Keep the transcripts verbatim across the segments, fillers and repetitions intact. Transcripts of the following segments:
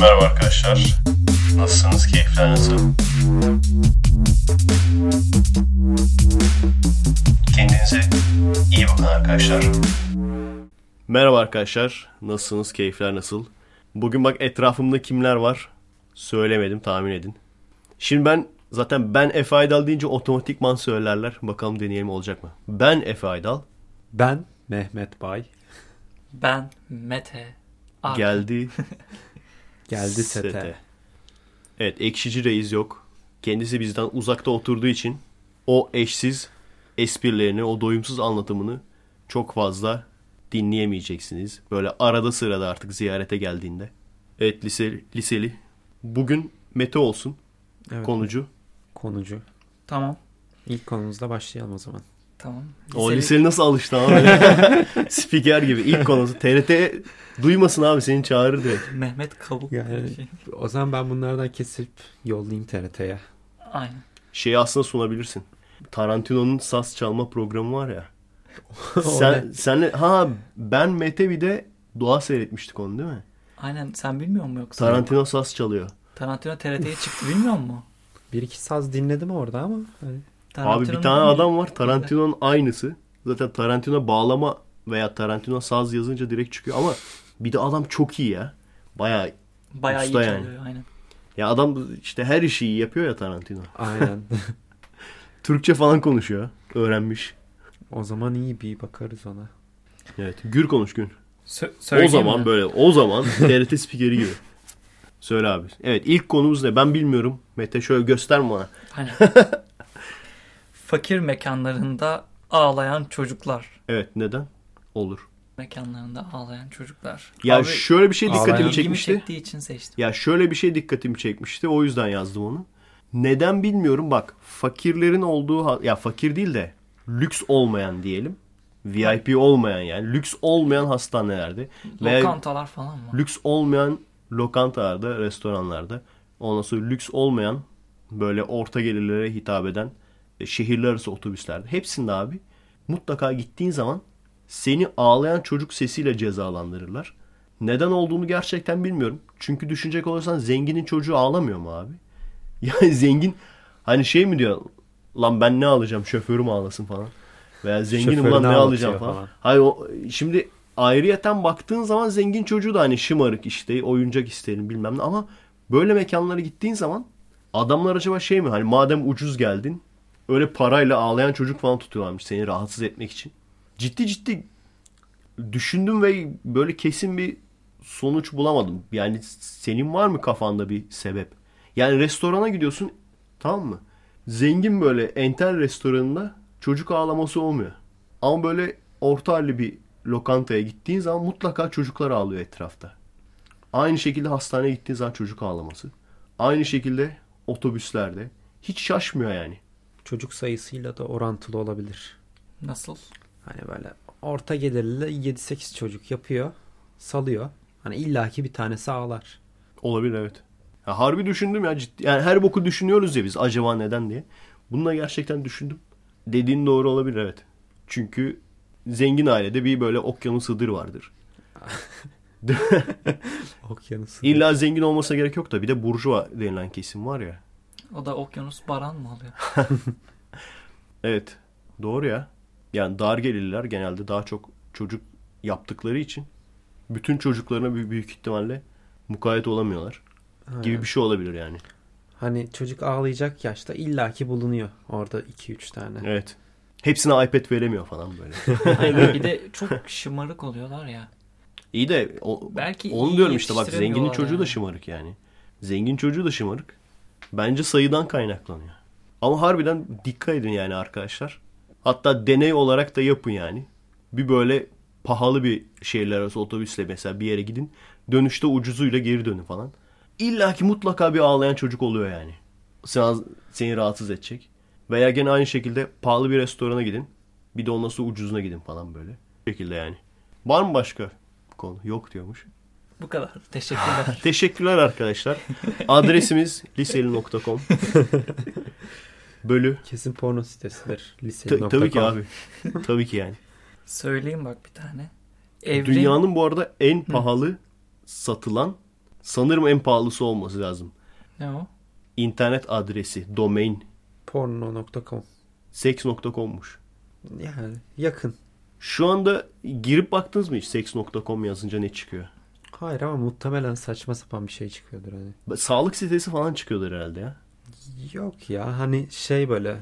Merhaba arkadaşlar. Nasılsınız? Keyifler nasıl? Kendinize iyi bakın arkadaşlar. Merhaba arkadaşlar. Nasılsınız? Keyifler nasıl? Bugün bak etrafımda kimler var? Söylemedim, tahmin edin. Şimdi ben zaten ben Efe Aydal deyince otomatikman söylerler. Bakalım deneyelim olacak mı? Ben Efe Aydal. Ben Mehmet Bay. Ben Mete Arkın. Geldi. Geldi sete. sete. Evet, Ekşici Reis yok. Kendisi bizden uzakta oturduğu için o eşsiz esprilerini, o doyumsuz anlatımını çok fazla dinleyemeyeceksiniz. Böyle arada sırada artık ziyarete geldiğinde. Evet, lise, liseli. Bugün Mete olsun. Evet. Konucu. Konucu. Tamam. İlk konumuzla başlayalım o zaman. Tamam. Liseli... O liseli nasıl alıştı abi? Spiker gibi. İlk konusu. T R T duymasın abi, seni çağırır direkt. Mehmet Kabuk. Yani, şey. O zaman ben bunlardan kesip yollayayım T R T'ye. Aynen. Şeyi aslında sunabilirsin. Tarantino'nun saz çalma programı var ya. sen senle ha ben Mete bir de Doğa seyretmiştik onu değil mi? Aynen, sen bilmiyor musun yoksa? Tarantino saz çalıyor. Tarantino T R T'ye çıktı bilmiyor musun? Bir iki saz dinledim orada ama. Hani... Abi bir tane adam var, Tarantino'nun aynısı. Zaten Tarantino bağlama veya Tarantino saz yazınca direkt çıkıyor ama bir de adam çok iyi ya. Bayağı, Bayağı usta iyi yani. Çalıyor, aynen. Ya adam işte her işi iyi yapıyor ya Tarantino. Aynen. Türkçe falan konuşuyor. Öğrenmiş. O zaman iyi bir bakarız ona. Evet. Gür konuş Gür. Sö- o zaman mi? Böyle. O zaman T R T spikeri gibi. Söyle abi. Evet, ilk konumuz ne? Ben bilmiyorum. Mete şöyle göster bana. Aynen. Fakir mekanlarında ağlayan çocuklar. Evet, neden? Olur. Mekanlarında ağlayan çocuklar. Ya abi, şöyle bir şey dikkatimi ağlayan. çekmişti. İlgimi çektiği için seçtim. Ya şöyle bir şey dikkatimi çekmişti. O yüzden yazdım onu. Neden bilmiyorum. Bak, fakirlerin olduğu, ya fakir değil de lüks olmayan diyelim. V I P olmayan yani. Lüks olmayan hastanelerde. Lokantalar falan mı? Lüks olmayan lokantalarda, restoranlarda. Ondan sonra lüks olmayan böyle orta gelirlere hitap eden şehirler arası otobüslerde. Hepsinde abi mutlaka gittiğin zaman seni ağlayan çocuk sesiyle cezalandırırlar. Neden olduğunu gerçekten bilmiyorum. Çünkü düşünecek olursan zenginin çocuğu ağlamıyor mu abi? Yani zengin hani şey mi diyor? Lan ben ne alacağım? Şoförüm ağlasın falan. Veya zenginim lan ne alacağım falan. falan. Hayır, o, şimdi ayrıyeten baktığın zaman zengin çocuğu da hani şımarık işte, oyuncak isterim bilmem ne. Ama böyle mekanlara gittiğin zaman adamlar acaba şey mi? Hani madem ucuz geldin, öyle parayla ağlayan çocuk falan tutuyorlarmış seni rahatsız etmek için. Ciddi ciddi düşündüm ve böyle kesin bir sonuç bulamadım. Yani senin var mı kafanda bir sebep? Yani restorana gidiyorsun, tamam mı? Zengin böyle entel restoranında çocuk ağlaması olmuyor. Ama böyle orta halli bir lokantaya gittiğin zaman mutlaka çocuklar ağlıyor etrafta. Aynı şekilde hastaneye gittiğin zaman çocuk ağlaması. Aynı şekilde otobüslerde. Hiç şaşmıyor yani. Çocuk sayısıyla da orantılı olabilir. Nasıl? Hani böyle orta gelirli yedi sekiz çocuk yapıyor, salıyor. Hani illaki bir tanesi ağlar. Olabilir, evet. Ya harbi düşündüm ya, ciddi. Yani her boku düşünüyoruz ya biz, acaba neden diye. Bunu da gerçekten düşündüm. Dediğin doğru olabilir, evet. Çünkü zengin ailede bir böyle okyanus hıdır vardır. Okyanus hıdır. İlla zengin olmasa gerek yok da bir de burjuva denilen kesim var ya. O da okyanus baran mı oluyor? Evet. Doğru ya. Yani dar gelirliler genelde daha çok çocuk yaptıkları için bütün çocuklarına büyük ihtimalle mukayyet olamıyorlar. Ha. Gibi bir şey olabilir yani. Hani çocuk ağlayacak yaşta illaki bulunuyor. Orada iki üç tane. Evet. Hepsine iPad veremiyor falan böyle. Aynen. Bir de çok şımarık oluyorlar ya. İyi de o, belki onu diyorum işte, bak zenginin çocuğu yani. da şımarık yani. Zengin çocuğu da şımarık. Bence sayıdan kaynaklanıyor. Ama harbiden dikkat edin yani arkadaşlar. Hatta deney olarak da yapın yani. Bir böyle pahalı bir şehirler arası otobüsle mesela bir yere gidin. Dönüşte ucuzuyla geri dönün falan. İlla ki mutlaka bir ağlayan çocuk oluyor yani. Sen, seni rahatsız edecek. Veya gene aynı şekilde pahalı bir restorana gidin. Bir de ondan sonra ucuzuna gidin falan böyle. Bu şekilde yani. Var mı başka konu? Yok diyormuş. Bu kadar. Teşekkürler. Teşekkürler arkadaşlar. Adresimiz liseli nokta com bölü. Kesin porno sitesidir. Liseli nokta com. T- tabii ki abi. Tabii ki yani. Söyleyeyim bak bir tane. Evrim... Dünyanın bu arada en pahalı Hı. satılan Sanırım en pahalısı olması lazım. Ne o? İnternet adresi, domain. porno nokta com seks nokta com'muş. Yani yakın. Şu anda girip baktınız mı hiç seks nokta com yazınca ne çıkıyor? Hayır ama muhtemelen saçma sapan bir şey çıkıyordur hani. Sağlık sitesi falan çıkıyordur herhalde ya. Yok ya, hani şey böyle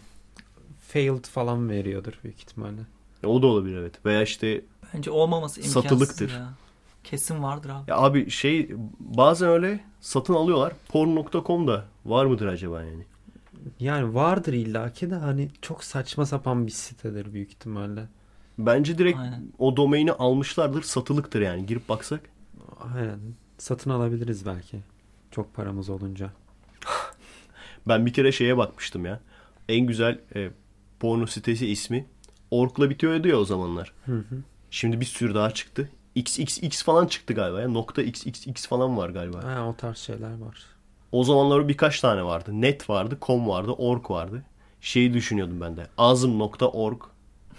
failed falan veriyordur büyük ihtimalle. O da olabilir, evet. Veya işte bence olmaması imkansız satılıktır ya. Kesin vardır abi. Ya abi şey, bazen öyle satın alıyorlar. porn nokta com'da var mıdır acaba yani? Yani vardır illaki de hani çok saçma sapan bir sitedir büyük ihtimalle. Bence direkt aynen, o domaini almışlardır, satılıktır yani, girip baksak. Aynen, satın alabiliriz belki çok paramız olunca. Ben bir kere şeye bakmıştım ya, en güzel e, porno sitesi ismi orkla bitiyor diyor o zamanlar. Hı hı. Şimdi bir sürü daha çıktı. X X X falan çıktı galiba ya. Nokta X X X falan var galiba. Ha, o tarz şeyler var. O zamanlar birkaç tane vardı. Net vardı, com vardı, org vardı. Şeyi düşünüyordum ben de. azim nokta org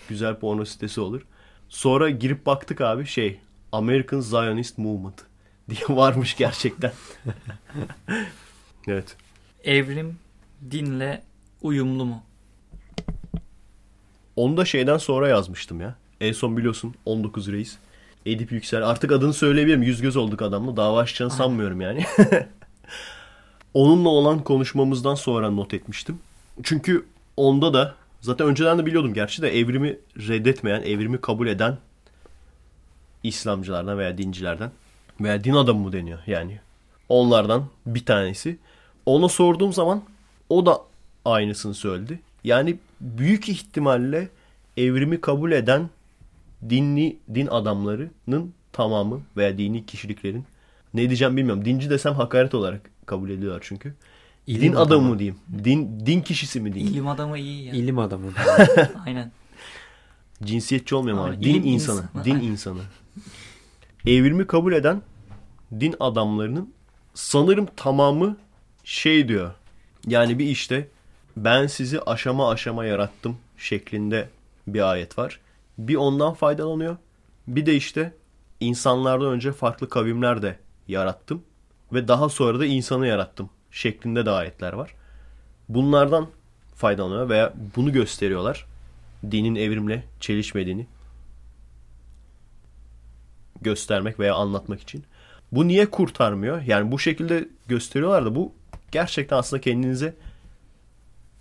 güzel porno sitesi olur. Sonra girip baktık abi, şey, American Zionist Movement diye varmış gerçekten. Evet. Evrim dinle uyumlu mu? Onu da şeyden sonra yazmıştım ya. En son biliyorsun on dokuz Reis. Edip Yüksel. Artık adını söyleyebilirim. Yüz göz olduk adamla. Dava açacağını sanmıyorum yani. Onunla olan konuşmamızdan sonra not etmiştim. Çünkü onda da zaten önceden de biliyordum gerçi de, evrimi reddetmeyen, evrimi kabul eden İslamcılardan veya dincilerden veya din adamı mı deniyor yani, onlardan bir tanesi. Ona sorduğum zaman o da aynısını söyledi. Yani büyük ihtimalle evrimi kabul eden dinli din adamlarının tamamı veya dini kişiliklerin, ne diyeceğim bilmiyorum. Dinci desem hakaret olarak kabul ediyorlar çünkü. İlim din adamı, adamı mı diyeyim? Din din kişisi mi diyeyim? İlim adamı iyi ya. İlim adamı. Aynen. Cinsiyetçi olmayayım abi. Din insanı. insanı. Din insanı. Evrimi kabul eden din adamlarının sanırım tamamı şey diyor. Yani bir işte ben sizi aşama aşama yarattım şeklinde bir ayet var. Bir ondan faydalanıyor. Bir de işte insanlardan önce farklı kavimler de yarattım ve daha sonra da insanı yarattım şeklinde de ayetler var. Bunlardan faydalanıyor veya bunu gösteriyorlar. Dinin evrimle çelişmediğini göstermek veya anlatmak için. Bu niye kurtarmıyor? Yani bu şekilde gösteriyorlar da, bu gerçekten aslında kendinize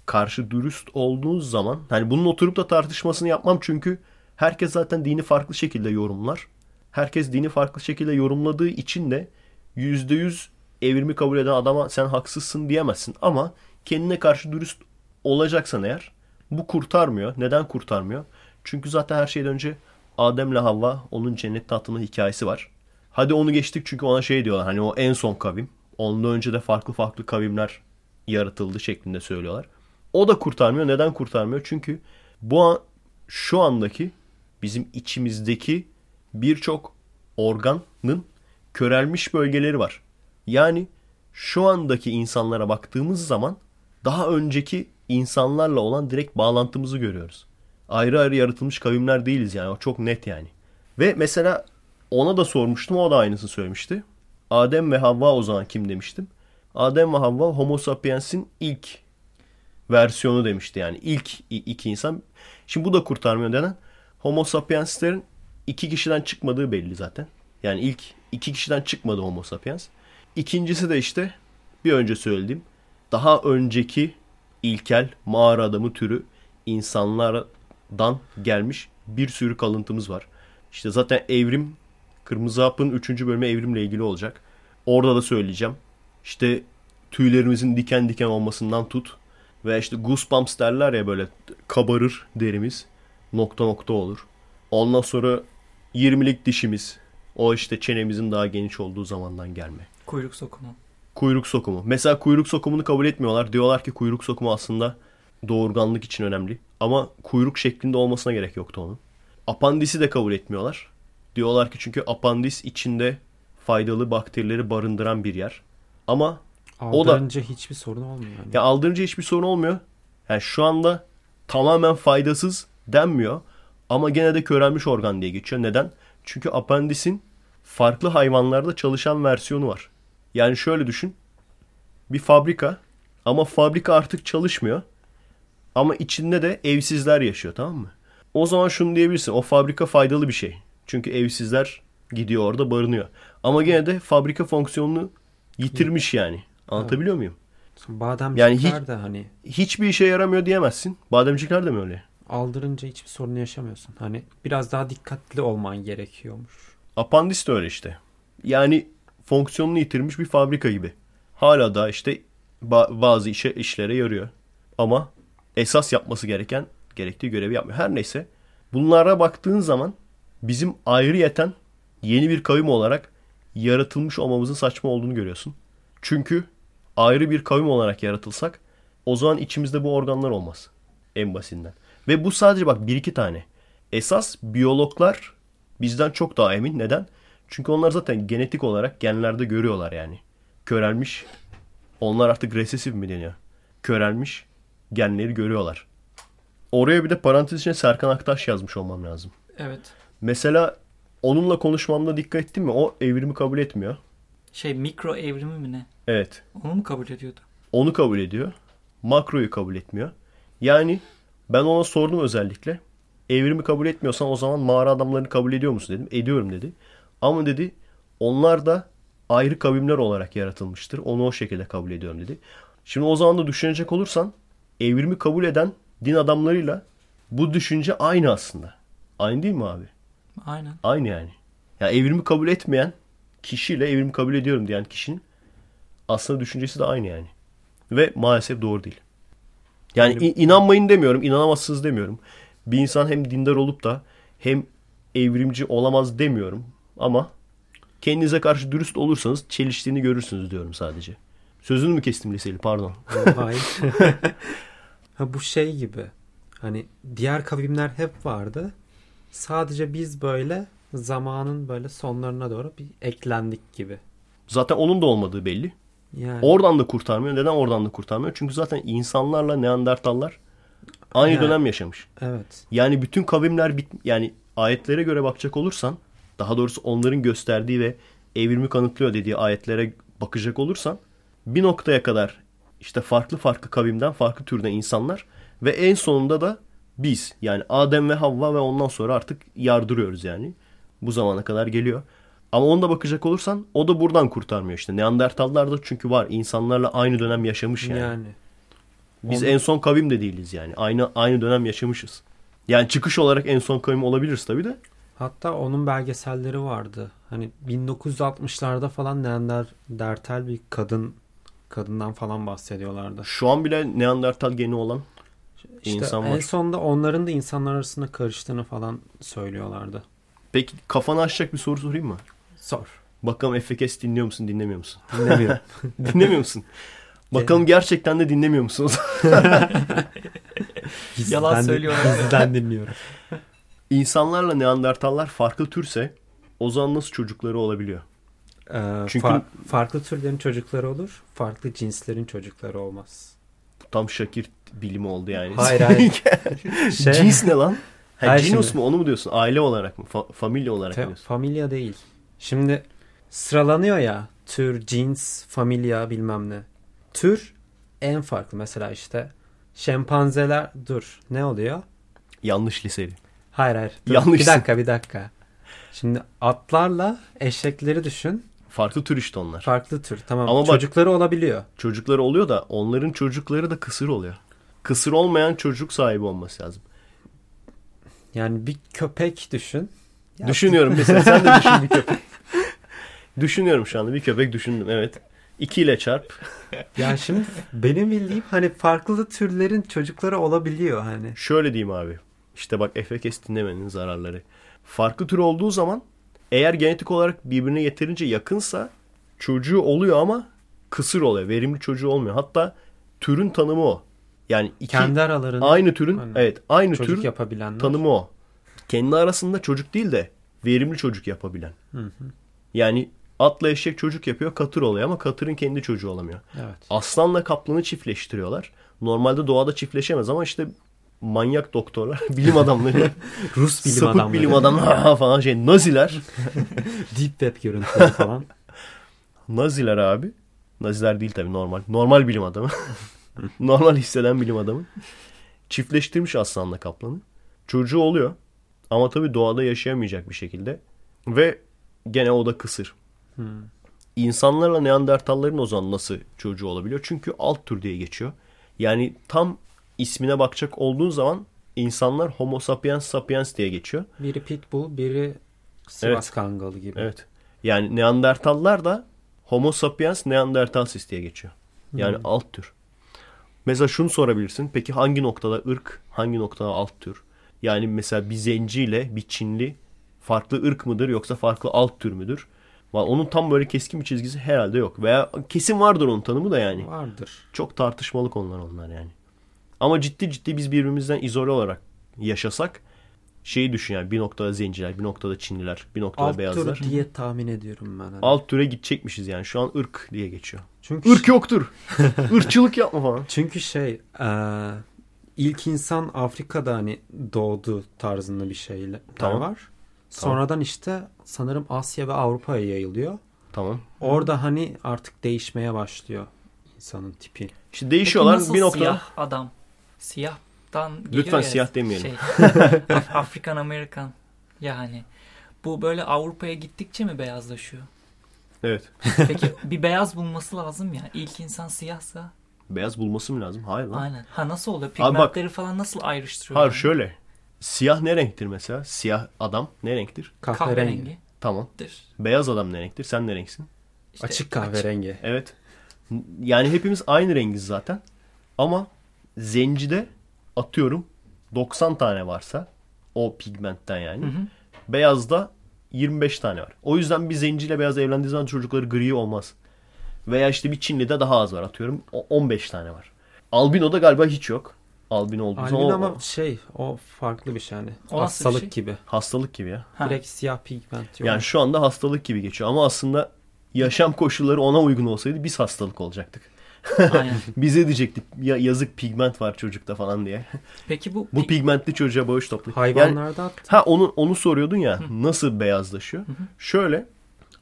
karşı dürüst olduğunuz zaman, hani bunun oturup da tartışmasını yapmam çünkü herkes zaten dini farklı şekilde yorumlar. Herkes dini farklı şekilde yorumladığı için de yüzde yüz evrimi kabul eden adama sen haksızsın diyemezsin. Ama kendine karşı dürüst olacaksan eğer, bu kurtarmıyor. Neden kurtarmıyor? Çünkü zaten her şeyden önce Adem'le Havva, onun cennet tatlının hikayesi var. Hadi onu geçtik çünkü ona şey diyorlar, hani o en son kavim. Ondan önce de farklı farklı kavimler yaratıldı şeklinde söylüyorlar. O da kurtarmıyor. Neden kurtarmıyor? Çünkü bu an, şu andaki bizim içimizdeki birçok organın körelmiş bölgeleri var. Yani şu andaki insanlara baktığımız zaman daha önceki insanlarla olan direkt bağlantımızı görüyoruz. Ayrı ayrı yaratılmış kavimler değiliz yani. O çok net yani. Ve mesela ona da sormuştum. O da aynısını söylemişti. Adem ve Havva o zaman kim demiştim? Adem ve Havva Homo sapiens'in ilk versiyonu demişti. Yani ilk iki insan. Şimdi bu da kurtarmıyor denen. Homo sapiens'lerin iki kişiden çıkmadığı belli zaten. Yani ilk iki kişiden çıkmadı Homo sapiens. İkincisi de işte bir önce söylediğim, daha önceki ilkel mağara adamı türü insanlardan gelmiş bir sürü kalıntımız var. İşte zaten evrim, Kırmızı Hap'ın üçüncü bölümü evrimle ilgili olacak. Orada da söyleyeceğim. İşte tüylerimizin diken diken olmasından tut ve işte goosebumps derler ya, böyle kabarır derimiz, nokta nokta olur. Ondan sonra yirmilik dişimiz, o işte çenemizin daha geniş olduğu zamandan gelme. Kuyruk sokumu. Kuyruk sokumu. Mesela kuyruk sokumunu kabul etmiyorlar. Diyorlar ki kuyruk sokumu aslında doğurganlık için önemli. Ama kuyruk şeklinde olmasına gerek yoktu onun. Apandisi de kabul etmiyorlar. Diyorlar ki çünkü apandis içinde faydalı bakterileri barındıran bir yer. Ama aldırınca o da... Aldırınca hiçbir sorun olmuyor. Yani. Ya aldırınca hiçbir sorun olmuyor. Yani şu anda tamamen faydasız denmiyor. Ama gene de körelmiş organ diye geçiyor. Neden? Çünkü apandisin farklı hayvanlarda çalışan versiyonu var. Yani şöyle düşün. Bir fabrika ama fabrika artık çalışmıyor. Ama içinde de evsizler yaşıyor, tamam mı? O zaman şunu diyebilirsin. O fabrika faydalı bir şey. Çünkü evsizler gidiyor orada barınıyor. Ama gene de fabrika fonksiyonunu yitirmiş yani. Anlatabiliyor muyum? Bademcikler yani hiç, de hani. Hiçbir işe yaramıyor diyemezsin. Bademcikler de mi öyle? Aldırınca hiçbir sorunu yaşamıyorsun. Hani biraz daha dikkatli olman gerekiyormuş. Apandis de öyle işte. Yani fonksiyonunu yitirmiş bir fabrika gibi. Hala da işte bazı işe, işlere yarıyor. Ama esas yapması gereken gerektiği görevi yapmıyor. Her neyse. Bunlara baktığın zaman bizim ayrıyeten yeni bir kavim olarak yaratılmış olmamızın saçma olduğunu görüyorsun. Çünkü ayrı bir kavim olarak yaratılsak o zaman içimizde bu organlar olmaz. En basitinden. Ve bu sadece bak bir iki tane. Esas biyologlar bizden çok daha emin. Neden? Çünkü onlar zaten genetik olarak genlerde görüyorlar yani. Körelmiş. Onlar artık resesif mi deniyor? Körelmiş genleri görüyorlar. Oraya bir de parantez içine Serkan Aktaş yazmış olmam lazım. Evet. Mesela onunla konuşmamda dikkat ettin mi? O evrimi kabul etmiyor. Şey mikro evrimi mi ne? Evet. Onu mu kabul ediyordu? Onu kabul ediyor. Makroyu kabul etmiyor. Yani ben ona sordum özellikle. Evrimi kabul etmiyorsan o zaman mağara adamlarını kabul ediyor musun dedim. Ediyorum dedi. Ama dedi onlar da ayrı kavimler olarak yaratılmıştır. Onu o şekilde kabul ediyorum dedi. Şimdi o zaman da düşünecek olursan evrimi kabul eden din adamlarıyla bu düşünce aynı aslında. Aynı değil mi abi? Aynen. Aynı yani. Ya evrimi kabul etmeyen kişiyle evrimi kabul ediyorum diyen kişinin aslında düşüncesi de aynı yani. Ve maalesef doğru değil. Yani yani in- inanmayın demiyorum, inanamazsınız demiyorum. Bir insan hem dindar olup da hem evrimci olamaz demiyorum. Ama kendinize karşı dürüst olursanız çeliştiğini görürsünüz diyorum sadece. Sözünü mü kestim Liseli? Pardon. Hayır. Ha, bu şey gibi. Hani diğer kavimler hep vardı. Sadece biz böyle zamanın böyle sonlarına doğru bir eklendik gibi. Zaten onun da olmadığı belli. Yani. Oradan da kurtarmıyor. Neden oradan da kurtarmıyor? Çünkü zaten insanlarla Neandertaller aynı yani. Dönem yaşamış. Evet. Yani bütün kavimler bit- yani ayetlere göre bakacak olursan, daha doğrusu onların gösterdiği ve evrimi kanıtlıyor dediği ayetlere bakacak olursan bir noktaya kadar işte farklı farklı kavimden, farklı türden insanlar ve en sonunda da biz yani Adem ve Havva ve ondan sonra artık yardırıyoruz yani. Bu zamana kadar geliyor. Ama ona da bakacak olursan o da buradan kurtarmıyor işte. Neandertallar da çünkü var. İnsanlarla aynı dönem yaşamış yani. yani. Biz onu... en son kavim de değiliz yani. Aynı aynı dönem yaşamışız. Yani çıkış olarak en son kavim olabiliriz tabii de. Hatta onun belgeselleri vardı. Hani bin dokuz yüz altmışlarda falan Neandertal bir kadın kadından falan bahsediyorlardı. Şu an bile Neandertal geni olan işte insan var. En sonunda onların da insanlar arasında karıştığını falan söylüyorlardı. Peki kafanı açacak bir soru sorayım mı? Sor. Bakalım F F K S dinliyor musun, dinlemiyor musun? Dinlemiyorum. Dinlemiyor musun? Bakalım gerçekten de dinlemiyor musunuz? Yalan söylüyorlar. Bizden dinliyorum. İnsanlarla Neandertallar farklı türse o zaman nasıl çocukları olabiliyor? Ee, Çünkü fa- farklı türlerin çocukları olur, farklı cinslerin çocukları olmaz. Bu tam şakirt bilimi oldu yani. Hayır hayır. şey... Cins ne lan? Ha, genus mu onu mu diyorsun? Aile olarak mı? Fa- familya olarak Te- mı diyorsun? Familya değil. Şimdi sıralanıyor ya. Tür, cins, familya bilmem ne. Tür en farklı. Mesela işte şempanzeler dur. Ne oluyor? Yanlış Liseli. Hayır hayır. Yanlış. Bir dakika bir dakika. Şimdi atlarla eşekleri düşün. Farklı tür işte onlar. Farklı tür. Tamam. Ama çocukları bak, olabiliyor. Çocukları oluyor da onların çocukları da kısır oluyor. Kısır olmayan çocuk sahibi olması lazım. Yani bir köpek düşün. Düşünüyorum mesela. Sen de düşün bir köpek. Düşünüyorum şu anda. Bir köpek düşündüm. Evet. İki ile çarp. Ya şimdi benim bildiğim hani farklı türlerin çocukları olabiliyor hani. Şöyle diyeyim abi. İşte bak F F K S dinlemenin zararları. Farklı tür olduğu zaman eğer genetik olarak birbirine yeterince yakınsa çocuğu oluyor ama kısır oluyor. Verimli çocuğu olmuyor. Hatta türün tanımı o. Yani iki kendi aralarında aynı türün hani, evet aynı tür yapabilenler tanımı o. Kendi arasında çocuk değil de verimli çocuk yapabilen. Hı hı. Yani atla eşek çocuk yapıyor, katır oluyor ama katırın kendi çocuğu olamıyor. Evet. Aslanla kaplanı çiftleştiriyorlar. Normalde doğada çiftleşemez ama işte manyak doktorlar, bilim adamları, Rus bilim sapık adamları, bilim adamları falan şey Naziler, deep web görüntüleri falan. Naziler abi. Naziler değil tabii, normal. Normal bilim adamı. Normal hisseden bilim adamı. Çiftleştirmiş aslanla kaplanı. Çocuğu oluyor. Ama tabii doğada yaşayamayacak bir şekilde. Ve gene o da kısır. Hmm. İnsanlarla Neandertallerin o zaman nasıl çocuğu olabiliyor? Çünkü alt tür diye geçiyor. Yani tam ismine bakacak olduğun zaman insanlar Homo sapiens sapiens diye geçiyor. Biri pitbull, biri Sivas evet. Kangalı gibi. Evet. Yani Neandertallar da Homo sapiens neandertalsis diye geçiyor. Yani hmm. alt tür. Mesela şunu sorabilirsin. Peki hangi noktada ırk, hangi noktada alt tür? Yani mesela bir zenciyle bir Çinli farklı ırk mıdır yoksa farklı alt tür müdür? Onun tam böyle keskin bir çizgisi herhalde yok. Veya kesin vardır onun tanımı da yani. Vardır. Çok tartışmalı konular onlar yani. Ama ciddi ciddi biz birbirimizden izole olarak yaşasak şeyi düşün yani, bir noktada zenciler, bir noktada Çinliler, bir noktada alt beyazlar. Alt tür diye tahmin ediyorum ben. Hani. Alt türe gidecekmişiz yani. Şu an ırk diye geçiyor. Çünkü Irk şey... yoktur. Irkçılık yapma falan. Çünkü şey e, ilk insan Afrika'da hani doğdu tarzında bir şeyler tamam. var. Sonradan tamam. işte sanırım Asya ve Avrupa'ya yayılıyor. Tamam. Orada hani artık değişmeye başlıyor insanın tipi. İşte değişiyorlar bir noktada. Siyah adam. Siyahtan geliyor. Lütfen ya, siyah demeyelim. Şey, African American yani. Bu böyle Avrupa'ya gittikçe mi beyazlaşıyor? Evet. Peki bir beyaz bulması lazım ya. İlk insan siyahsa. Beyaz bulması mı lazım? Hayır lan. Aynen. Ha nasıl oluyor? Pigmentleri bak, falan nasıl ayrıştırıyor? Hayır yani? Şöyle. Siyah ne renktir mesela? Siyah adam ne renktir? Kahverengi. Tamam. Dir. Beyaz adam ne renktir? Sen ne renksin? İşte açık kahverengi. Açık. Evet. Yani hepimiz aynı rengiz zaten. Ama zencide atıyorum doksan tane varsa o pigmentten yani. Hı hı. Beyazda yirmi beş tane var. O yüzden bir zenciyle beyaz evlendiği zaman çocukları gri olmaz. Veya işte bir Çinli'de daha az var atıyorum. on beş tane var. Albino'da galiba hiç yok. Albino olduğu zaman. Albino ama şey o farklı bir şey yani. O hastalık şey? gibi. Hastalık gibi ya. Ha. Direkt siyah pigment yok. Yani şu anda hastalık gibi geçiyor ama aslında yaşam koşulları ona uygun olsaydı biz hastalık olacaktık. Bize diyecektik ya yazık pigment var çocukta falan diye. Peki bu bu pigmentli çocuğa bağış toplayın. Hayvanlarda yani, ha onu onu soruyordun ya. Hı. Nasıl beyazlaşıyor? Hı hı. Şöyle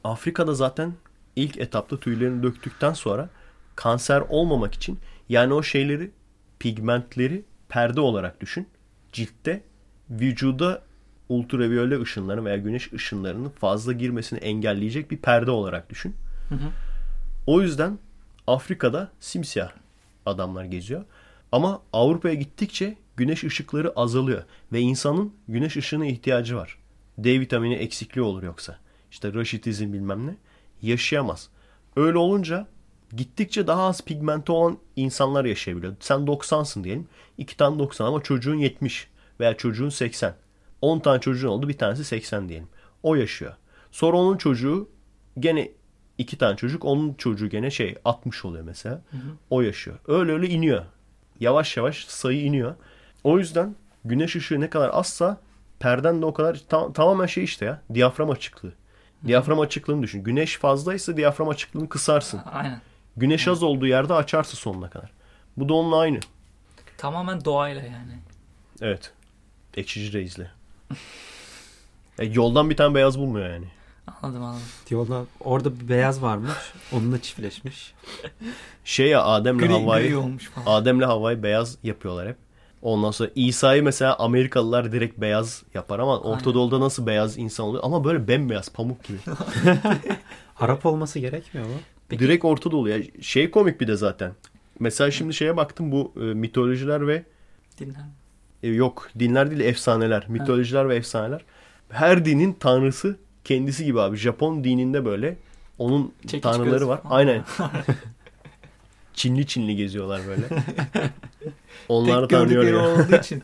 Afrika'da zaten ilk etapta tüylerini döktükten sonra kanser olmamak için yani o şeyleri pigmentleri perde olarak düşün. Ciltte vücuda ultraviyole ışınları veya güneş ışınlarının fazla girmesini engelleyecek bir perde olarak düşün. Hı hı. O yüzden Afrika'da simsiyah adamlar geziyor. Ama Avrupa'ya gittikçe güneş ışıkları azalıyor. Ve insanın güneş ışığına ihtiyacı var. D vitamini eksikliği olur yoksa. İşte raşitizm bilmem ne. Yaşayamaz. Öyle olunca gittikçe daha az pigmenti olan insanlar yaşayabiliyor. Sen doksansın diyelim. iki tane doksan ama çocuğun yetmiş veya çocuğun seksen. on tane çocuğun oldu, bir tanesi seksen diyelim. O yaşıyor. Sonra onun çocuğu gene iki tane çocuk, onun çocuğu gene şey altmış oluyor mesela. Hı hı. O yaşıyor. Öyle öyle iniyor. Yavaş yavaş sayı iniyor. O yüzden güneş ışığı ne kadar azsa perden de o kadar tam, tamamen şey işte ya. Diyafram açıklığı. Hı. Diyafram açıklığını düşün. Güneş fazlaysa diyafram açıklığını kısarsın. Aynen. Güneş az olduğu yerde açarsın sonuna kadar. Bu da onunla aynı. Tamamen doğayla yani. Evet. Ekşici Reis'le. e, yoldan bir tane beyaz bulmuyor yani. Anladım anladım. Yolda orada bir beyaz varmış. Onunla çiftleşmiş. Şey ya Adem'le Havva'yı Adem'le Havva'yı beyaz yapıyorlar hep. Ondan sonra İsa'yı mesela Amerikalılar direkt beyaz yapar ama Orta Doğu'da nasıl beyaz insan oluyor? Ama böyle bembeyaz pamuk gibi. Arap olması gerekmiyor mu? Peki. Direkt Orta Doğu ya. Şey komik bir de zaten. Mesela şimdi şeye baktım bu e, mitolojiler ve dinler. E, yok dinler değil efsaneler. Mitolojiler ha. ve efsaneler. Her dinin tanrısı kendisi gibi abi. Japon dininde böyle onun çekiç tanrıları var. Falan. Aynen. Çinli Çinli geziyorlar böyle. Onlar tanıyor ya. Olduğu için.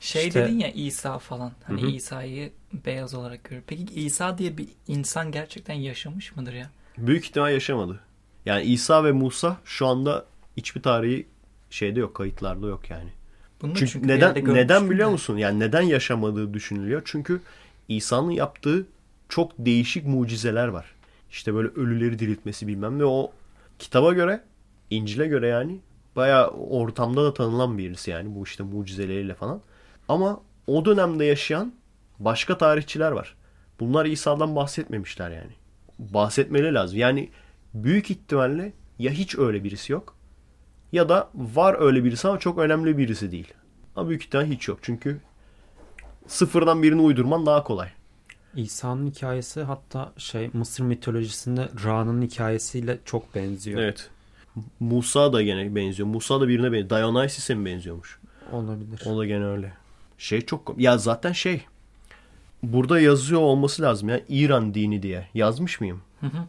Şey işte... dedin ya İsa falan. Hani Hı-hı. İsa'yı beyaz olarak görüyor. Peki İsa diye bir insan gerçekten yaşamış mıdır ya? Büyük ihtimal yaşamadı. Yani İsa ve Musa şu anda hiçbir tarihi şeyde yok, kayıtlarda yok yani. Bunu çünkü, çünkü neden neden biliyor yani. musun? Yani neden yaşamadığı düşünülüyor? Çünkü İsa'nın yaptığı çok değişik mucizeler var. İşte böyle ölüleri diriltmesi bilmem ne. O kitaba göre, İncil'e göre yani bayağı ortamda da tanınan birisi yani bu işte mucizeleriyle falan. Ama o dönemde yaşayan başka tarihçiler var. Bunlar İsa'dan bahsetmemişler yani. bahsetmeleri lazım. Yani büyük ihtimalle ya hiç öyle birisi yok ya da var öyle birisi ama çok önemli birisi değil. Ama büyük ihtimalle hiç yok. Çünkü sıfırdan birini uydurman daha kolay. İsa'nın hikayesi hatta şey Mısır mitolojisinde Ra'nın hikayesiyle çok benziyor. Evet. Musa da gene benziyor. Musa da birine benziyor. Dionysis'e mi benziyormuş? Olabilir. O da gene öyle. Şey çok... Ya zaten şey... Burada yazıyor olması lazım ya. İran dini diye. Yazmış mıyım? Hı hı.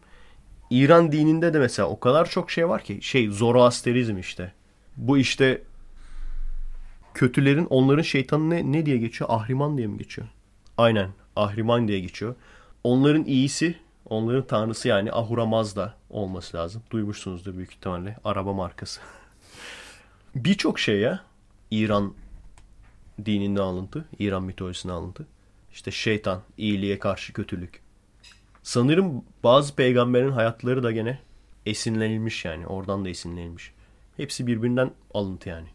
İran dininde de mesela o kadar çok şey var ki. Şey Zoroasterizm işte. Bu işte... Kötülerin, onların şeytanı ne, ne diye geçiyor? Ahriman diye mi geçiyor? Aynen. Ahriman diye geçiyor. Onların iyisi, onların tanrısı yani Ahura Mazda olması lazım. Duymuşsunuzdur büyük ihtimalle. Araba markası. Birçok şey ya. İran dininde alıntı. İran mitolojisinde alıntı. İşte şeytan, iyiliğe karşı kötülük. Sanırım bazı peygamberin hayatları da gene esinlenilmiş yani. Oradan da esinlenilmiş. Hepsi birbirinden alıntı yani.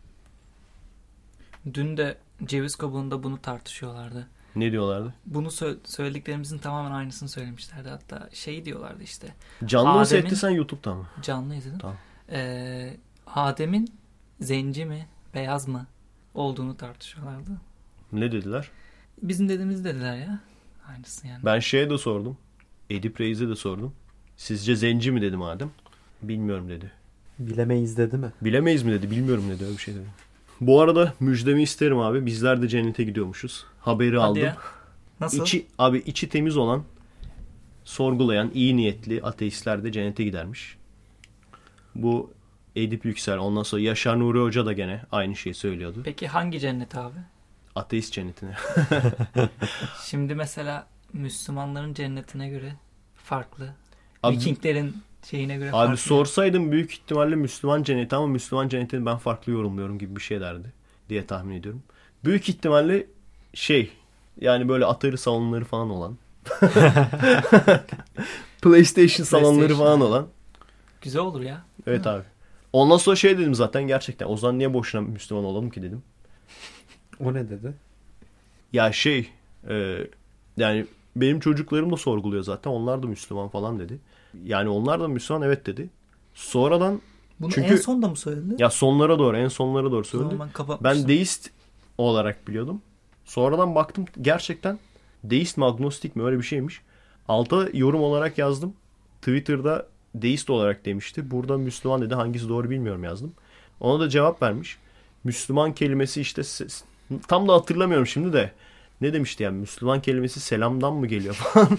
Dün de Ceviz Kabuğu'nda bunu tartışıyorlardı. Ne diyorlardı? Bunu sö- söylediklerimizin tamamen aynısını söylemişlerdi. Hatta şey diyorlardı işte. Canlı Adem'in... mı seyretti sen YouTube'da mı? Canlı izledim. Tamam. Ee, Adem'in zenci mi, beyaz mı olduğunu tartışıyorlardı. Ne dediler? Bizim dediğimiz dediler ya. Aynısı yani. Ben şeye de sordum. Edip Reis'e de sordum. Sizce zenci mi dedim Adem? Bilmiyorum dedi. Bilemeyiz dedi mi? Bilemeyiz mi dedi? Bilmiyorum dedi. Öyle bir şey dedi. Bu arada müjdemi isterim abi. Bizler de cennete gidiyormuşuz. Haberi Hadi aldım. Ya. Nasıl? İçi, abi içi temiz olan, sorgulayan, iyi niyetli ateistler de cennete gidermiş. Bu Edip Yüksel. Ondan sonra Yaşar Nuri Hoca da gene aynı şeyi söylüyordu. Peki hangi cennet abi? Ateist cennetine. Şimdi mesela Müslümanların cennetine göre farklı. Abi, Vikinglerin şeyine göre abi farklı. Abi sorsaydım büyük ihtimalle Müslüman cenneti ama Müslüman cennetini ben farklı yorumluyorum gibi bir şey derdi diye tahmin ediyorum. Büyük ihtimalle şey yani böyle atari salonları falan olan. PlayStation salonları falan olan. Güzel olur ya. Evet abi. Ondan sonra şey dedim zaten gerçekten. O zaman niye boşuna Müslüman olalım ki dedim. O ne dedi? Ya şey e, yani benim çocuklarım da sorguluyor zaten. Onlar da Müslüman falan dedi. Yani onlar da Müslüman evet dedi. Sonradan bunu çünkü, en son da mı söyledi? Ya sonlara doğru en sonlara doğru söyledi. Ben, ben deist olarak biliyordum. Sonradan baktım gerçekten deist mi agnostik mi öyle bir şeymiş. Alta yorum olarak yazdım. Twitter'da deist olarak demişti. Burada Müslüman dedi. Hangisi doğru bilmiyorum yazdım. Ona da cevap vermiş. Müslüman kelimesi işte tam da hatırlamıyorum şimdi de ne demişti yani Müslüman kelimesi selamdan mı geliyor falan.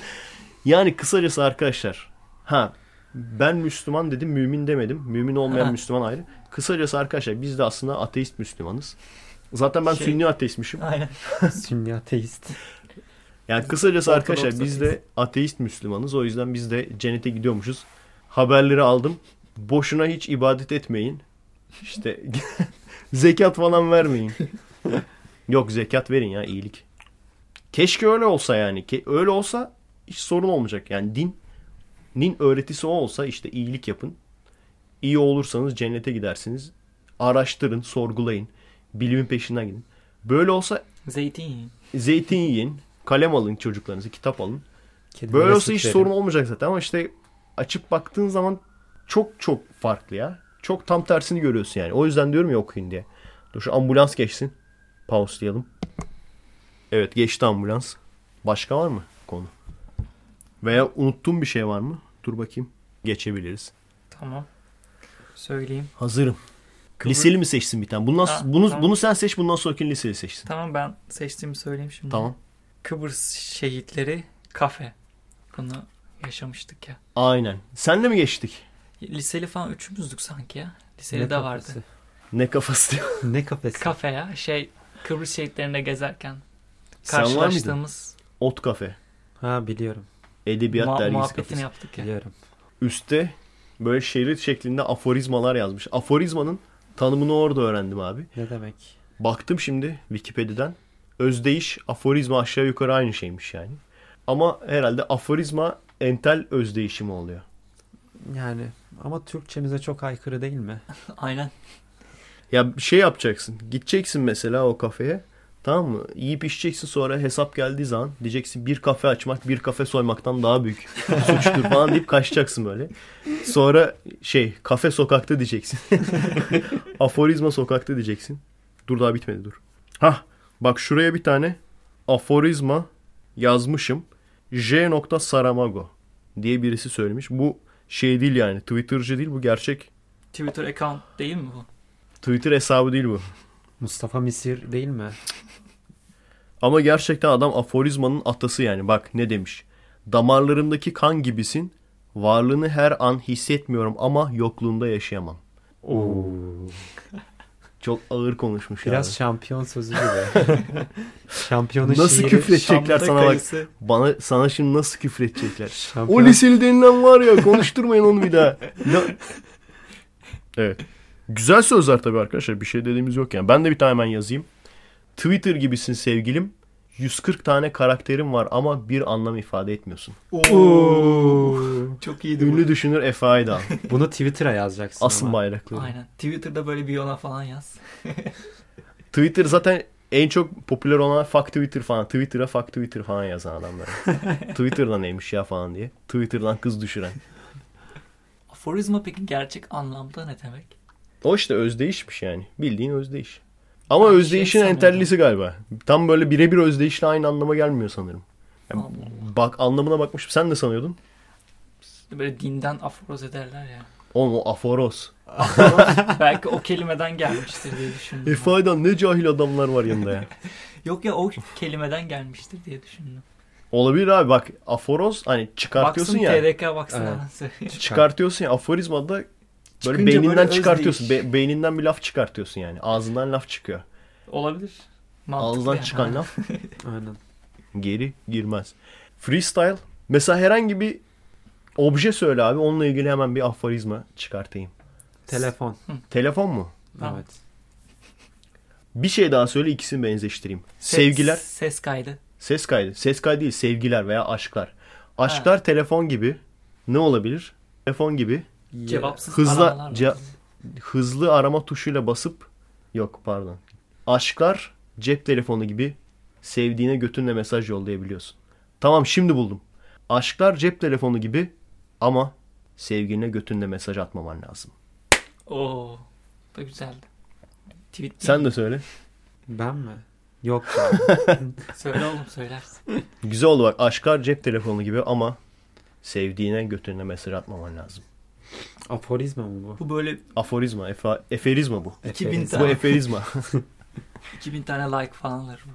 Yani kısacası arkadaşlar ha ben Müslüman dedim mümin demedim. Mümin olmayan ha. Müslüman ayrı. Kısacası arkadaşlar biz de aslında ateist Müslümanız. Zaten ben şey, sünni ateistmişim. Aynen. Sünni ateist. Yani kısacası arkadaşlar biz de ateist Müslümanız. O yüzden biz de cennete gidiyormuşuz. Haberleri aldım. Boşuna hiç ibadet etmeyin. İşte zekat falan vermeyin. Yok zekat verin ya iyilik. Keşke öyle olsa yani. Öyle olsa hiç sorun olmayacak. Yani dinin öğretisi o olsa işte iyilik yapın. İyi olursanız cennete gidersiniz. Araştırın, sorgulayın. Bilimin peşinden gidin. Böyle olsa... Zeytin yiyin. Zeytin yiyin. Kalem alın çocuklarınızı, kitap alın. Kedimlere böyle olsa sıklerim. Hiç sorun olmayacak zaten ama işte açıp baktığın zaman çok çok farklı ya. Çok tam tersini görüyorsun yani. O yüzden diyorum ya okuyun diye. Dur şu ambulans geçsin. Pauslayalım. Evet geçti ambulans. Başka var mı konu? Veya unuttuğum bir şey var mı? Dur bakayım. Geçebiliriz. Tamam. Söyleyeyim. Hazırım. Kıbrı... Liseli mi seçsin bir tane? Bundan, ha, bunu, tamam. Bunu sen seç bundan sonraki liseli seçsin. Tamam ben seçtiğimi söyleyeyim şimdi. Tamam. Kıbrıs Şehitleri Kafe. Bunu yaşamıştık ya. Aynen. Senle mi geçtik? Liseli falan üçümüzdük sanki ya. Liseli ne de kafası? Vardı. Ne kafası diyor? Ne kafesi? Kafe ya. Şey Kıbrıs şehitlerinde gezerken karşılaştığımız. Ot kafe. Ha biliyorum. Edebiyat Ma- dergisi muhabbetini kafesi. Yaptık ya. Biliyorum. Üste böyle şerit şeklinde aforizmalar yazmış. Aforizmanın tanımını orada öğrendim abi. Ne demek? Baktım şimdi Wikipedia'dan. Özdeyiş aforizma aşağı yukarı aynı şeymiş yani. Ama herhalde aforizma entel özdeyişimi oluyor. Yani ama Türkçemize çok aykırı değil mi? Aynen. Ya şey yapacaksın. Gideceksin mesela o kafeye. Tamam mı? Yiyip içeceksin, sonra hesap geldiği zaman diyeceksin bir kafe açmak bir kafe soymaktan daha büyük suçtur falan deyip kaçacaksın böyle. Sonra şey, kafe sokakta diyeceksin. Aforizma sokakta diyeceksin. Dur, daha bitmedi, dur. Hah, bak şuraya bir tane aforizma yazmışım. J. Saramago diye birisi söylemiş. Bu şey değil yani, Twitter'cı değil, bu gerçek. Twitter account değil mi bu? Twitter hesabı değil bu. Mustafa Misir değil mi? Ama gerçekten adam aforizmanın atası yani. Bak ne demiş. Damarlarımdaki kan gibisin. Varlığını her an hissetmiyorum ama yokluğunda yaşayamam. Oo. Çok ağır konuşmuş. Biraz abi. Şampiyon sözü gibi. Şampiyonun nasıl şiiri. Nasıl küfredecekler sana kayısı. Bak. Bana, sana şimdi nasıl küfredecekler? Şampiyon. O liseli denilen var ya, konuşturmayın onu bir daha. Evet. Güzel sözler tabii arkadaşlar. Bir şey dediğimiz yok yani. Ben de bir tane hemen yazayım. Twitter gibisin sevgilim. yüz kırk tane karakterim var ama bir anlam ifade etmiyorsun. Oo. Çok iyiydi. Ünlü bu. Düşünür Efe Aydal. Bunu Twitter'a yazacaksın. Asıl bayraklı. Aynen. Twitter'da böyle bir yola falan yaz. Twitter zaten en çok popüler olan fuck Twitter falan. Twitter'a fuck Twitter falan yazan adamlar. Twitter'dan neymiş ya falan diye. Twitter'dan kız düşüren. Aforizma peki gerçek anlamda ne demek? O işte özdeyişmiş yani. Bildiğin özdeyiş. Ama yani özdeyişin şey entellisi galiba. Tam böyle birebir özdeyişle aynı anlama gelmiyor sanırım. Yani bak, anlamına bakmışım. Sen ne sanıyordun? Böyle dinden aforoz ederler ya. Oğlum o aforoz. Aforoz belki o kelimeden gelmiştir diye düşündüm. Efe Aydal ne cahil adamlar var yanında ya. Yok ya, o kelimeden gelmiştir diye düşündüm. Olabilir abi, bak aforoz hani çıkartıyorsun baksın, ya. T R K baksın evet. Çıkartıyorsun ya, aforizma da böyle çıkınca beyninden böyle çıkartıyorsun. Be- beyninden bir laf çıkartıyorsun yani. Ağzından laf çıkıyor. Olabilir. Mantıklı. Ağzından yani. Çıkan laf. Aynen. Geri girmez. Freestyle. Mesela herhangi bir obje söyle abi. Onunla ilgili hemen bir aforizma çıkartayım. Telefon. Hı. Telefon mu? Evet. Bir şey daha söyle, ikisini benzeştireyim. Ses, sevgiler. Ses kaydı. Ses kaydı. Ses kaydı değil. Sevgiler veya aşklar. Aşklar ha. Telefon gibi. Ne olabilir? Telefon gibi. Cevapsız hızla, ce- hızlı arama tuşuyla basıp yok pardon. Aşklar cep telefonu gibi, sevdiğine götünle mesaj yollayabiliyorsun. Tamam, şimdi buldum. Aşklar cep telefonu gibi ama sevgiline götünle mesaj atmaman lazım. Oo, da güzeldi. Tweet sen de söyle. Ben mi? Yok. Söyle oğlum, söylersin. Güzel oldu bak. Aşklar cep telefonu gibi ama sevdiğine götünle mesaj atmaman lazım. Aforizma mı bu? Bu böyle... Aforizma, efa, eferizma bu. iki bin tane. Bu eferizma. iki bin tane like falan var bu.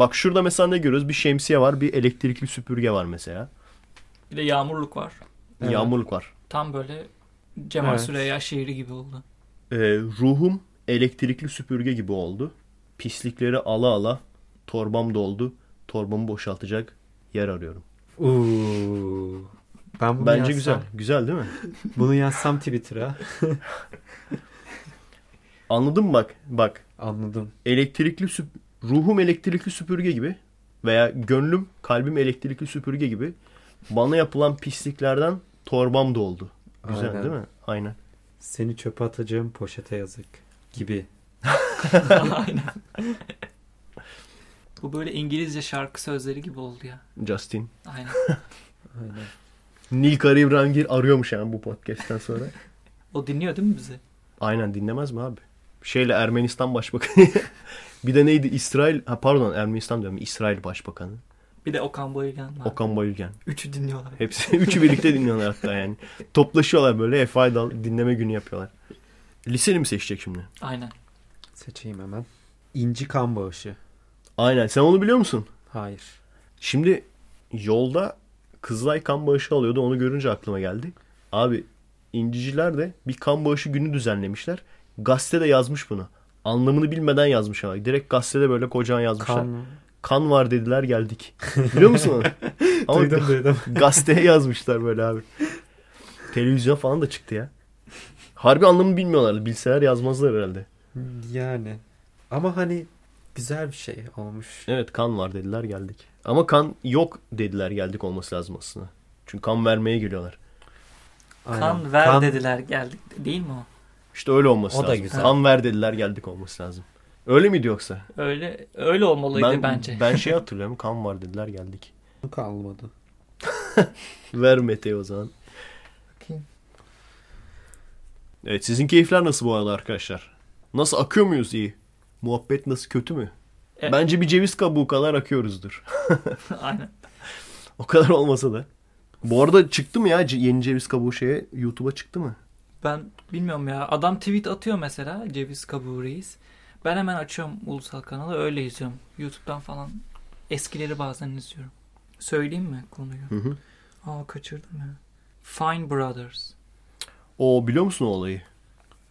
Bak şurada mesela ne görüyoruz? Bir şemsiye var, bir elektrikli süpürge var mesela. Bir de yağmurluk var. Evet. Yağmurluk var. Tam böyle Cemal evet. Süreyya şiiri gibi oldu. Ee, ruhum elektrikli süpürge gibi oldu. Pislikleri ala ala torbam doldu. Torbamı boşaltacak yer arıyorum. Uuuu. Ben bunu bence yazsam, güzel. Güzel değil mi? Bunu yazsam Twitter'a. Anladın mı bak? Bak. Anladım. Elektrikli süp... Ruhum elektrikli süpürge gibi veya gönlüm, kalbim elektrikli süpürge gibi, bana yapılan pisliklerden torbam doldu. Güzel aynen. Değil mi? Aynen. Seni çöpe atacağım poşete yazık gibi. Aynen. Bu böyle İngilizce şarkı sözleri gibi oldu ya. Justin. Aynen. Aynen. Nilkar İbrahimgil arıyormuş yani bu podcast'ten sonra. O dinliyor değil mi bizi? Aynen, dinlemez mi abi? Şeyle Ermenistan Başbakanı. Bir de neydi? İsrail. Ha pardon, Ermenistan diyorum. İsrail Başbakanı. Bir de Okan Bayülgen var. Okan Bayülgen. Üçü dinliyorlar. Hepsi. Üçü birlikte dinliyorlar hatta yani. Toplaşıyorlar böyle. Efe Aydal dinleme günü yapıyorlar. Liseli mi seçecek şimdi? Aynen. Seçeyim hemen. İnci kan bağışı. Aynen. Sen onu biliyor musun? Hayır. Şimdi yolda Kızılay kan bağışı alıyordu. Onu görünce aklıma geldi. Abi inciciler de bir kan bağışı günü düzenlemişler. Gazetede yazmış bunu. Anlamını bilmeden yazmış ama. Direkt gazetede böyle kocaman yazmışlar. Kan, kan var dediler geldik. Biliyor musun onu? Ama duydum duydum. Gazeteye yazmışlar böyle abi. Televizyon falan da çıktı ya. Harbi anlamını bilmiyorlardı. Bilseler yazmazlar herhalde. Yani. Ama hani güzel bir şey olmuş. Evet, kan var dediler geldik. Ama kan yok dediler geldik olması lazım aslında. Çünkü kan vermeye geliyorlar. Aynen. Kan ver kan... dediler geldik değil mi o? İşte öyle olması o lazım. O da güzel. Kan ver dediler geldik olması lazım. Öyle miydi yoksa? Öyle öyle olmalıydı ben, bence. Ben şey hatırlıyorum. Kan var dediler, geldik. Kalmadı. Ver Mete'yi o zaman. Bakayım. Evet, sizin keyifler nasıl bu arada arkadaşlar? Nasıl akıyor muyuz iyi? Muhabbet nasıl, kötü mü? Evet. Bence bir ceviz kabuğu kadar akıyoruzdur. Aynen. O kadar olmasa da. Bu arada çıktı mı ya yeni ceviz kabuğu şeye, YouTube'a çıktı mı? Ben bilmiyorum ya. Adam tweet atıyor mesela, ceviz kabuğu reis. Ben hemen açıyorum ulusal kanalı, öyle izliyorum. YouTube'dan falan eskileri bazen izliyorum. Söyleyeyim mi konuyu? Hı hı. Aa, kaçırdım ya. Fine Brothers. O biliyor musun o olayı?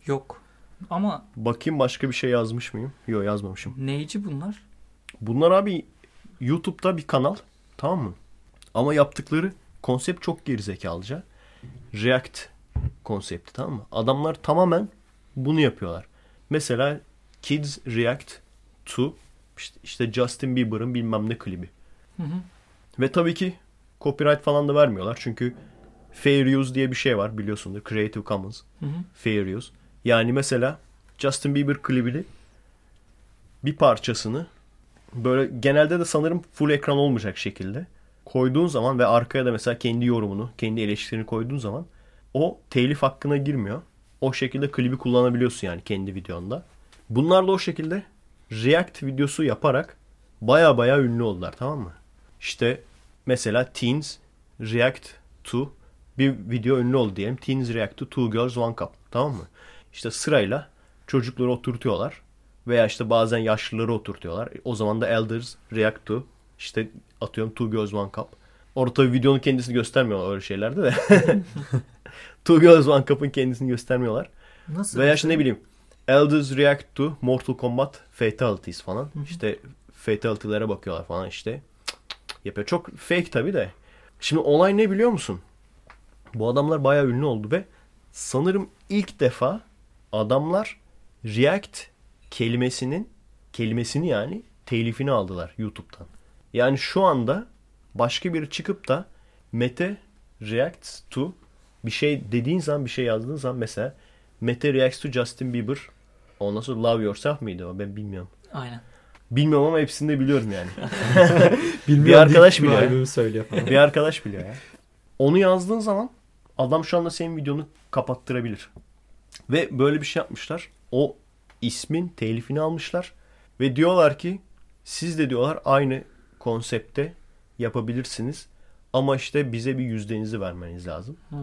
Yok. Ama bakayım başka bir şey yazmış mıyım? Yok, yazmamışım. Neyci bunlar? Bunlar abi YouTube'da bir kanal, tamam mı? Ama yaptıkları konsept çok gerizekalıca. React konsepti, tamam mı? Adamlar tamamen bunu yapıyorlar. Mesela Kids React to işte Justin Bieber'ın bilmem ne klibi. Hı hı. Ve tabii ki copyright falan da vermiyorlar. Çünkü fair use diye bir şey var, biliyorsundur. Creative Commons. Hı hı. Fair use. Yani mesela Justin Bieber klibini bir parçasını böyle genelde de sanırım full ekran olmayacak şekilde koyduğun zaman ve arkaya da mesela kendi yorumunu, kendi eleştirini koyduğun zaman o telif hakkına girmiyor. O şekilde klibi kullanabiliyorsun yani kendi videonda. Bunlar da o şekilde React videosu yaparak baya baya ünlü oldular, tamam mı? İşte mesela Teens React to bir video ünlü oldu diyelim. Teens React to Two Girls One Cup, tamam mı? İşte sırayla çocukları oturtuyorlar veya işte bazen yaşlıları oturtuyorlar. O zaman da Elders React to işte atıyorum Two Girls One Cup. Orada tabii videonun kendisini göstermiyorlar öyle şeylerde de. Two Girls One Cup'ın kendisini göstermiyorlar. Nasıl? Veya işte ne bileyim Elders React to Mortal Kombat Fatalities falan. Hı hı. İşte Fatality'lere bakıyorlar falan işte. Yapıyor. Çok fake tabii de. Şimdi olay ne biliyor musun? Bu adamlar bayağı ünlü oldu ve sanırım ilk defa adamlar React kelimesinin kelimesini yani telifini aldılar YouTube'dan. Yani şu anda başka biri çıkıp da Mete Reacts to bir şey dediğin zaman, bir şey yazdığın zaman mesela Mete Reacts to Justin Bieber, ondan sonra Love Yourself mıydı o, ben bilmiyorum. Aynen. Bilmiyorum ama hepsini de biliyorum yani. bir arkadaş biliyor. Albümü söylüyor falan. Bir arkadaş biliyor ya. Onu yazdığın zaman adam şu anda senin videonu kapattırabilir. Ve böyle bir şey yapmışlar. O ismin telifini almışlar. Ve diyorlar ki siz de diyorlar aynı konsepte yapabilirsiniz. Ama işte bize bir yüzdenizi vermeniz lazım. Hmm.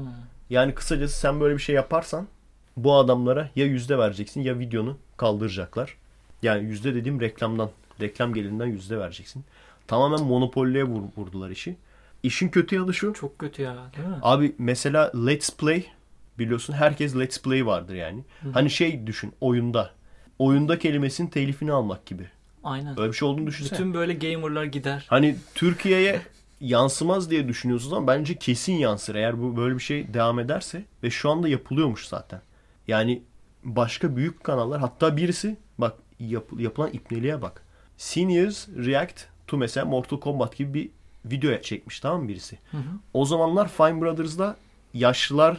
Yani kısacası sen böyle bir şey yaparsan bu adamlara ya yüzde vereceksin ya videonu kaldıracaklar. Yani yüzde dediğim reklamdan, reklam gelirinden yüzde vereceksin. Tamamen monopolliğe vurdular işi. İşin kötü yanı şu. Çok kötü ya, değil mi? Abi mesela Let's Play, biliyorsun herkes Let's Play vardır yani. Hı-hı. Hani şey düşün, oyunda. Oyunda kelimesinin telifini almak gibi. Aynen. Öyle bir şey olduğunu düşünsene. Bütün böyle gamerlar gider. Hani Türkiye'ye yansımaz diye düşünüyorsunuz ama bence kesin yansır. Eğer bu böyle bir şey devam ederse ve şu anda yapılıyormuş zaten. Yani başka büyük kanallar, hatta birisi bak yap, yapılan ipneliğe bak. Seniors React to mesela Mortal Kombat gibi bir video çekmiş, tamam mı birisi? Hı hı. O zamanlar Fine Brothers'da yaşlılar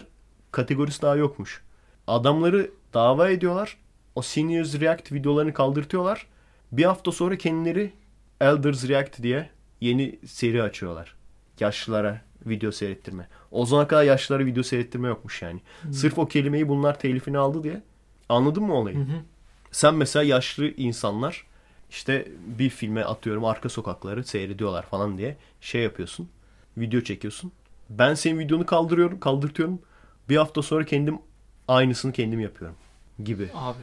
kategorisi daha yokmuş. Adamları dava ediyorlar. O Seniors React videolarını kaldırtıyorlar. Bir hafta sonra kendileri Elders React diye yeni seri açıyorlar. Yaşlılara video seyrettirme. O zamana kadar yaşlılara video seyrettirme yokmuş yani. Hı. Sırf o kelimeyi bunlar telifini aldı diye. Anladın mı olayı? Hı hı. Sen mesela yaşlı insanlar işte bir filme atıyorum Arka Sokakları seyrediyorlar falan diye şey yapıyorsun. Video çekiyorsun. Ben senin videonu kaldırıyorum, kaldırtıyorum. Bir hafta sonra kendim aynısını kendim yapıyorum gibi. Abi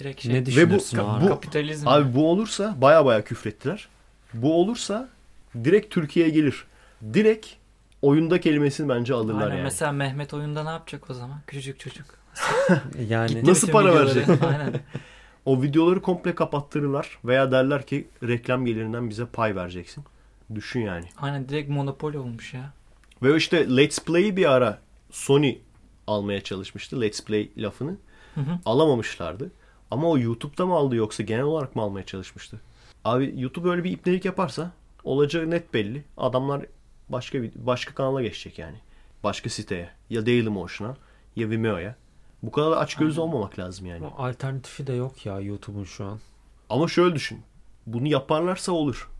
direkt şey. Ne düşünüyorsun? Ve bu, bu kapitalizm. Abi bu olursa baya baya küfrettiler. Bu olursa direkt Türkiye'ye gelir. Direkt oyunda kelimesini bence alırlar. Aynen, yani. Mesela Mehmet oyunda ne yapacak o zaman? Küçücük çocuk. Yani nasıl para verecek? Aynen. O videoları komple kapattırırlar veya derler ki reklam gelirinden bize pay vereceksin. Düşün yani. Aynen, direkt monopol olmuş ya. Ve işte Let's Play'i bir ara Sony almaya çalışmıştı. Let's Play lafını. Hı hı. Alamamışlardı. Ama o YouTube'da mı aldı yoksa genel olarak mı almaya çalışmıştı? Abi YouTube öyle bir ipnelik yaparsa olacağı net belli. Adamlar başka bir, başka kanala geçecek yani. Başka siteye. Ya Dailymotion'a ya Vimeo'ya. Bu kadar açgözlü olmamak lazım yani. Alternatifi de yok ya YouTube'un şu an. Ama şöyle düşün. Bunu yaparlarsa olur.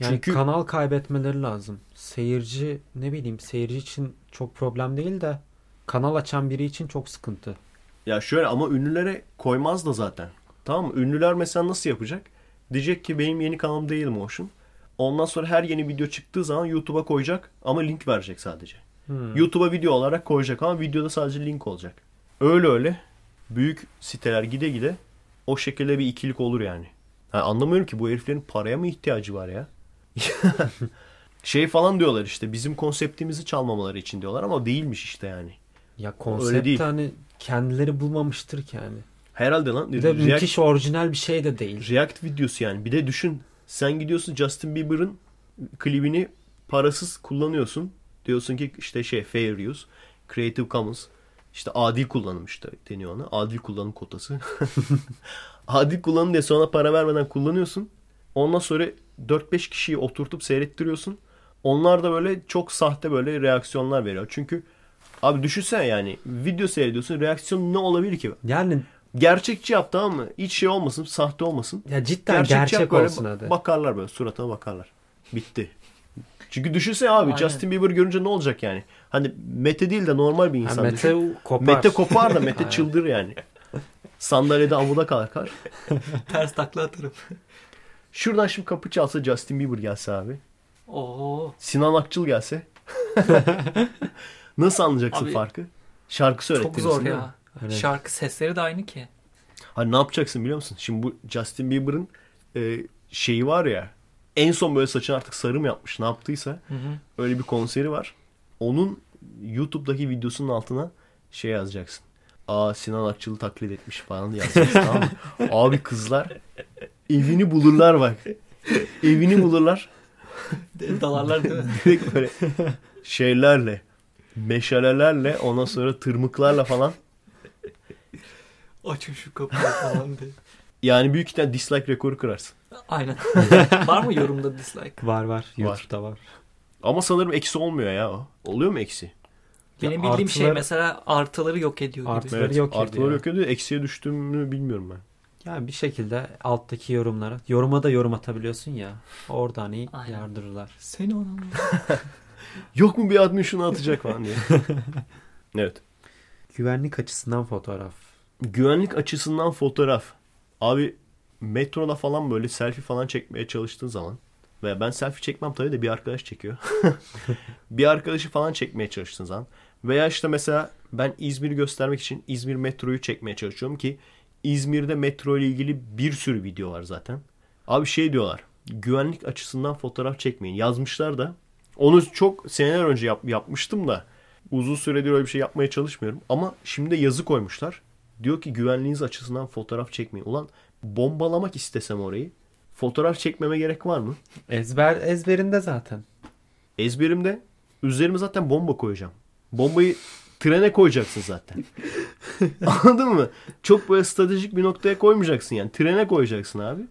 Yani çünkü kanal kaybetmeleri lazım. Seyirci, ne bileyim, seyirci için çok problem değil de kanal açan biri için çok sıkıntı. Ya şöyle, ama ünlülere koymaz da zaten. Tamam mı? Ünlüler mesela nasıl yapacak? Diyecek ki benim yeni kanalım değil Motion. Ondan sonra her yeni video çıktığı zaman YouTube'a koyacak ama link verecek sadece. Hmm. YouTube'a video olarak koyacak ama videoda sadece link olacak. Öyle öyle büyük siteler gide gide o şekilde bir ikilik olur yani. yani anlamıyorum ki bu heriflerin paraya mı ihtiyacı var ya? Şey falan diyorlar işte, bizim konseptimizi çalmamaları için diyorlar ama değilmiş işte yani. Ya konsept hani kendileri bulmamıştır ki yani. Herhalde lan. Bir de React, müthiş orijinal bir şey de değil. React videosu yani. Bir de düşün. Sen gidiyorsun Justin Bieber'ın klibini parasız kullanıyorsun. Diyorsun ki işte şey fair use, Creative Commons. İşte adil kullanım işte deniyor ona. Adil kullanım kotası. Adil kullanım diye sonra para vermeden kullanıyorsun. Ondan sonra dört beş kişiyi oturtup seyrettiriyorsun. Onlar da böyle çok sahte böyle reaksiyonlar veriyor. Çünkü abi düşünsene yani video seyrediyorsun. Reaksiyon ne olabilir ki? Yani gerçekçi yap, tamam mı? Hiç şey olmasın, sahte olmasın. Ya cidden gerçekçi gerçek yap, böyle olsun hadi. Bakarlar böyle, suratına bakarlar. Bitti. Çünkü düşünsene abi, aynen. Justin Bieber görünce ne olacak yani? Hani Mete değil de normal bir insan. Ha, Mete düşün. Kopar. Mete kopar da Mete çıldırır yani. Sandalyede amuda kalkar. Ters takla atarım. Şuradan şimdi kapı çalsa Justin Bieber gelse abi. Oo. Sinan Akçıl gelse. Nasıl anlayacaksın abi, farkı? Şarkı söylettirirsin. Çok zor ya. Evet. Şarkı sesleri de aynı ki. Hani ne yapacaksın biliyor musun? Şimdi bu Justin Bieber'ın e, şeyi var ya. En son böyle saçını artık sarı mı yapmış, ne yaptıysa. Hı hı. Öyle bir konseri var. Onun YouTube'daki videosunun altına şey yazacaksın. Aa, Sinan Akçıl'ı taklit etmiş falan yazacaksın. Tamam mı? Abi kızlar evini bulurlar bak. Evini bulurlar. Dalarlar değil mi? Direkt böyle şeylerle, meşalelerle, ondan sonra tırmıklarla falan. Açın şu kapıyı falan diye. Yani büyük ihtimalle dislike rekoru kırarsın. Aynen. Var mı yorumda dislike? Var var. YouTube'da var. var. Ama sanırım eksi olmuyor ya o. Oluyor mu eksi? Benim ya bildiğim artılar, şey mesela artıları yok ediyor. Artıları, evet, yok, artıları ediyor. yok ediyor. Eksiye düştüğümü bilmiyorum ben. Yani bir şekilde alttaki yorumlara. Yoruma da yorum atabiliyorsun ya. Oradan iyi yardırırlar. Seni ona yok mu bir admin şunu atacak falan diye. Evet. Güvenlik açısından fotoğraf. Güvenlik açısından fotoğraf. Abi metroda falan böyle selfie falan çekmeye çalıştığın zaman, veya ben selfie çekmem tabii de bir arkadaş çekiyor. Bir arkadaşı falan çekmeye çalıştığın zaman, veya işte mesela ben İzmir'i göstermek için İzmir metroyu çekmeye çalışıyorum ki İzmir'de metro ile ilgili bir sürü video var zaten. Abi şey diyorlar, güvenlik açısından fotoğraf çekmeyin yazmışlar da, onu çok seneler önce yap, yapmıştım da uzun süredir öyle bir şey yapmaya çalışmıyorum ama şimdi de yazı koymuşlar. Diyor ki güvenliğiniz açısından fotoğraf çekmeyin. Ulan bombalamak istesem orayı, fotoğraf çekmeme gerek var mı? Ezber ezberinde zaten. Ezberimde. Üzerime zaten bomba koyacağım. Bombayı trene koyacaksın zaten. Anladın mı? Çok böyle stratejik bir noktaya koymayacaksın yani. Trene koyacaksın abi.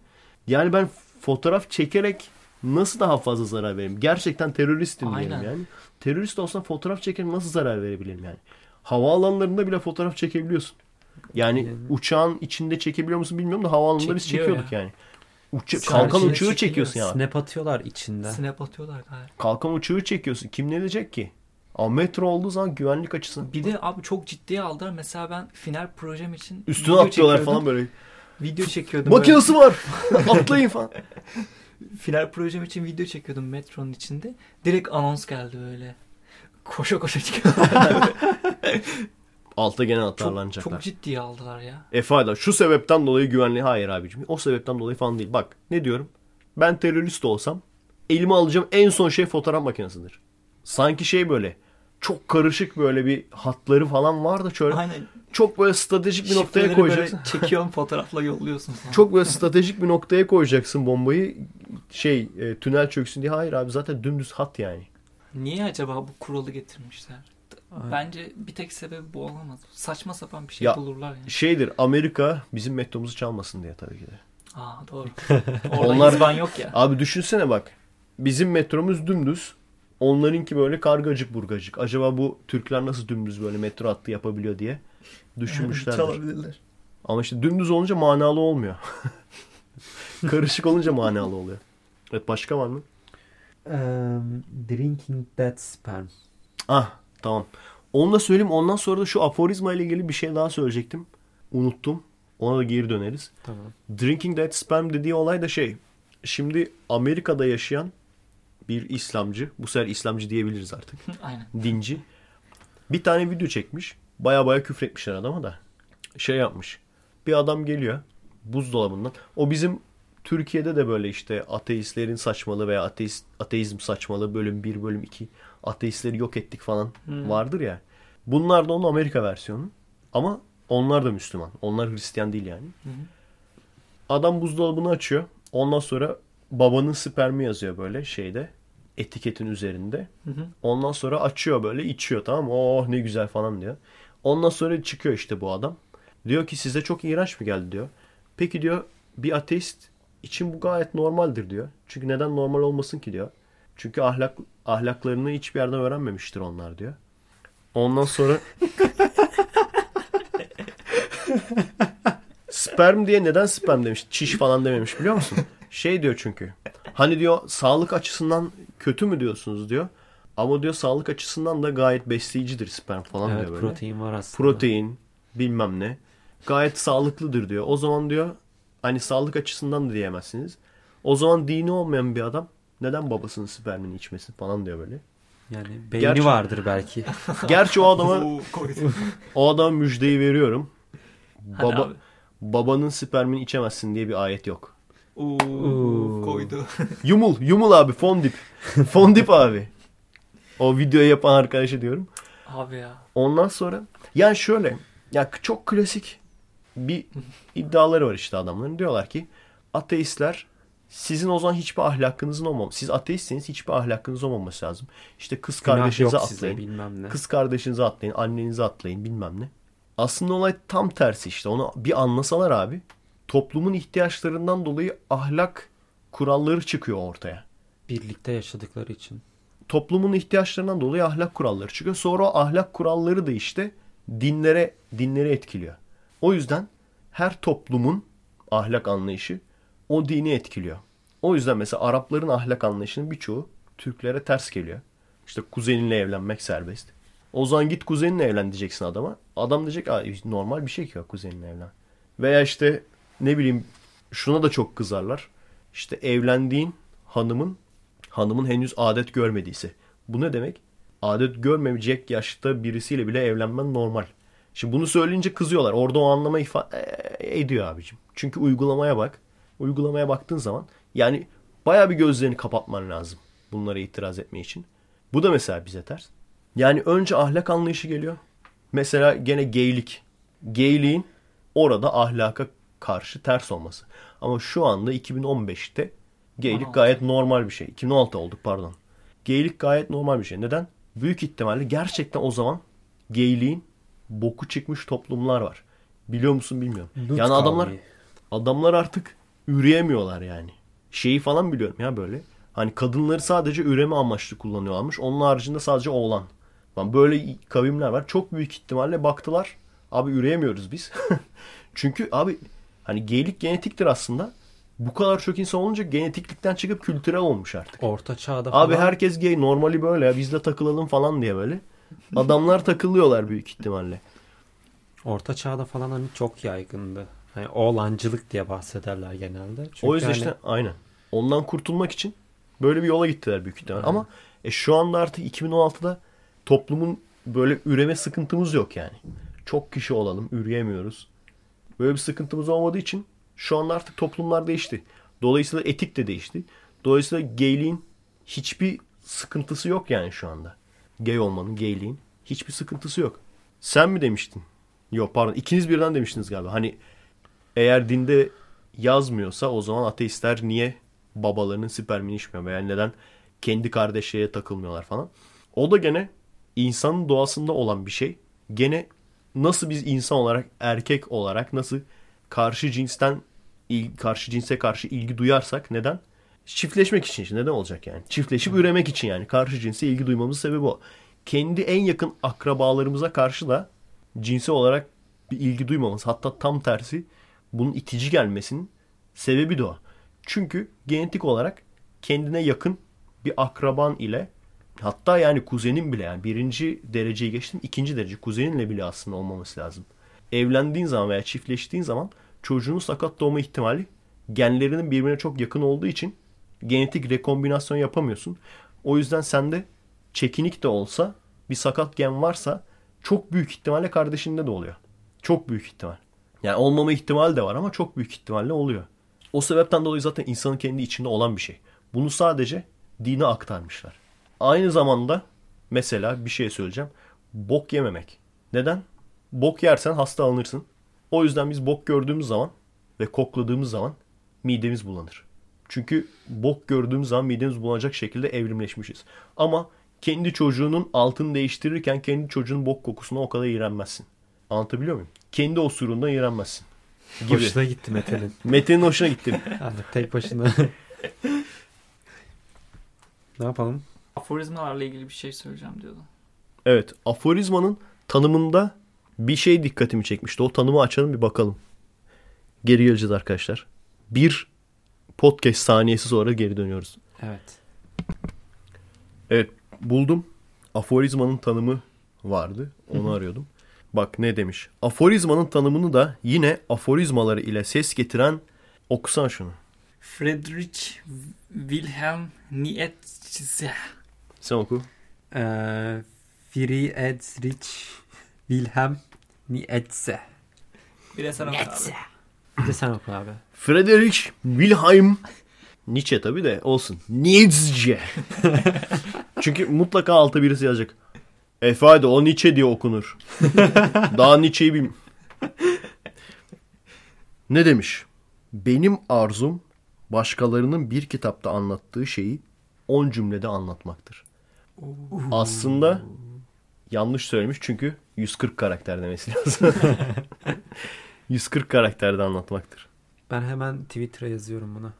Yani ben fotoğraf çekerek nasıl daha fazla zarar veririm? Gerçekten teröristim diyelim yani. Terörist olsam fotoğraf çekerek nasıl zarar verebilirim yani? Havaalanlarında bile fotoğraf çekebiliyorsun. Yani, yani uçağın içinde çekebiliyor musun bilmiyorum da havaalanında biz çekiyorduk ya. yani. Uça- kalkan uçağı çekiliyor. Çekiyorsun yani. Snap atıyorlar içinde. Snap atıyorlar galiba. Kalkan uçağı çekiyorsun. Kim ne diyecek ki? Ama metro olduğu zaman güvenlik açısından. Bir de abi çok ciddiye aldılar. Mesela ben final projem için üstüne atıyorlar falan böyle. Video çekiyordum. Makinesi var. Atlayın falan. Final projem için video çekiyordum metronun içinde. Direkt anons geldi böyle. Koşa koşa çıkıyorlar. Alta gene atarlanacaklar. Çok, çok ciddiye aldılar ya. Efe Aydal şu sebepten dolayı güvenliği. Hayır abicim, o sebepten dolayı falan değil. Bak ne diyorum. Ben terörist olsam elime alacağım en son şey fotoğraf makinesidir. Sanki şey böyle çok karışık böyle bir hatları falan var da şöyle. Aynen. Çok böyle stratejik bir noktaya koyacaksın. Böyle çekiyorsun fotoğrafla yolluyorsun falan. Çok böyle stratejik bir noktaya koyacaksın bombayı. Şey e, tünel çöksün diye. Hayır abi, zaten dümdüz hat yani. Niye acaba bu kuralı getirmişler? Bence bir tek sebebi bu olamaz. Saçma sapan bir şey ya, bulurlar yani. Şeydir, Amerika bizim metromuzu çalmasın diye tabii ki de. Aa doğru. Orada izban yok ya. Abi düşünsene bak. Bizim metromuz dümdüz. Onlarınki böyle kargacık burgacık. Acaba bu Türkler nasıl dümdüz böyle metro hattı yapabiliyor diye düşünmüşlerdir. Çalabilirler. Ama işte dümdüz olunca manalı olmuyor. Karışık olunca manalı oluyor. Evet, başka var mı? Um, drinking that sperm. Ah, tamam. Onu da söyleyeyim. Ondan sonra da şu aforizma ile ilgili bir şey daha söyleyecektim. Unuttum. Ona da geri döneriz. Tamam. Drinking that sperm dediği olay da şey. Şimdi Amerika'da yaşayan bir İslamcı. Bu sefer İslamcı diyebiliriz artık. Aynen. Dinci. Bir tane video çekmiş. Baya baya küfretmişler adama da. Şey yapmış. Bir adam geliyor buzdolabından. O bizim Türkiye'de de böyle işte ateistlerin saçmalığı veya ateist, ateizm saçmalığı bölüm bir, bölüm iki. Ateistleri yok ettik falan hmm. vardır ya. Bunlar da onun Amerika versiyonu. Ama onlar da Müslüman. Onlar Hristiyan değil yani. Hmm. Adam buzdolabını açıyor. Ondan sonra babanın spermi yazıyor böyle şeyde. Etiketin üzerinde. Hı hı. Ondan sonra açıyor böyle, içiyor, tamam mı? Oh ne güzel falan diyor. Ondan sonra çıkıyor işte bu adam. Diyor ki size çok iğrenç mi geldi diyor. Peki diyor, bir ateist için bu gayet normaldir diyor. Çünkü neden normal olmasın ki diyor. Çünkü ahlak ahlaklarını hiçbir yerden öğrenmemiştir onlar diyor. Ondan sonra sperm diye neden sperm demiş? Çiş falan dememiş, biliyor musun? Şey diyor çünkü. Hani diyor sağlık açısından kötü mü diyorsunuz diyor. Ama diyor sağlık açısından da gayet besleyicidir sperm falan, evet, diyor böyle. Protein var aslında. Protein bilmem ne. Gayet sağlıklıdır diyor. O zaman diyor hani sağlık açısından da diyemezsiniz. O zaman dini olmayan bir adam neden babasının spermini içmesin falan diyor böyle. Yani beyni gerçi, vardır belki. Gerçi o adama o adama müjdeyi veriyorum. Baba, babanın spermini içemezsin diye bir ayet yok. Uuu koydu. Yumul. Yumul abi. Fondip. Fondip abi. O videoyu yapan arkadaşı diyorum. Abi ya. Ondan sonra yani şöyle. Ya çok klasik bir iddiaları var işte adamların. Diyorlar ki ateistler, sizin o zaman hiçbir ahlakınızın olmaması. Siz ateistseniz hiçbir ahlakınız olmaması lazım. İşte kız kardeşinize atlayın. Size, kız kardeşinize atlayın. Annenize atlayın. Bilmem ne. Aslında olay tam tersi işte. Onu bir anlasalar abi. Toplumun ihtiyaçlarından dolayı ahlak kuralları çıkıyor ortaya. Birlikte yaşadıkları için. Toplumun ihtiyaçlarından dolayı ahlak kuralları çıkıyor. Sonra o ahlak kuralları da işte dinlere dinlere etkiliyor. O yüzden her toplumun ahlak anlayışı o dini etkiliyor. O yüzden mesela Arapların ahlak anlayışının birçoğu Türklere ters geliyor. İşte kuzeninle evlenmek serbest. O zaman git kuzeninle evlen diyeceksin adama. Adam diyecek normal bir şey ki kuzeninle evlen. Veya işte ne bileyim şuna da çok kızarlar. İşte evlendiğin hanımın hanımın henüz adet görmediyse. Bu ne demek? Adet görmeyecek yaşta birisiyle bile evlenmen normal. Şimdi bunu söyleyince kızıyorlar. Orada o anlama ifade ediyor abicim. Çünkü uygulamaya bak. Uygulamaya baktığın zaman yani bayağı bir gözlerini kapatman lazım bunlara itiraz etme için. Bu da mesela bize ters. Yani önce ahlak anlayışı geliyor. Mesela gene geylik. Geyliğin orada ahlaka karşı ters olması. Ama şu anda iki bin on beşte geylik gayet normal bir şey. iki bin on altı olduk pardon. Geylik gayet normal bir şey. Neden? Büyük ihtimalle gerçekten o zaman geyliğin boku çıkmış toplumlar var. Biliyor musun bilmiyorum. Lütfen. Yani adamlar adamlar artık üreyemiyorlar yani. Şeyi falan biliyorum ya böyle. Hani kadınları sadece üreme amaçlı kullanıyorlarmış. Onun haricinde sadece oğlan. Böyle kavimler var. Çok büyük ihtimalle baktılar. Abi üreyemiyoruz biz. Çünkü abi hani geylik genetiktir aslında. Bu kadar çok insan olunca genetiklikten çıkıp kültürel olmuş artık. Orta çağda falan. Abi herkes gay. Normali böyle ya. Biz de takılalım falan diye böyle. Adamlar takılıyorlar büyük ihtimalle. Orta çağda falan hani çok yaygındı. Hani oğlancılık diye bahsederler genelde. Çünkü o yüzden hani... işte aynen. Ondan kurtulmak için böyle bir yola gittiler büyük ihtimalle. Ama e, şu anda artık iki bin on altıda toplumun böyle üreme sıkıntımız yok yani. Çok kişi olalım. Üreyemiyoruz. Böyle bir sıkıntımız olmadığı için şu anda artık toplumlar değişti. Dolayısıyla etik de değişti. Dolayısıyla gayliğin hiçbir sıkıntısı yok yani şu anda. Gay olmanın, gayliğin hiçbir sıkıntısı yok. Sen mi demiştin? Yok pardon, ikiniz birden demiştiniz galiba. Hani eğer dinde yazmıyorsa o zaman ateistler niye babalarının spermini içmiyor? Yani neden kendi kardeşliğe takılmıyorlar falan. O da gene insanın doğasında olan bir şey. Gene nasıl biz insan olarak, erkek olarak nasıl karşı cinsten karşı cinse karşı ilgi duyarsak neden? Çiftleşmek için. Neden olacak yani? Çiftleşip üremek için yani. Karşı cinse ilgi duymamızın sebebi o. Kendi en yakın akrabalarımıza karşı da cinsel olarak bir ilgi duymamız. Hatta tam tersi bunun itici gelmesinin Sebebi de o. Çünkü genetik olarak kendine yakın bir akraban ile, hatta yani kuzenin bile, yani birinci dereceyi geçtim, ikinci derece kuzeninle bile aslında olmaması lazım. Evlendiğin zaman veya çiftleştiğin zaman çocuğunun sakat doğma ihtimali genlerinin birbirine çok yakın olduğu için genetik rekombinasyon yapamıyorsun. O yüzden sende çekinik de olsa bir sakat gen varsa çok büyük ihtimalle kardeşinde de oluyor. Çok büyük ihtimal. Yani olmama ihtimali de var ama çok büyük ihtimalle oluyor. O sebepten dolayı zaten insanın kendi içinde olan bir şey. Bunu sadece dine aktarmışlar. Aynı zamanda mesela bir şey söyleyeceğim. Bok yememek. Neden? Bok yersen hastalanırsın. O yüzden biz bok gördüğümüz zaman ve kokladığımız zaman midemiz bulanır. Çünkü bok gördüğümüz zaman midemiz bulanacak şekilde evrimleşmişiz. Ama kendi çocuğunun altını değiştirirken kendi çocuğunun bok kokusuna o kadar iğrenmezsin. Anlatabiliyor muyum? Kendi osurundan iğrenmezsin. Gibi. Hoşuna gitti Mete'nin. Mete'nin hoşuna gitti. Yani tek başına. Ne yapalım? Aforizmalarla ilgili bir şey söyleyeceğim diyordu. Evet. Aforizmanın tanımında bir şey dikkatimi çekmişti. O tanımı açalım bir bakalım. Geri geleceğiz arkadaşlar. Bir podcast saniyesi sonra geri dönüyoruz. Evet. Evet. Buldum. Aforizmanın tanımı vardı. Onu arıyordum. Bak ne demiş. Aforizmanın tanımını da yine aforizmaları ile ses getiren, okusana şunu. Friedrich Wilhelm Nietzsche. Sen oku. Ee, Friedrich Wilhelm Nietzsche. Bir de sen oku abi. Bir de sen oku abi. Friedrich Wilhelm Nietzsche tabii de olsun. Nietzsche. Çünkü mutlaka alta birisi yazacak. Efe Aydal o Nietzsche diye okunur. Daha Nietzsche'yi bilmiyorum. Ne demiş? Benim arzum başkalarının bir kitapta anlattığı şeyi on cümlede anlatmaktır. Ooh. Aslında yanlış söylemiş çünkü yüz kırk karakter demesi lazım. yüz kırk karakterde anlatmaktır. Ben hemen Twitter'a yazıyorum buna.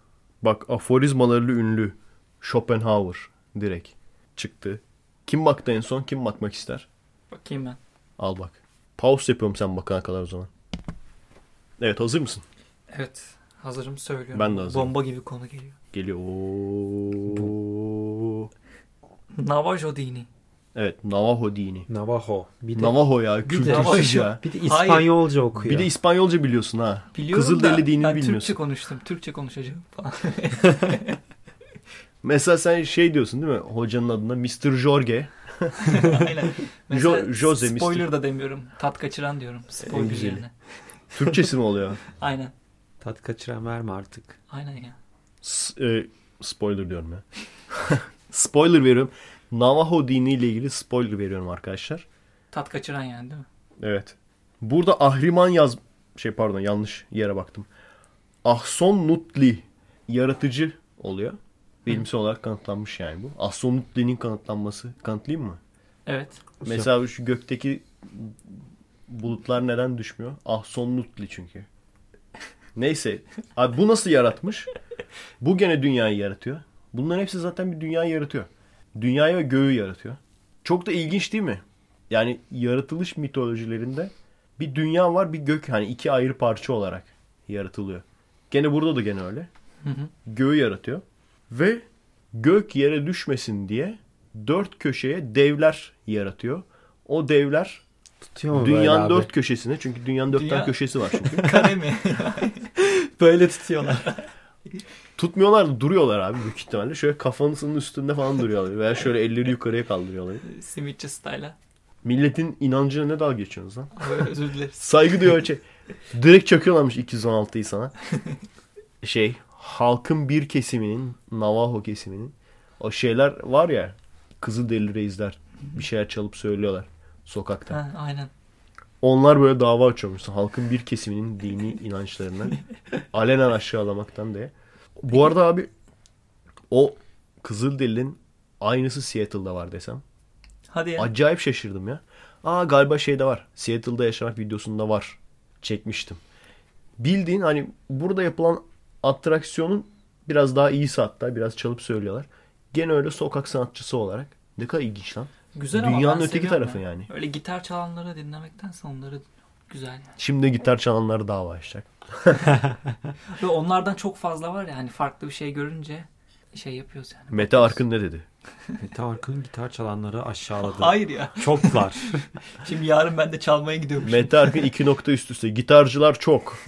Bak aforizmalarıyla ünlü Schopenhauer direkt çıktı. Kim baktı en son? Kim bakmak ister? Bakayım ben. Al bak. Pause yapıyorum sen bakana kadar o zaman. Evet hazır mısın? Evet hazırım söylüyorum. Ben de hazırım. Bomba gibi konu geliyor. Geliyor. Oo. Navajo dini. Evet Navajo dini. Navajo. Bir de, Navajo ya kültürsüz ya. Bir de İspanyolca Hayır. okuyor. Bir de İspanyolca biliyorsun ha. Biliyorum Kızılderili da, dinini ben bilmiyorsun. Ben Türkçe konuştum. Türkçe konuşacağım falan. Mesela sen şey diyorsun değil mi? Hocanın adına mister Jorge. Aynen. Mesela jo- Jose, spoiler mister da demiyorum. Tat kaçıran diyorum. Spoiler yerine. Türkçesi mi oluyor? Aynen. Tat kaçıran verme artık. Aynen ya. S- e, spoiler diyorum ya. Spoiler veriyorum. Navajo diniyle ilgili spoiler veriyorum arkadaşlar. Tat kaçıran yani değil mi? Evet. Burada Ahriman yaz... Şey pardon yanlış yere baktım. Ahsonnutli yaratıcı oluyor. Bilimsel olarak kanıtlanmış yani bu. Ahsonnutli'nin kanıtlanması. Kanıtlayayım mı? Evet. Mesela şu gökteki bulutlar neden düşmüyor? Ahsonnutli çünkü. Neyse. Abi bu nasıl yaratmış? Bu gene dünyayı yaratıyor. Bunların hepsi zaten bir dünyayı yaratıyor. Dünyayı ve göğü yaratıyor. Çok da ilginç değil mi? Yani yaratılış mitolojilerinde bir dünya var bir gök. Hani iki ayrı parça olarak yaratılıyor. Gene burada da gene öyle. Hı hı. Göğü yaratıyor. Ve gök yere düşmesin diye dört köşeye devler yaratıyor. O devler tutuyor dünyanın dört abi? Köşesine. Çünkü dünyanın dört Dünya... tane köşesi var çünkü. Kare mi? Böyle tutuyorlar. Tutmuyorlar da duruyorlar abi büyük ihtimalle. Şöyle kafanın üstünde falan duruyorlar. Veya şöyle elleri yukarıya kaldırıyorlar. Simitçi style'a. Milletin inancına ne dalga geçiyorsunuz lan? Özür dileriz. Saygı duyuyor ölçe. Direkt çakıyorlarmış iki yüz on altıyı sana. Şey... Halkın bir kesiminin, Navajo kesiminin o şeyler var ya, Kızılderili reisler bir şeyler çalıp söylüyorlar sokakta. Ha, aynen. Onlar böyle dava açıyormuş. Halkın bir kesiminin dini inançlarını alenen aşağılamaktan diye. Bu arada abi o Kızılderili'nin aynısı Seattle'da var desem. Hadi ya. Acayip şaşırdım ya. Aa galiba şeyde var. Seattle'da yaşamak videosunda var. Çekmiştim. Bildiğin hani burada yapılan atraksiyonun biraz daha iyisi hatta. Biraz çalıp söylüyorlar. Gene öyle sokak sanatçısı olarak. Ne kadar ilginç lan. Güzel. Dünyanın öteki tarafı ya. Yani. Öyle gitar çalanları dinlemektense onları dinliyorum. Güzel. Şimdi gitar çalanları daha başlayacak. Ve onlardan çok fazla var ya, hani farklı bir şey görünce şey yapıyoruz yani. Mete Arkın ne dedi? Mete Arkın'ın gitar çalanları aşağıladı. Hayır ya. Çoklar. Şimdi yarın ben de çalmaya gidiyorum. Mete Arkın iki nokta üst üste. Gitarcılar çok.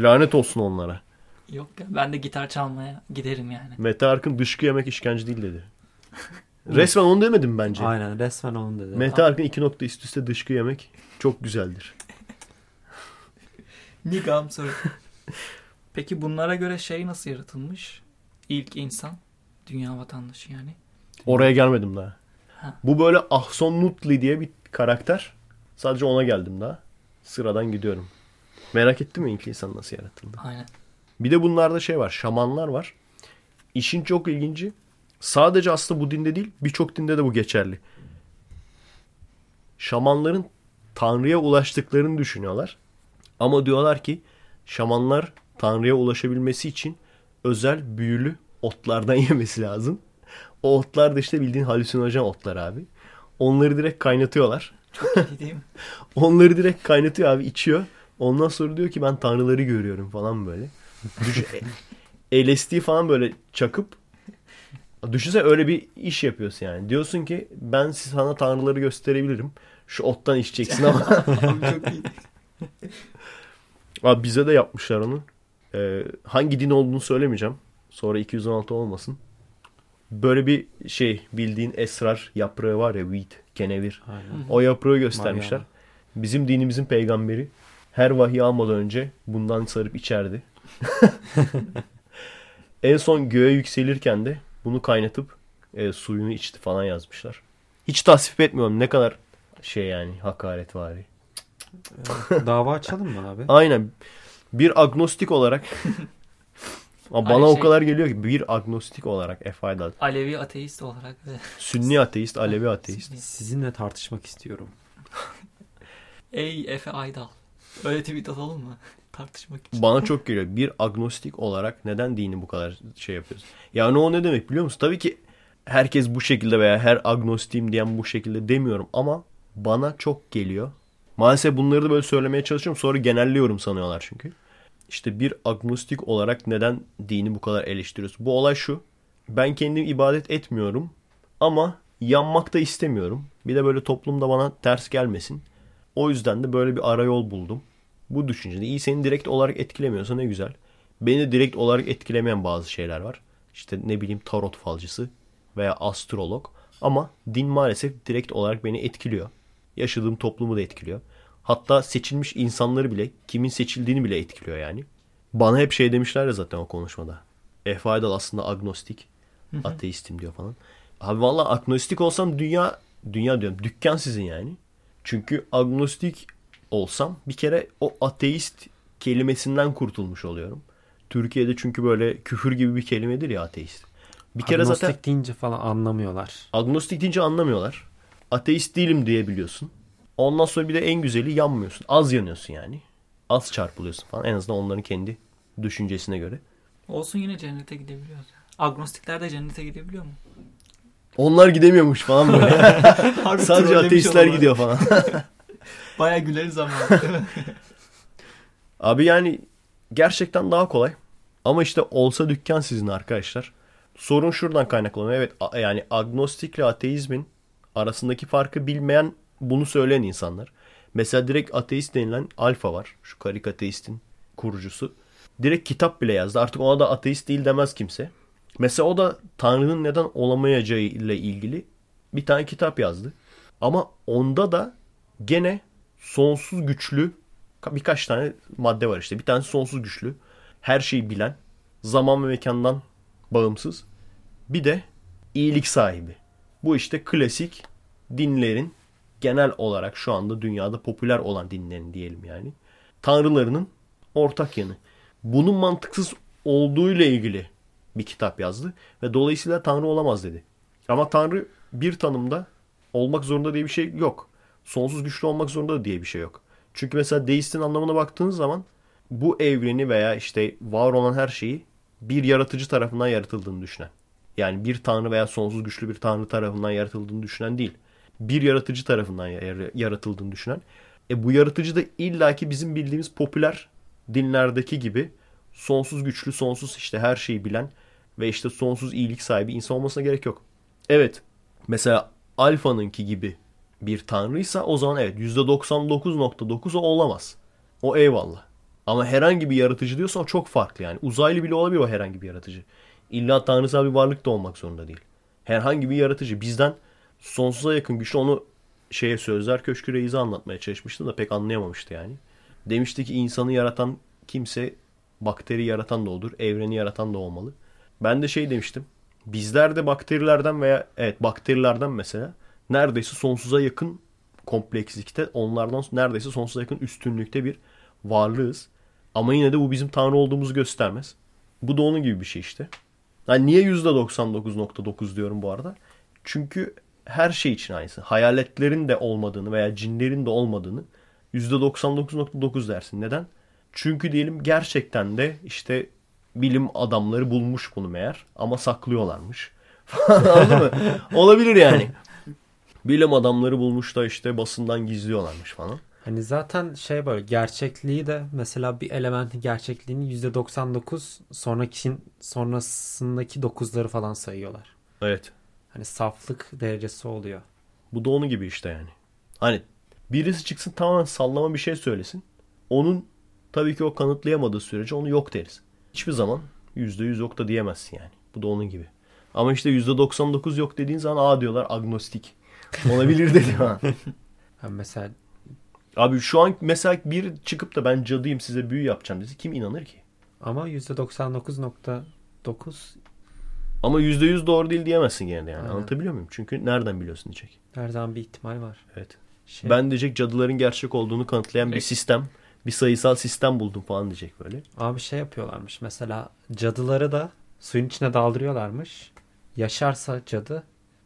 Lanet olsun onlara. Yok ya, ben de gitar çalmaya giderim yani. Mete Arkın dışkı yemek işkence değil dedi. Resmen onu demedim bence. Aynen, resmen onu dedi. Mete Arkın iki nokta üst üste dışkı yemek çok güzeldir. Nigam soru. Peki bunlara göre şey nasıl yaratılmış? İlk insan. Dünya vatandaşı yani. Oraya gelmedim daha. Ha. Bu böyle Ahsonnutli diye bir karakter. Sadece ona geldim daha. Sıradan gidiyorum. Merak ettin mi ilk insan nasıl yaratıldı? Aynen. Bir de bunlarda şey var. Şamanlar var. İşin çok ilginci. Sadece aslında bu dinde değil, birçok dinde de bu geçerli. Şamanların Tanrı'ya ulaştıklarını düşünüyorlar. Ama diyorlar ki şamanlar Tanrı'ya ulaşabilmesi için özel büyülü otlardan yemesi lazım. O otlar da işte bildiğin halüsinojen otlar abi. Onları direkt kaynatıyorlar. Çok iyi değil mi? Onları direkt kaynatıyor abi, içiyor. Ondan sonra diyor ki ben tanrıları görüyorum falan böyle. L S D falan böyle çakıp. Düşünsene öyle bir iş yapıyorsun yani. Diyorsun ki ben sana tanrıları gösterebilirim. Şu ottan içeceksin ama. Çok iyi. Abi bize de yapmışlar onu. Ee, hangi din olduğunu söylemeyeceğim. Sonra iki yüz on altı olmasın. Böyle bir şey, bildiğin esrar yaprağı var ya, weed, kenevir. Aynen. O yaprağı göstermişler. Mariana. Bizim dinimizin peygamberi her vahiy almadan önce bundan sarıp içerdi. En son göğe yükselirken de bunu kaynatıp e, suyunu içti falan yazmışlar. Hiç tasvip etmiyorum, ne kadar şey yani, hakaretvari. Evet, dava açalım mı abi? Aynen. Bir agnostik olarak... Ama bana şey, o kadar geliyor ki bir agnostik olarak Efe Aydal. Alevi ateist olarak. Sünni ateist, Alevi ateist. Sizinle tartışmak istiyorum. Ey Efe Aydal. Öyle tweet atalım mı? Tartışmak için. Bana çok geliyor. Bir agnostik olarak neden dini bu kadar şey yapıyoruz? Yani o ne demek biliyor musun? Tabii ki herkes bu şekilde veya her agnostiğim diyen bu şekilde demiyorum ama bana çok geliyor. Maalesef bunları da böyle söylemeye çalışıyorum. Sonra genelliyorum sanıyorlar çünkü. İşte bir agnostik olarak neden dini bu kadar eleştiriyoruz? Bu olay şu. Ben kendim ibadet etmiyorum ama yanmak da istemiyorum. Bir de böyle toplumda bana ters gelmesin. O yüzden de böyle bir arayol buldum. Bu düşüncede iyi, seni direkt olarak etkilemiyorsa ne güzel. Beni de direkt olarak etkilemeyen bazı şeyler var. İşte ne bileyim tarot falcısı veya astrolog. Ama din maalesef direkt olarak beni etkiliyor. Yaşadığım toplumu da etkiliyor. Hatta seçilmiş insanları bile, kimin seçildiğini bile etkiliyor yani. Bana hep şey demişler ya zaten o konuşmada. Efe Aydal aslında agnostik, ateistim diyor falan. Abi valla agnostik olsam dünya, dünya diyorum, dükkan sizin yani. Çünkü agnostik olsam bir kere o ateist kelimesinden kurtulmuş oluyorum. Türkiye'de çünkü böyle küfür gibi bir kelimedir ya ateist. Bir kere agnostik zaten, deyince falan anlamıyorlar. Agnostik deyince anlamıyorlar. Ateist değilim diyebiliyorsun. Ondan sonra bir de en güzeli yanmıyorsun. Az yanıyorsun yani. Az çarpılıyorsun falan. En azından onların kendi düşüncesine göre. Olsun, yine cennete gidebiliyoruz. Agnostikler de cennete gidebiliyor mu? Onlar gidemiyormuş falan böyle. Sadece ateistler gidiyor falan. Baya güleriz ama. Abi yani gerçekten daha kolay. Ama işte olsa dükkan sizin arkadaşlar. Sorun şuradan kaynaklanıyor. Evet yani agnostikle ateizmin arasındaki farkı bilmeyen, bunu söyleyen insanlar. Mesela direkt ateist denilen Alfa var. Şu karikateistin kurucusu. Direkt kitap bile yazdı. Artık ona da ateist değil demez kimse. Mesela o da Tanrı'nın neden olamayacağı ile ilgili bir tane kitap yazdı. Ama onda da gene sonsuz güçlü birkaç tane madde var işte. Bir tanesi sonsuz güçlü. Her şeyi bilen. Zaman ve mekandan bağımsız. Bir de iyilik sahibi. Bu işte klasik dinlerin, genel olarak şu anda dünyada popüler olan dinlerin diyelim yani, tanrılarının ortak yanı. Bunun mantıksız olduğuyla ilgili bir kitap yazdı ve dolayısıyla tanrı olamaz dedi. Ama tanrı bir tanımda olmak zorunda diye bir şey yok. Sonsuz güçlü olmak zorunda diye bir şey yok. Çünkü mesela deistin anlamına baktığınız zaman bu evreni veya işte var olan her şeyi bir yaratıcı tarafından yaratıldığını düşünen. Yani bir tanrı veya sonsuz güçlü bir tanrı tarafından yaratıldığını düşünen değil. Bir yaratıcı tarafından yaratıldığını düşünen E bu yaratıcı da illaki bizim bildiğimiz popüler dinlerdeki gibi sonsuz güçlü, sonsuz işte her şeyi bilen ve işte sonsuz iyilik sahibi insan olmasına gerek yok. Evet, mesela Alfa'nınki gibi bir tanrıysa o zaman evet yüzde doksan dokuz virgül dokuz o olamaz. O eyvallah. Ama herhangi bir yaratıcı diyorsa o çok farklı yani. Uzaylı bile olabilir o herhangi bir yaratıcı. İlla tanrısal bir varlık da olmak zorunda değil. Herhangi bir yaratıcı bizden sonsuza yakın güçlü, onu şeye Sözler Köşkü Reis'e anlatmaya çalışmıştım da pek anlayamamıştı yani. Demişti ki insanı yaratan kimse bakteri yaratan da odur, evreni yaratan da olmalı. Ben de şey demiştim. Bizler de bakterilerden veya evet bakterilerden mesela neredeyse sonsuza yakın komplekslikte, onlardan neredeyse sonsuza yakın üstünlükte bir varlığız. Ama yine de bu bizim tanrı olduğumuzu göstermez. Bu da onun gibi bir şey işte. Yani niye yüzde doksan dokuz virgül dokuz diyorum bu arada? Çünkü her şey için aynısı. Hayaletlerin de olmadığını veya cinlerin de olmadığını yüzde doksan dokuz virgül dokuz dersin. Neden? Çünkü diyelim gerçekten de işte bilim adamları bulmuş bunu meğer ama saklıyorlarmış. Anladın mı? Olabilir yani. Bilim adamları bulmuş da işte basından gizliyorlarmış falan. Hani zaten şey böyle gerçekliği de mesela bir elementin gerçekliğini yüzde doksan dokuz sonraki, sonrasındaki dokuzları falan sayıyorlar. Evet. Hani saflık derecesi oluyor. Bu da onun gibi işte yani. Hani birisi çıksın tamamen sallama bir şey söylesin. Onun tabii ki o kanıtlayamadığı sürece onu yok deriz. Hiçbir zaman yüzde yüz yok da diyemezsin yani. Bu da onun gibi. Ama işte yüzde doksan dokuz yok dediğin zaman aa diyorlar agnostik. Olabilir dedim ha. Mesela abi şu an mesela bir çıkıp da ben cadıyım size büyü yapacağım dedi. Kim inanır ki? Ama yüzde doksan dokuz virgül dokuz ama yüzde yüz doğru değil diyemezsin gene de yani. Aynen. Anlatabiliyor muyum? Çünkü nereden biliyorsun diyecek. Her zaman bir ihtimal var. Evet. Şey... Ben diyecek cadıların gerçek olduğunu kanıtlayan bir sistem, bir sayısal sistem buldum falan diyecek böyle. Abi şey yapıyorlarmış mesela cadıları da suyun içine daldırıyorlarmış. Yaşarsa cadı,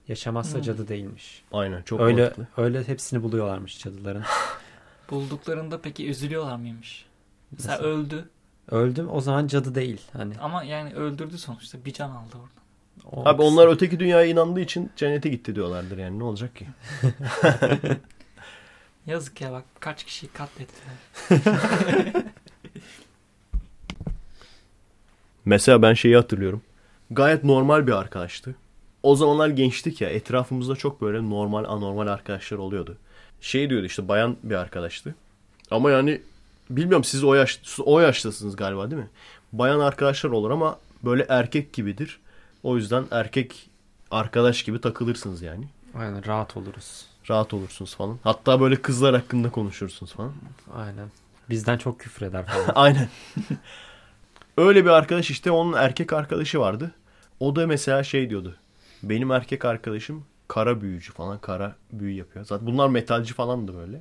yaşamazsa hmm. cadı değilmiş. Aynen çok öyle, mantıklı. Öyle hepsini buluyorlarmış cadıların. Bulduklarında peki üzülüyorlar mıymış? Mesela, mesela öldü. Öldüm o zaman cadı değil. Hani. Ama yani öldürdü sonuçta. Bir can aldı oradan. O abi kısmı. Onlar öteki dünyaya inandığı için cennete gitti diyorlardır yani. Ne olacak ki? Yazık ya bak kaç kişiyi katlettiler. Mesela ben şeyi hatırlıyorum. Gayet normal bir arkadaştı. O zamanlar gençtik ya, etrafımızda çok böyle normal anormal arkadaşlar oluyordu. Şey diyordu işte bayan bir arkadaştı. Ama yani bilmiyorum siz o, yaş, siz o yaştasınız galiba değil mi? Bayan arkadaşlar olur ama böyle erkek gibidir. O yüzden erkek arkadaş gibi takılırsınız yani. Aynen rahat oluruz. Rahat olursunuz falan. Hatta böyle kızlar hakkında konuşursunuz falan. Aynen. Bizden çok küfreder falan. Aynen. Öyle bir arkadaş işte onun erkek arkadaşı vardı. O da mesela şey diyordu. Benim erkek arkadaşım kara büyücü falan. Kara büyü yapıyor. Zaten bunlar metalci falandı böyle.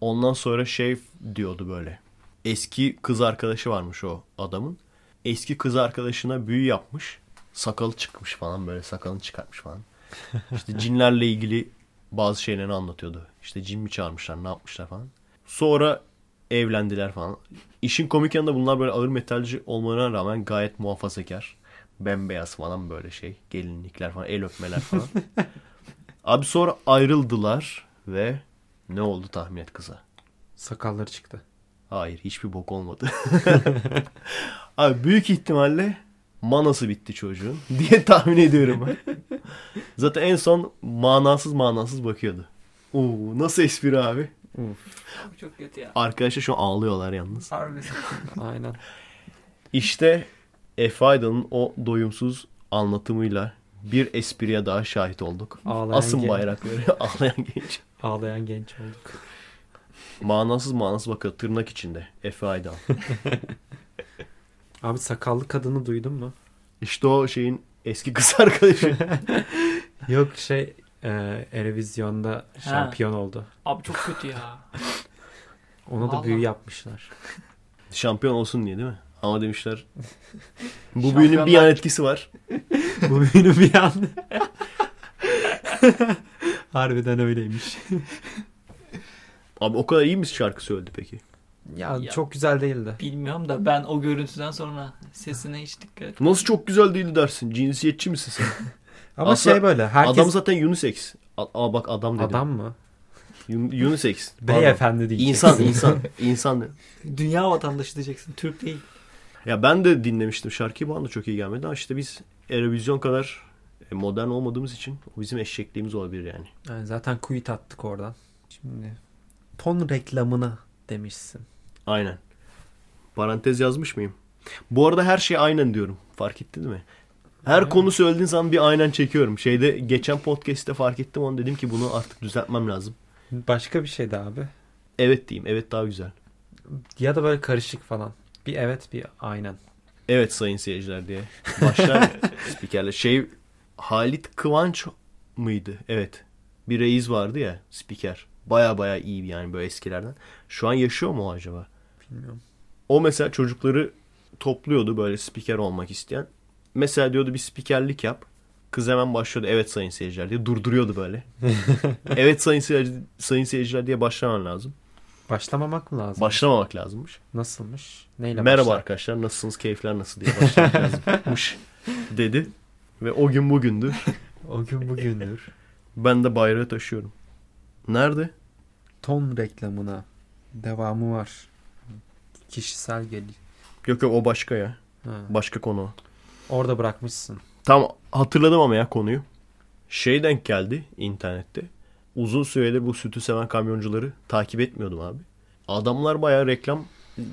Ondan sonra şey diyordu böyle. Eski kız arkadaşı varmış o adamın. Eski kız arkadaşına büyü yapmış. Sakalı çıkmış falan böyle. Sakalını çıkartmış falan. İşte cinlerle ilgili bazı şeylerini anlatıyordu. İşte cin mi çağırmışlar, ne yapmışlar falan. Sonra evlendiler falan. İşin komik yanında bunlar böyle ağır metalci olmalarına rağmen gayet muhafazakar. Bembeyaz falan böyle şey. Gelinlikler falan, el öpmeler falan. Abi sonra ayrıldılar ve ne oldu tahmin et kıza? Sakalları çıktı. Hayır, hiçbir bok olmadı. Abi büyük ihtimalle manası bitti çocuğun diye tahmin ediyorum ben. Zaten en son manasız manasız bakıyordu. Oo, nasıl espri abi? Abi çok kötü ya. Arkadaşlar şu an ağlıyorlar yalnız. Aynen. İşte Efe Aydal'ın o doyumsuz anlatımıyla bir espriye daha şahit olduk. Ağlayan Asım bayrakları. Ağlayan genç. Ağlayan genç olduk. Manasız manasız bakıyor tırnak içinde. Efe Aydal. Abi sakallı kadını duydun mu? İşte o şeyin eski kız arkadaşı. Yok şey e, Erevizyon'da şampiyon ha. oldu. Abi çok kötü ya. Ona vallahi da büyü yapmışlar. Şampiyon olsun diye değil mi? Ama demişler bu şampiyonlar... büyünün bir yan etkisi var. Bu büyünün bir yan. Harbiden öyleymiş. Abi o kadar iyi mi şarkı söyledi peki? Ya, ya çok güzel değildi. Bilmiyorum da ben o görüntüden sonra sesine hiç dikkat etmedim. Nasıl çok güzel değildi dersin? Cinsiyetçi misin sen? Ama aslında şey böyle herkes... Adam zaten unisex. Aa bak adam dedi. Adam mı? Unisex. Beyefendi diyeceksin. İnsan, insan, insan. Dünya vatandaşı diyeceksin. Türk değil. Ya ben de dinlemiştim şarkıyı. Bana da çok iyi gelmedi. Ama işte biz Eurovision kadar modern olmadığımız için o bizim eşekliğimiz olabilir yani. Yani zaten kuyut attık oradan. Şimdi ton reklamına demişsin. Aynen. Parantez yazmış mıyım? Bu arada her şey aynen diyorum. Fark etti değil mi? Her evet. Konu söylediğin zaman bir aynen çekiyorum. Şeyde geçen podcast'te fark ettim onu, dedim ki bunu artık düzeltmem lazım. Başka bir şey de abi. Evet diyeyim. Evet daha güzel. Ya da böyle karışık falan. Bir evet bir aynen. Evet sayın seyirciler diye başlar spikerle. Şey Halit Kıvanç mıydı? Evet. Bir reis vardı ya spiker. Baya baya iyi yani böyle eskilerden. Şu an yaşıyor mu acaba? Bilmiyorum. O mesela çocukları topluyordu böyle spiker olmak isteyen. Mesela diyordu bir spikerlik yap. Kız hemen başlıyordu evet sayın seyirciler diye durduruyordu böyle. Evet sayın seyirciler, sayın seyirciler diye başlaman lazım. Başlamamak mı lazım? Başlamamak lazımmış. Nasılmış? Neyle merhaba başlar? Arkadaşlar nasılsınız, keyifler nasıl diye başlamak lazımmış dedi. Ve o gün bugündür. O gün bugündür. Ben de bayrağı taşıyorum. Nerede? Ton reklamına devamı var. Kişisel gelir. Yok yok o başka ya. Ha. Başka konu. Orada bırakmışsın. Tam hatırladım ama ya konuyu. Şey denk geldi internette. Uzun süredir bu sütü seven kamyoncuları takip etmiyordum abi. Adamlar bayağı reklam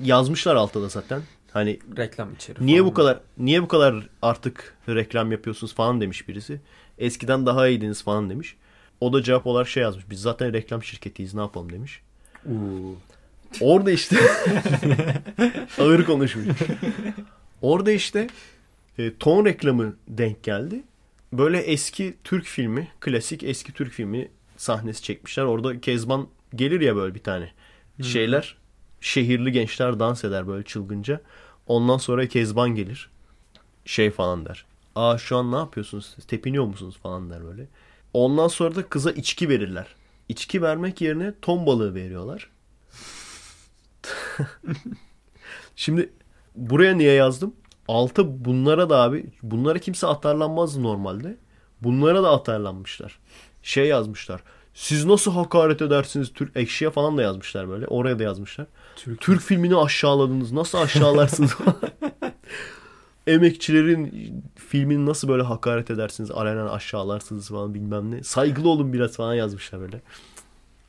yazmışlar altta da zaten. Hani reklam içeriyor. Niye bu kadar niye bu kadar artık reklam yapıyorsunuz falan demiş birisi. Eskiden daha iyiydiniz falan demiş. O da cevap olarak şey yazmış. Biz zaten reklam şirketiyiz, ne yapalım demiş. Uuu. Orada işte ağır konuşmuş. Orada işte e, ton reklamı denk geldi. Böyle eski Türk filmi, klasik eski Türk filmi sahnesi çekmişler. Orada Kezban gelir ya böyle bir tane. Hmm. Şeyler, şehirli gençler dans eder böyle çılgınca. Ondan sonra Kezban gelir. Şey falan der. Aa şu an ne yapıyorsunuz? Tepiniyor musunuz falan der böyle. Ondan sonra da kıza içki verirler. İçki vermek yerine ton balığı veriyorlar. Şimdi buraya niye yazdım? Altı bunlara da abi. Bunlara kimse atarlanmaz normalde. Bunlara da atarlanmışlar. Şey yazmışlar. Siz nasıl hakaret edersiniz? Türk Ekşi'ye falan da yazmışlar böyle. Oraya da yazmışlar. Türk, Türk filmini aşağıladınız. Nasıl aşağılarsınız? Emekçilerin filmini nasıl böyle hakaret edersiniz? Alenen aşağılarsınız falan bilmem ne. Saygılı olun biraz falan yazmışlar böyle.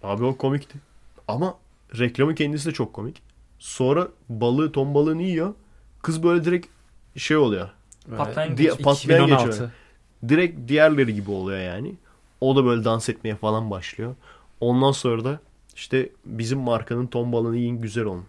Abi o komikti. Ama reklamın kendisi de çok komik. Sonra balığı, ton balığını yiyor. Kız böyle direkt şey oluyor. Patlayan Di- geçiyor. Direkt diğerleri gibi oluyor yani. O da böyle dans etmeye falan başlıyor. Ondan sonra da işte bizim markanın ton balığını yiyin güzel olun.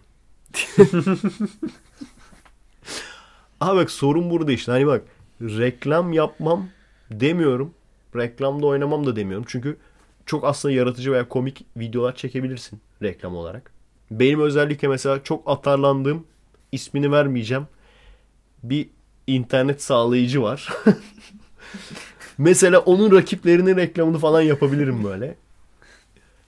Aha bak sorun burada işte. Hani bak reklam yapmam demiyorum. Reklamda oynamam da demiyorum. Çünkü çok aslında yaratıcı veya komik videolar çekebilirsin reklam olarak. Benim özellikle mesela çok atarlandığım, ismini vermeyeceğim, bir internet sağlayıcı var. Mesela onun rakiplerinin reklamını falan yapabilirim böyle.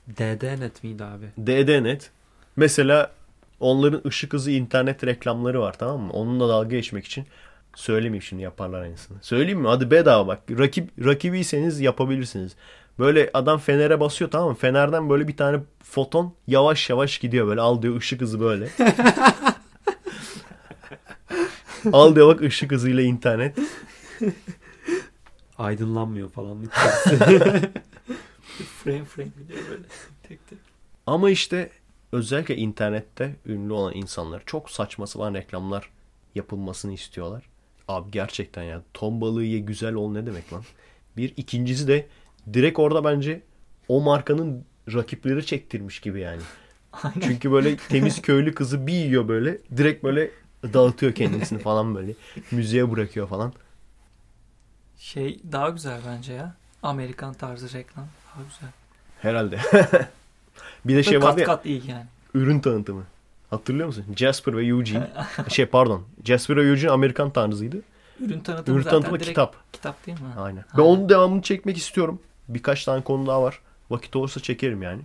D D Net miydi abi? D D Net. Mesela onların ışık hızı internet reklamları var, tamam mı? Onunla dalga geçmek için. Söylemeyeyim şimdi, yaparlar aynısını. Söyleyeyim mi? Hadi bedava bak. Rakip, rakibiyseniz yapabilirsiniz. Böyle adam fenere basıyor, tamam mı? Fenerden böyle bir tane foton yavaş yavaş gidiyor böyle. Al diyor ışık hızı böyle. Al diyor bak ışık hızıyla internet. Aydınlanmıyor falan. Frame frame gidiyor böyle. Tek tek. Ama işte özellikle internette ünlü olan insanlar çok saçma sapan reklamlar yapılmasını istiyorlar. Abi gerçekten ya. Ton balığı ye güzel ol ne demek lan? Bir ikincisi de direkt orada bence o markanın rakipleri çektirmiş gibi yani. Aynen. Çünkü böyle temiz köylü kızı bir yiyor böyle. Direkt böyle dağıtıyor kendisini falan böyle. Müziğe bırakıyor falan. Şey daha güzel bence ya. Amerikan tarzı reklam daha güzel. Herhalde. Bir de şey kat vardı ya. Kat iyi yani. Ürün tanıtımı. Hatırlıyor musun? Jasper ve Eugene. şey pardon. Jasper ve Eugene Amerikan tarzıydı. Ürün tanıtımı, Ürün tanıtımı zaten kitap. Kitap değil mi? Aynen. Ben onun devamını çekmek istiyorum. Birkaç tane konu daha var. Vakit olursa çekerim yani.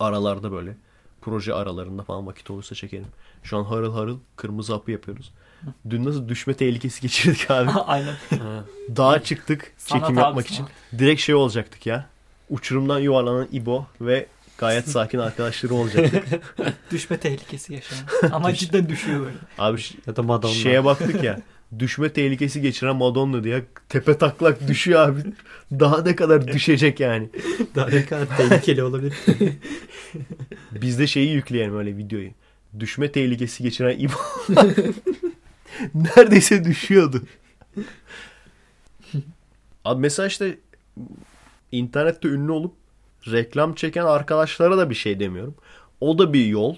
Aralarda böyle. Proje aralarında falan vakit olursa çekerim. Şu an harıl harıl kırmızı hapı yapıyoruz. Dün nasıl düşme tehlikesi geçirdik abi. Aynen. Dağa çıktık çekim sanat yapmak için. Direkt şey olacaktık ya. Uçurumdan yuvarlanan İbo ve gayet sakin arkadaşları olacaktı. Düşme tehlikesi yaşayan. Ama cidden düşüyor böyle. Abi ya da Madonna. Şeye baktık ya. Düşme tehlikesi geçiren Madonna diye tepe taklak düşüyor abi. Daha ne kadar düşecek yani. Daha ne kadar tehlikeli olabilir. Biz de şeyi yükleyelim öyle videoyu. Düşme tehlikesi geçiren İbo. Neredeyse düşüyordu. Abi mesela işte internette ünlü olup reklam çeken arkadaşlara da bir şey demiyorum. O da bir yol.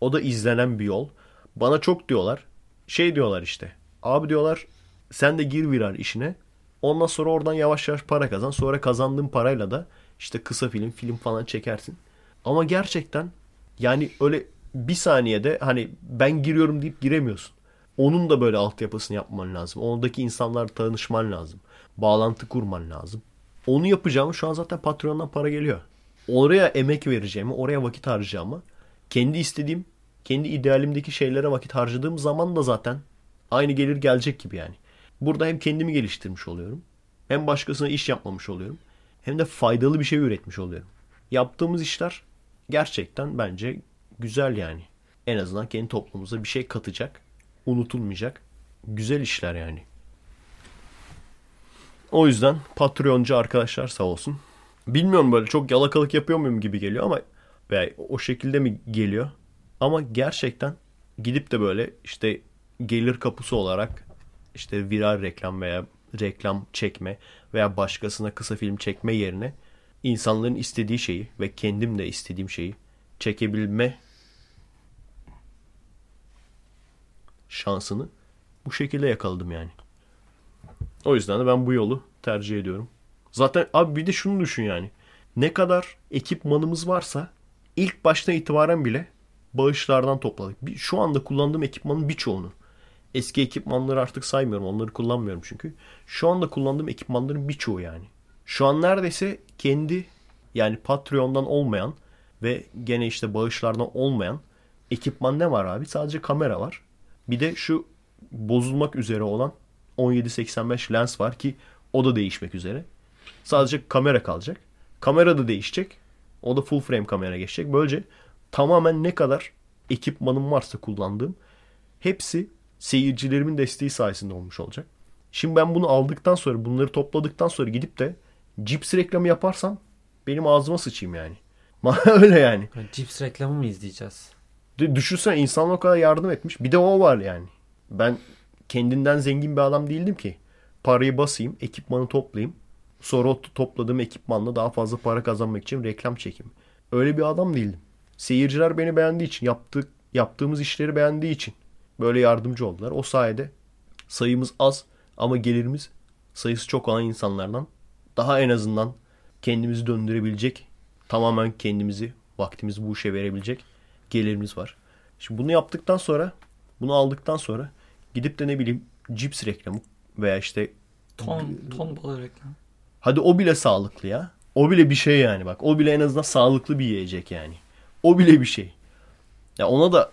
O da izlenen bir yol. Bana çok diyorlar. Şey diyorlar işte. Abi diyorlar sen de gir viral işine. Ondan sonra oradan yavaş yavaş para kazan. Sonra kazandığın parayla da işte kısa film, film falan çekersin. Ama gerçekten yani öyle bir saniyede hani ben giriyorum deyip giremiyorsun. Onun da böyle altyapısını yapman lazım. Ondaki insanlarla tanışman lazım. Bağlantı kurman lazım. Onu yapacağımı şu an zaten Patreon'dan para geliyor. Oraya emek vereceğimi, oraya vakit harcayacağımı, kendi istediğim, kendi idealimdeki şeylere vakit harcadığım zaman da zaten aynı gelir gelecek gibi yani. Burada hem kendimi geliştirmiş oluyorum, hem başkasına iş yapmamış oluyorum, hem de faydalı bir şey üretmiş oluyorum. Yaptığımız işler gerçekten bence güzel yani. En azından kendi toplumumuza bir şey katacak, unutulmayacak güzel işler yani. O yüzden Patreoncu arkadaşlar sağ olsun. Bilmiyorum böyle çok yalakalık yapıyor muyum gibi geliyor ama veya o şekilde mi geliyor? Ama gerçekten gidip de böyle işte gelir kapısı olarak işte viral reklam veya reklam çekme veya başkasına kısa film çekme yerine insanların istediği şeyi ve kendim de istediğim şeyi çekebilme şansını bu şekilde yakaladım yani. O yüzden de ben bu yolu tercih ediyorum. Zaten abi bir de şunu düşün yani. Ne kadar ekipmanımız varsa ilk baştan itibaren bile bağışlardan topladık. Şu anda kullandığım ekipmanın birçoğunu. Eski ekipmanları artık saymıyorum. Onları kullanmıyorum çünkü. Şu anda kullandığım ekipmanların birçoğu yani. Şu an neredeyse kendi yani Patreon'dan olmayan ve gene işte bağışlardan olmayan ekipman ne var abi? Sadece kamera var. Bir de şu bozulmak üzere olan on yedi seksen beş lens var ki o da değişmek üzere. Sadece kamera kalacak. Kamera da değişecek. O da full frame kamera geçecek. Böylece tamamen ne kadar ekipmanım varsa kullandığım hepsi seyircilerimin desteği sayesinde olmuş olacak. Şimdi ben bunu aldıktan sonra, bunları topladıktan sonra gidip de cips reklamı yaparsam benim ağzıma sıçayım yani. Öyle yani. Cips reklamı mı izleyeceğiz? Düşünsene insanlar o kadar yardım etmiş. Bir de o var yani. Ben kendinden zengin bir adam değildim ki. Parayı basayım, ekipmanı toplayayım. Sonra o topladığım ekipmanla daha fazla para kazanmak için reklam çekeyim. Öyle bir adam değildim. Seyirciler beni beğendiği için, yaptık, yaptığımız işleri beğendiği için böyle yardımcı oldular. O sayede sayımız az ama gelirimiz sayısı çok olan insanlardan daha en azından kendimizi döndürebilecek, tamamen kendimizi, vaktimizi bu işe verebilecek gelirimiz var. Şimdi bunu yaptıktan sonra, bunu aldıktan sonra gidip de ne bileyim cips reklamı veya işte ton ton balığı reklamı. Hadi o bile sağlıklı ya. O bile bir şey yani bak. O bile en azından sağlıklı bir yiyecek yani. O bile bir şey. Ya ona da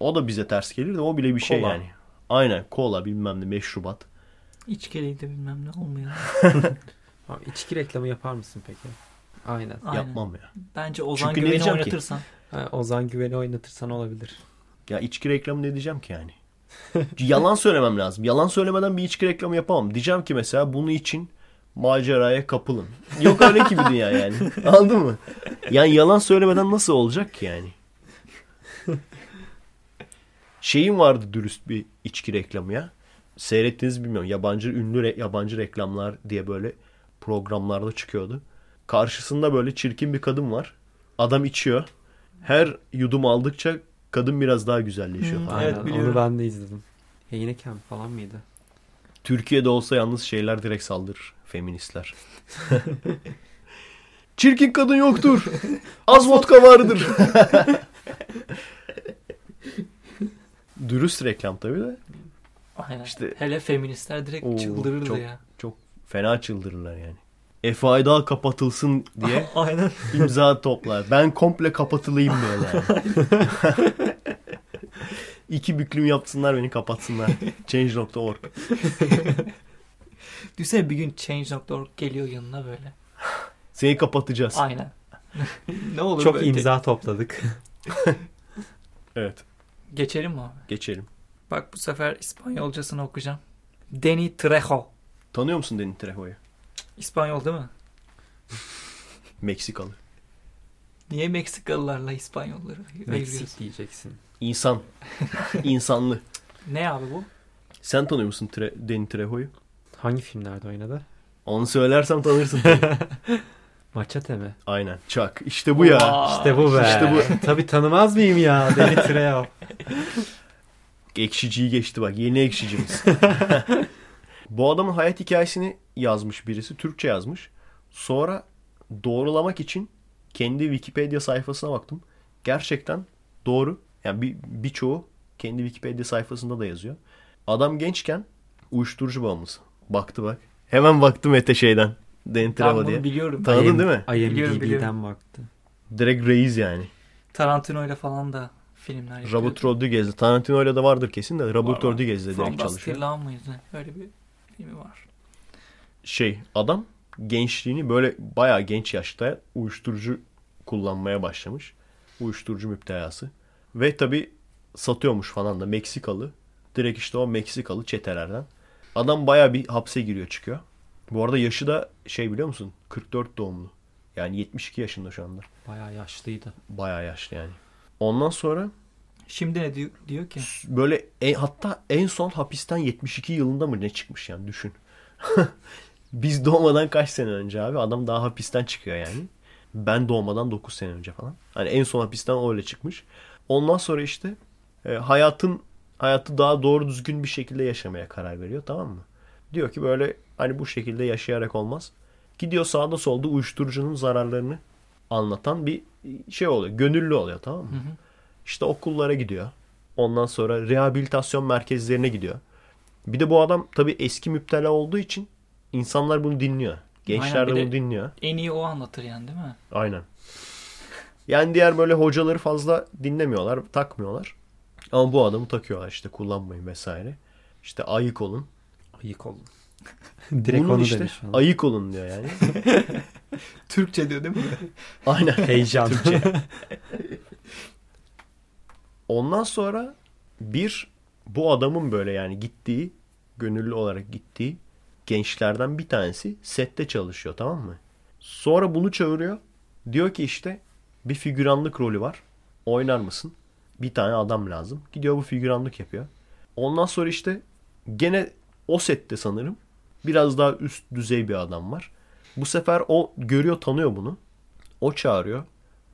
o da bize ters gelir de o bile bir kola. Şey yani. Aynen kola bilmem ne meşrubat. İçkiyle de bilmem ne olmuyor. Abi içki reklamı yapar mısın peki? Aynen. Aynen. Yapmam ya. Bence Ozan Çünkü Güven'i oynatırsan. Ha, Ozan Güven'i oynatırsan olabilir. Ya içki reklamı ne diyeceğim ki yani? Yalan söylemem lazım. Yalan söylemeden bir içki reklamı yapamam. Diyeceğim ki mesela bunun için maceraya kapılın. Yok öyle ki bir dünya yani. Anladın mı? Yani yalan söylemeden nasıl olacak ki yani? Şeyim vardı dürüst bir içki reklamı ya. Seyrettiniz bilmiyorum. Yabancı ünlü re- yabancı reklamlar diye böyle programlarda çıkıyordu. Karşısında böyle çirkin bir kadın var. Adam içiyor. Her yudum aldıkça kadın biraz daha güzelleşiyor. Hmm, falan. Evet biliyorum. Onu ben de izledim. Yine Kem falan mıydı? Türkiye'de olsa yalnız şeyler direkt saldırır. Feministler. Çirkin kadın yoktur. Az vodka vardır. Dürüst reklam tabii de. Aynen. İşte, hele feministler direkt oo, çıldırırdı çok, ya. Çok fena çıldırırlar yani. Efe Aydal kapatılsın diye aynen. imza toplar. Ben komple kapatılayım böyle yani. İki büklüm yapsınlar beni kapatsınlar. Change nokta org Düşünsene bir gün Change nokta org geliyor yanına böyle. Seni kapatacağız. Aynen. Ne olur çok böyle imza de topladık. Evet. Geçelim mi abi? Geçelim. Bak bu sefer İspanyolcasını okuyacağım. Danny Trejo. Tanıyor musun Danny Trejo'yu? İspanyol değil mi? Meksikalı. Niye Meksikalılarla İspanyolları Meksik diyeceksin? İnsan. İnsanlı. Ne abi bu? Sen tanıyor musun Tre- Danny Trejo'yu? Hangi filmlerde oynadı? Onu söylersem tanırsın. Machete mi? Aynen. Çak. İşte bu ya. İşte bu be. İşte bu. Tabii tanımaz mıyım ya Danny Trejo? Ekşiciyi geçti bak. Yeni ekşicimiz. Bu adamın hayat hikayesini yazmış birisi. Türkçe yazmış. Sonra doğrulamak için kendi Wikipedia sayfasına baktım. Gerçekten doğru. Yani bir, birçoğu kendi Wikipedia sayfasında da yazıyor. Adam gençken uyuşturucu bağımlısı. Baktı bak. Hemen baktım Mete şeyden. Danny Trejo diye. Biliyorum. Tanıdın değil mi? I M D B'den baktı. Direkt reis yani. Tarantino ile falan da filmler. Robert Rodriguez'de. Tarantino ile de vardır kesin de. Robert Rodriguez'de direkt çalışıyor. From Bastırlan mıydı? Öyle bir filmi var. Şey adam gençliğini böyle bayağı genç yaşta uyuşturucu kullanmaya başlamış. Uyuşturucu müptelası. Ve tabii satıyormuş falan da Meksikalı. Direkt işte o Meksikalı çetelerden. Adam bayağı bir hapse giriyor çıkıyor. Bu arada yaşı da şey biliyor musun? kırk dört doğumlu. Yani yetmiş iki yaşında şu anda. Bayağı yaşlıydı. Bayağı yaşlı yani. Ondan sonra şimdi ne diyor, diyor ki? Böyle en, hatta en son hapisten yetmiş iki yılında mı ne çıkmış yani düşün. Biz doğmadan kaç sene önce abi? Adam daha hapisten çıkıyor yani. Ben doğmadan dokuz sene önce falan. Hani en son hapisten öyle çıkmış. Ondan sonra işte e, hayatın hayatı daha doğru düzgün bir şekilde yaşamaya karar veriyor, tamam mı? Diyor ki böyle hani bu şekilde yaşayarak olmaz. Gidiyor sağda solda uyuşturucunun zararlarını anlatan bir şey oluyor. Gönüllü oluyor, tamam mı? Hı hı. İşte okullara gidiyor. Ondan sonra rehabilitasyon merkezlerine gidiyor. Bir de bu adam tabii eski müptela olduğu için insanlar bunu dinliyor. Gençler aynen, de bunu dinliyor. En iyi o anlatır yani değil mi? Aynen. Yani diğer böyle hocaları fazla dinlemiyorlar, takmıyorlar. Ama bu adamı takıyorlar işte kullanmayın vesaire. İşte ayık olun. Ayık olun. Direkt bunu onu işte, demiş. Falan. Ayık olun diyor yani. Türkçe diyor değil mi? Aynen. Heyecan. Türkçe. Ondan sonra bir bu adamın böyle yani gittiği, gönüllü olarak gittiği gençlerden bir tanesi sette çalışıyor, tamam mı? Sonra bunu çağırıyor. Diyor ki işte bir figüranlık rolü var. Oynar mısın? Bir tane adam lazım. Gidiyor bu figüranlık yapıyor. Ondan sonra işte gene o sette sanırım biraz daha üst düzey bir adam var. Bu sefer o görüyor, tanıyor bunu. O çağırıyor.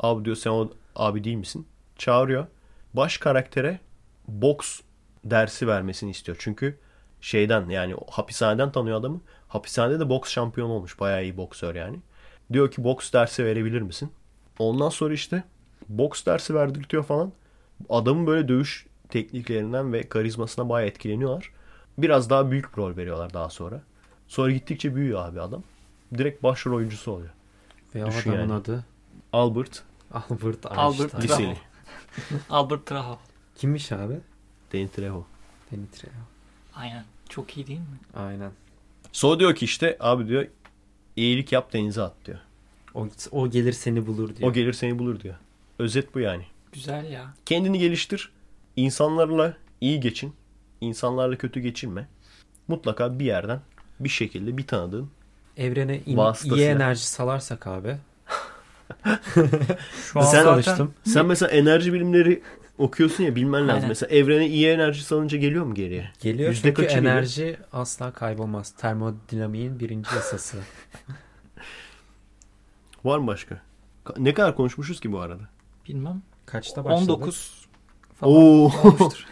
Abi diyor sen o abi değil misin? Çağırıyor. Baş karaktere boks dersi vermesini istiyor. Çünkü şeyden yani hapishaneden tanıyor adamı. Hapishanede de boks şampiyonu olmuş. Bayağı iyi boksör yani. Diyor ki boks dersi verebilir misin? Ondan sonra işte boks dersi verdirtiyor falan. Adamın böyle dövüş tekniklerinden ve karizmasına bayağı etkileniyorlar. Biraz daha büyük bir rol veriyorlar daha sonra. Sonra gittikçe büyüyor abi adam. Direkt başrol oyuncusu oluyor. Ve düşün adamın yani adı? Albert. Albert Einstein. Albert Liseli. Albert Trejo. Kimmiş abi? Danny Trejo. Danny Trejo. Aynen. Çok iyi değil mi? Aynen. Sonra diyor ki işte abi diyor iyilik yap denize at diyor. O, o gelir seni bulur diyor. O gelir seni bulur diyor. Özet bu yani. Güzel ya. Kendini geliştir. İnsanlarla iyi geçin. İnsanlarla kötü geçinme. Mutlaka bir yerden bir şekilde bir tanıdığın evrene in- iyi enerji salarsak abi. Şu an sen, zaten... sen mesela enerji bilimleri okuyorsun ya, bilmen lazım. Aynen. Mesela evrene iyi enerji salınca geliyor mu geriye? Geliyor. Yüzde çünkü enerji geliyor? Asla kaybolmaz. Termodinamiğin birinci yasası. Var mı başka? Ne kadar konuşmuşuz ki bu arada? Bilmem. Kaçta başladık? on dokuz falan olmuştur.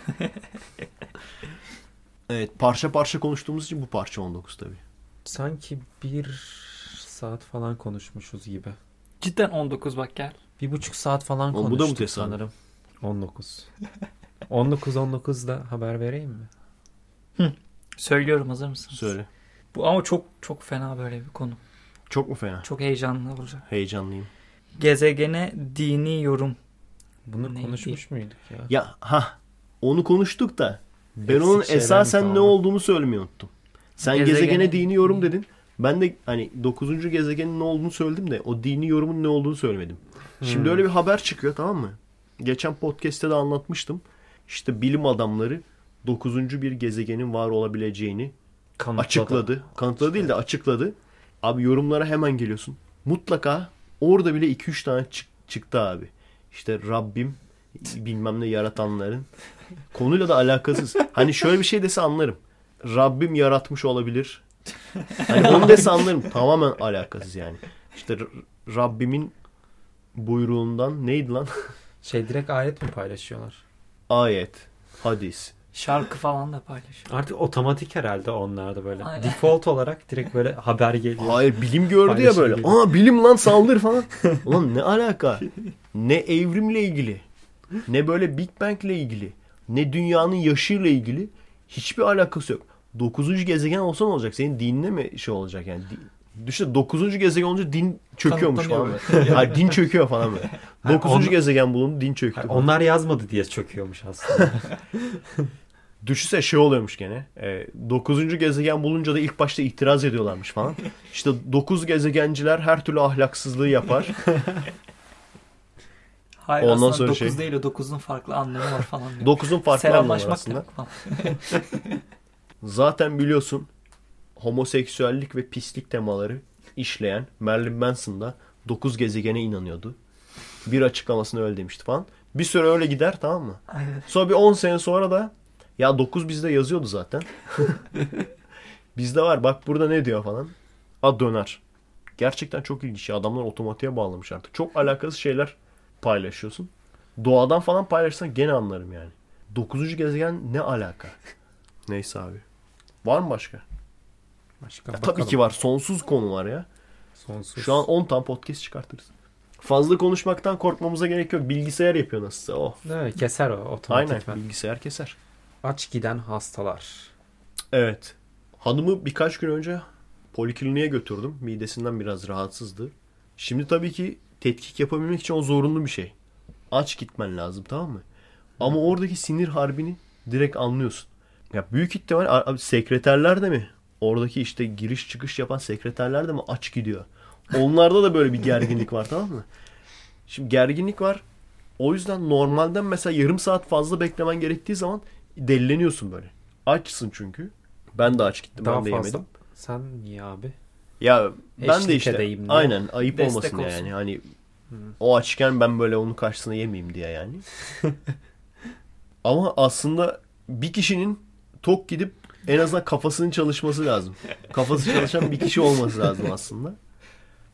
Evet, parça parça konuştuğumuz için bu parça on dokuz tabii. Sanki bir saat falan konuşmuşuz gibi. Cidden on dokuz bak gel. Bir buçuk saat falan konuştuk. O, bu da mı tesadüf? Sanırım. on dokuz. on dokuz on dokuz da haber vereyim mi? Hı. Söylüyorum, hazır mısınız? Söyle. Bu ama çok çok fena böyle bir konu. Çok mu fena? Çok heyecanlı olacak. Heyecanlıyım. Gezegene dini yorum. Bunu ne konuşmuş değil muyduk ya? Ya ha, onu konuştuk da ben eksik onun esasen ne olduğunu söylemeyi unuttum. Sen gezegene, gezegene dini yorum dedin. Ben de hani dokuzuncu gezegenin ne olduğunu söyledim de o dini yorumun ne olduğunu söylemedim. Şimdi hmm. öyle bir haber çıkıyor, tamam mı? Geçen podcast'te de anlatmıştım. İşte bilim adamları dokuzuncu bir gezegenin var olabileceğini kanıtladı. açıkladı. Kanıtladı değil de açıkladı. Abi yorumlara hemen geliyorsun. Mutlaka orada bile iki üç tane çık, çıktı abi. İşte Rabbim bilmem ne yaratanların. Konuyla da alakasız. Hani şöyle bir şey dese anlarım. Rabbim yaratmış olabilir. Hani onu dese anlarım. Tamamen alakasız yani. İşte Rabbimin buyruğundan neydi lan? Şey direkt ayet mi paylaşıyorlar? Ayet, hadis. Şarkı falan da paylaşıyor. Artık otomatik herhalde onlarda böyle. Aynen. Default olarak direkt böyle haber geliyor. Hayır, bilim gördü ya böyle. Geliyor. Aa bilim lan, saldır falan. Ulan ne alaka? Ne evrimle ilgili, ne böyle Big Bang ile ilgili, ne dünyanın yaşıyla ilgili hiçbir alakası yok. dokuzuncu gezegen olsa ne olacak? Senin dinine mi şey olacak yani? Düşünsene dokuzuncu gezegen olunca din çöküyormuş falan. Hayır, din çöküyor falan böyle. dokuzuncu yani on... gezegen bulundu, din çöktü. Yani onlar yazmadı diye çöküyormuş aslında. Düşünsene şey oluyormuş gene. dokuzuncu gezegen bulunca da ilk başta itiraz ediyorlarmış falan. İşte dokuz gezegenciler her türlü ahlaksızlığı yapar. Hayır, ondan aslında dokuz şey... değil o, dokuzun farklı anlamı var falan. dokuzun farklı anlamı var aslında. Zaten biliyorsun homoseksüellik ve pislik temaları işleyen Marilyn Manson da dokuz gezegene inanıyordu. Bir açıklamasını öyle demişti falan. Bir süre öyle gider, tamam mı? Aynen. Sonra bir on sene sonra da ya dokuz bizde yazıyordu zaten. Bizde var bak burada ne diyor falan. A döner. Gerçekten çok ilginç ya. Adamlar otomatiğe bağlamış artık. Çok alakasız şeyler paylaşıyorsun. Doğadan falan paylaşsan gene anlarım yani. dokuzuncu gezegen ne alaka? Neyse abi. Var mı başka? Başka ya, tabii ki var. Sonsuz konu var ya. Sonsuz. Şu an on tane podcast çıkartırız. Fazla konuşmaktan korkmamıza gerek yok. Bilgisayar yapıyor nasılsa. Oh. Evet, keser o otomatik. Aynen ben. Bilgisayar keser. Aç giden hastalar. Evet. Hanımı birkaç gün önce polikliniğe götürdüm. Midesinden biraz rahatsızdı. Şimdi tabii ki tetkik yapabilmek için o zorunlu bir şey. Aç gitmen lazım, tamam mı? Ama oradaki sinir harbini direkt anlıyorsun. Ya büyük ihtimal abi, sekreterler de mi? Oradaki işte giriş çıkış yapan sekreterler de mi aç gidiyor? Onlarda da böyle bir gerginlik var, tamam mı? Şimdi gerginlik var. O yüzden normalden mesela yarım saat fazla beklemen gerektiği zaman delileniyorsun böyle. Açsın çünkü. Ben de aç gittim. Daha ben de fazla. Yemedim. Sen niye abi? Ya ben eşlik de işte. Aynen, ayıp destek olmasın olsun. Yani. Hani hmm. o açken ben böyle onun karşısına yemeyeyim diye yani. Ama aslında bir kişinin tok gidip en azından kafasının çalışması lazım. Kafası çalışan bir kişi olması lazım aslında.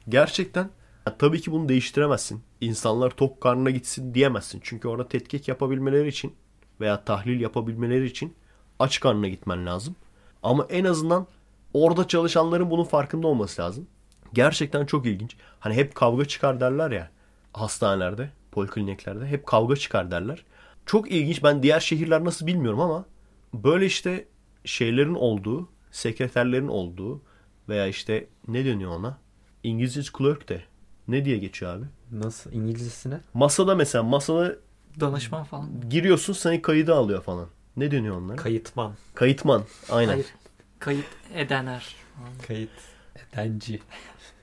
Gerçekten ya, tabii ki bunu değiştiremezsin. İnsanlar tok karnına gitsin diyemezsin. Çünkü orada tetkik yapabilmeleri için veya tahlil yapabilmeleri için aç karnına gitmen lazım. Ama en azından orada çalışanların bunun farkında olması lazım. Gerçekten çok ilginç. Hani hep kavga çıkar derler ya hastanelerde, polikliniklerde hep kavga çıkar derler. Çok ilginç. Ben diğer şehirler nasıl bilmiyorum ama böyle işte şeylerin olduğu, sekreterlerin olduğu veya işte ne dönüyor ona? İngilizce clerk de. Ne diye geçiyor abi? Nasıl? İngilizcesine? Masada mesela. Masada danışman falan. Giriyorsun, seni kayıda alıyor falan. Ne dönüyor onlara? Kayıtman. Kayıtman. Aynen. Hayır. Kayıt edener. Kayıt edenci.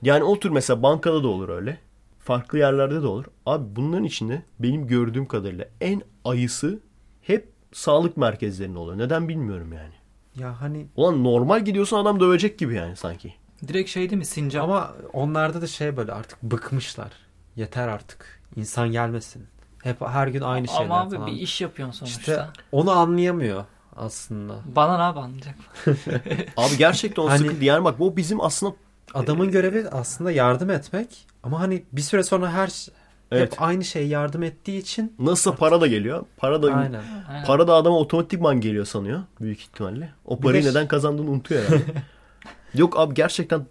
Yani o tür mesela bankada da olur öyle. Farklı yerlerde de olur. Abi bunların içinde benim gördüğüm kadarıyla en ayısı hep sağlık merkezlerinde oluyor. Neden bilmiyorum yani. Ya hani... Ulan normal gidiyorsun adam dövecek gibi yani sanki. Direkt şey değil mi? Sincap. Ama onlarda da şey böyle artık bıkmışlar. Yeter artık. İnsan gelmesin. Hep her gün aynı şeyler falan. Ama abi bir iş yapıyorsun sonuçta. İşte onu anlayamıyor aslında. Bana ne abi anlayacak. Abi gerçekten o hani, sıkıntı. Yani bak bu bizim aslında... Adamın görevi aslında yardım etmek. Ama hani bir süre sonra her evet. hep aynı şeye yardım ettiği için... Nasıl artık... para da geliyor. Para da aynen. Para da adama otomatikman geliyor sanıyor. Büyük ihtimalle. O parayı beş... neden kazandığını unutuyor herhalde. Yok abi gerçekten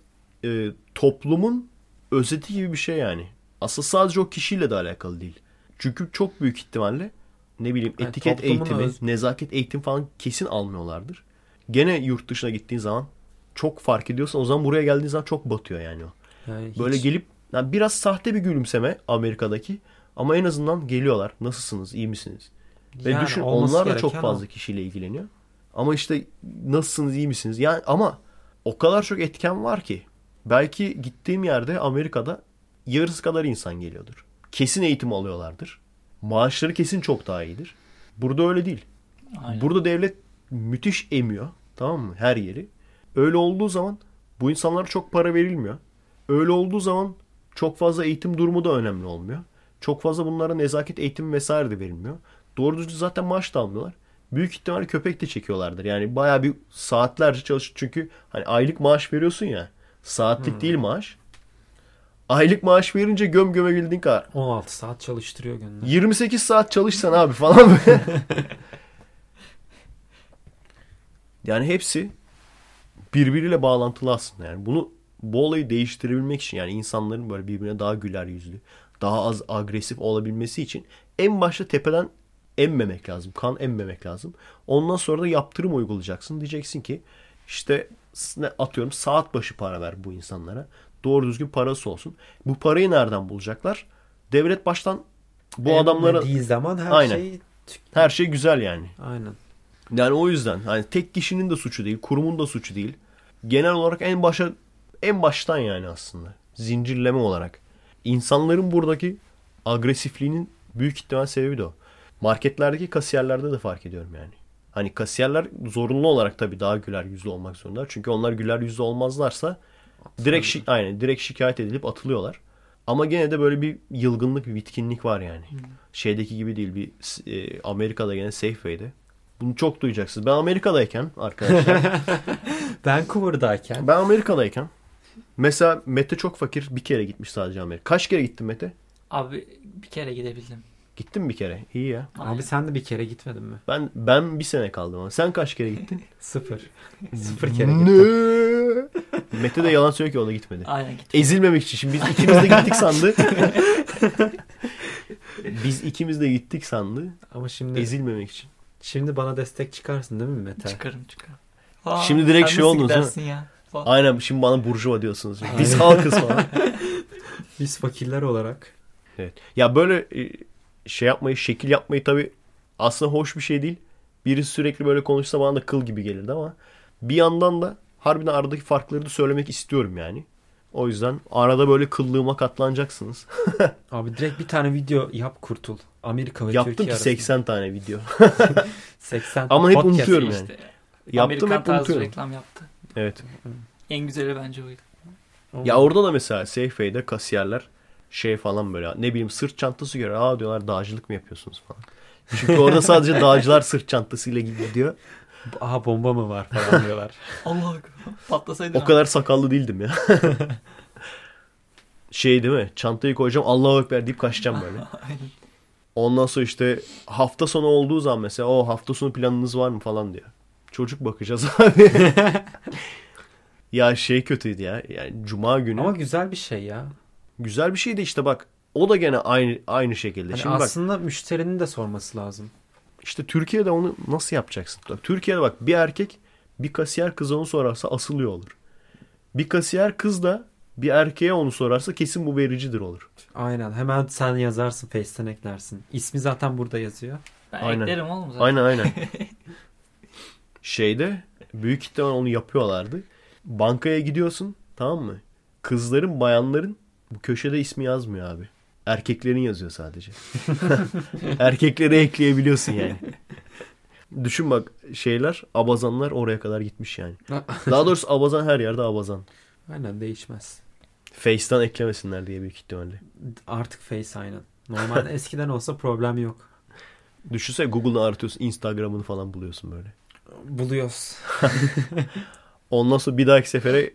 e, toplumun özeti gibi bir şey yani. Aslında sadece o kişiyle de alakalı değil. Çünkü çok büyük ihtimalle ne bileyim yani etiket eğitimi, öz... nezaket eğitimi falan kesin almıyorlardır. Gene yurt dışına gittiğin zaman çok fark ediyorsan o zaman buraya geldiğin zaman çok batıyor yani o. Yani böyle hiç... gelip yani biraz sahte bir gülümseme Amerika'daki ama en azından geliyorlar. Nasılsınız? İyi misiniz? Ve yani düşün onlar da çok fazla ama. Kişiyle ilgileniyor. Ama işte nasılsınız? İyi misiniz? Yani ama o kadar çok etken var ki belki gittiğim yerde Amerika'da yarısı kadar insan geliyordur. Kesin eğitim alıyorlardır. Maaşları kesin çok daha iyidir. Burada öyle değil. Aynen. Burada devlet müthiş emiyor. Tamam mı? Her yeri. Öyle olduğu zaman bu insanlara çok para verilmiyor. Öyle olduğu zaman çok fazla eğitim durumu da önemli olmuyor. Çok fazla bunlara nezaket eğitim vesaire de verilmiyor. Doğru düzgün zaten maaş da almıyorlar. Büyük ihtimalle köpek de çekiyorlardır. Yani bayağı bir saatlerce çalışıyor. Çünkü hani aylık maaş veriyorsun ya. Saatlik hmm. değil maaş. Aylık maaş verince göm göme bildiğin kadar. on altı saat çalıştırıyor günde. yirmi sekiz saat çalışsan abi falan böyle. Yani hepsi birbiriyle bağlantılı aslında. Yani bunu bu olayı değiştirebilmek için, yani insanların böyle birbirine daha güler yüzlü, daha az agresif olabilmesi için en başta tepeden emmemek lazım. Kan emmemek lazım. Ondan sonra da yaptırım uygulayacaksın. Diyeceksin ki işte atıyorum saat başı para ver bu insanlara. Doğru düzgün parası olsun. Bu parayı nereden bulacaklar? Devlet baştan bu Emlediği adamlara... Emlediği zaman her Aynen. şey... Her şey güzel yani. Aynen. Yani o yüzden hani tek kişinin de suçu değil, kurumun da suçu değil. Genel olarak en başa en baştan yani aslında. Zincirleme olarak. İnsanların buradaki agresifliğinin büyük ihtimal sebebi de o. Marketlerdeki kasiyerlerde de fark ediyorum yani. Hani kasiyerler zorunlu olarak tabii daha güler yüzlü olmak zorunda. Çünkü onlar güler yüzlü olmazlarsa direkt şi- aynen direkt şikayet edilip atılıyorlar. Ama gene de böyle bir yılgınlık, bir bitkinlik var yani. Hmm. Şeydeki gibi değil. Bir e, Amerika'da gene Safeway'de. Bunu çok duyacaksınız. Ben Amerika'dayken arkadaşlar. ben Kıbrıs'dayken. Ben Amerika'dayken. Mesela Mete çok fakir. Bir kere gitmiş sadece Amerika. Kaç kere gittin Mete? Abi bir kere gidebildim. Gittin bir kere. İyi ya. Abi aynen. Sen de bir kere gitmedin mi? Ben ben bir sene kaldım ama. Sen kaç kere gittin? Sıfır. Sıfır kere gittim. Mete de yalan söylüyor ki o da gitmedi. Aynen gittim. Ezilmemek için. Şimdi biz ikimiz de gittik sandı. biz ikimiz de gittik sandı. Ama şimdi ezilmemek için. Şimdi bana destek çıkarsın değil mi Mete? Çıkarım çıkarım. Aa, şimdi direkt şey oldunuz ya. Aynen şimdi bana burjuva diyorsunuz. Aynen. Biz halkız falan. Biz fakirler olarak. Evet. Ya böyle şey yapmayı, şekil yapmayı tabii aslında hoş bir şey değil. Birisi sürekli böyle konuşsa bana da kıl gibi gelirdi ama bir yandan da harbiden aradaki farkları da söylemek istiyorum yani. O yüzden arada böyle kıllığıma katlanacaksınız. Abi direkt bir tane video yap kurtul. Amerika ve Yaptım Türkiye arasında. Yaptım ki seksen tane video. seksen Ama hep unutuyorum işte. Yani. Amerikan hep tarzı unutuyorum. Reklam yaptı. Evet. En güzeli bence oydu. Ya orada da mesela Safeway'de kasiyerler şey falan böyle ne bileyim sırt çantası görüyor. Aa diyorlar dağcılık mı yapıyorsunuz falan. Çünkü orada sadece dağcılar sırt çantasıyla gidiyor. Aha bomba mı var falan diyorlar. Allah patlasaydı. O abi. Kadar sakallı değildim ya. Şey değil mi? Çantayı koyacağım Allahu Ekber deyip kaçacağım böyle. Ondan sonra işte hafta sonu olduğu zaman mesela o hafta sonu planınız var mı falan diyor. Çocuk bakacağız abi. Ya şey kötüydü ya. Yani cuma günü. Ama güzel bir şey ya. Güzel bir şey de işte bak o da gene aynı aynı şekilde. Yani şimdi aslında bak, müşterinin de sorması lazım. İşte Türkiye'de onu nasıl yapacaksın? Bak, Türkiye'de bak bir erkek bir kasiyer kıza onu sorarsa asılıyor olur. Bir kasiyer kız da bir erkeğe onu sorarsa kesin bu vericidir olur. Aynen. Hemen sen yazarsın, Face'ten eklersin. İsmi zaten burada yazıyor. Ben aynen. eklerim oğlum zaten. Aynen aynen. Şeyde büyük ihtimal onu yapıyorlardı. Bankaya gidiyorsun tamam mı? Kızların, bayanların bu köşede ismi yazmıyor abi. Erkeklerin yazıyor sadece. Erkekleri ekleyebiliyorsun yani. Düşün bak şeyler, abazanlar oraya kadar gitmiş yani. Daha doğrusu abazan her yerde abazan. Aynen değişmez. Face'ten eklemesinler diye büyük ihtimalle. Artık Face aynen. Normalde eskiden olsa problem yok. Düşünsene Google'dan aratıyorsun, Instagram'ını falan buluyorsun böyle. Buluyoruz. Ondan sonra bir dahaki sefere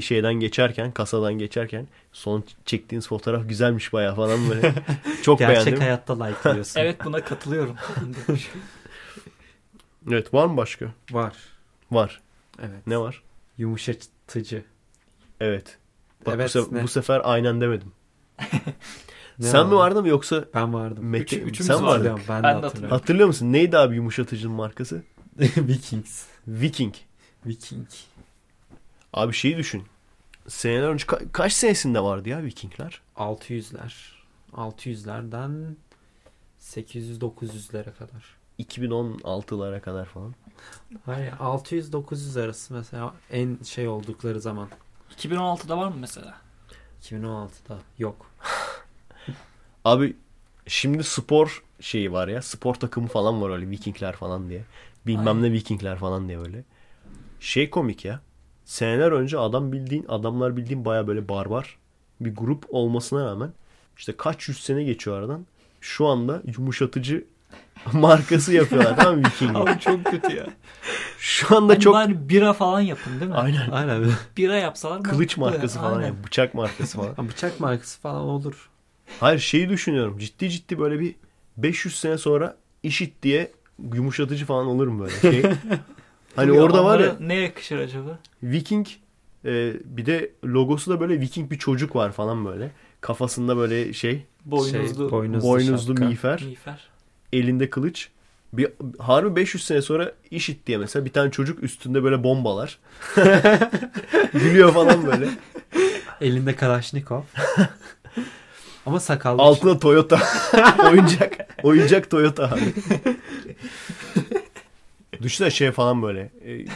şeyden geçerken, kasadan geçerken son çektiğiniz fotoğraf güzelmiş bayağı falan böyle. Çok gerçek beğendim. Gerçek hayatta like diyorsun. Evet buna katılıyorum. Evet var mı başka? Var. Var. Evet. Ne var? Yumuşatıcı. Evet. Bak evet, bu, sefer, bu sefer aynen demedim. Sen mi vardın mı yoksa? Ben vardım. Mete, Üç, üçümüz sen vardın. Vardı. Ben, ben de hatırlıyorum. Hatırlıyor musun? Neydi abi yumuşatıcının markası? Vikings. Viking. Viking. Abi şeyi düşün. Seneler önce ka- kaç senesinde vardı ya Vikingler? altı yüzler. altı yüzlerden sekiz yüz dokuz yüzlere kadar. iki bin on altılara kadar falan. Hayır, altı yüz dokuz yüz arası mesela en şey oldukları zaman. iki bin on altıda var mı mesela? iki bin on altıda yok. Abi şimdi spor şeyi var ya. Spor takımı falan var öyle, Vikingler falan diye. Bilmem Aynen. ne Vikingler falan diye böyle. Şey komik ya. Seneler önce adam bildiğin, adamlar bildiğin baya böyle barbar bir grup olmasına rağmen işte kaç yüz sene geçiyor aradan. Şu anda yumuşatıcı markası yapıyorlar tamam mı Vikingler? Abi çok kötü ya. Şu anda hani çok... Bari bira falan yapın değil mi? Aynen. Aynen. Bira yapsalar... Kılıç markası ya. Falan ya. Bıçak markası falan. Bıçak markası falan olur. Hayır şeyi düşünüyorum. Ciddi ciddi böyle bir beş yüz sene sonra işit diye yumuşatıcı falan olur mu böyle şey? Hani ya orada var ya... Ne yakışır acaba? Viking e, bir de logosu da böyle Viking bir çocuk var falan böyle. Kafasında böyle şey... Boynuzlu, şey, boynuzlu, boynuzlu miğfer. miğfer. Elinde kılıç. Bir, harbi beş yüz sene sonra işit diye mesela bir tane çocuk üstünde böyle bombalar. Gülüyor falan böyle. Elinde Kalaşnikov. Ama sakallı. Altında şey. Toyota. Oyuncak. Oyuncak Toyota. Düşünsene şey falan böyle. E,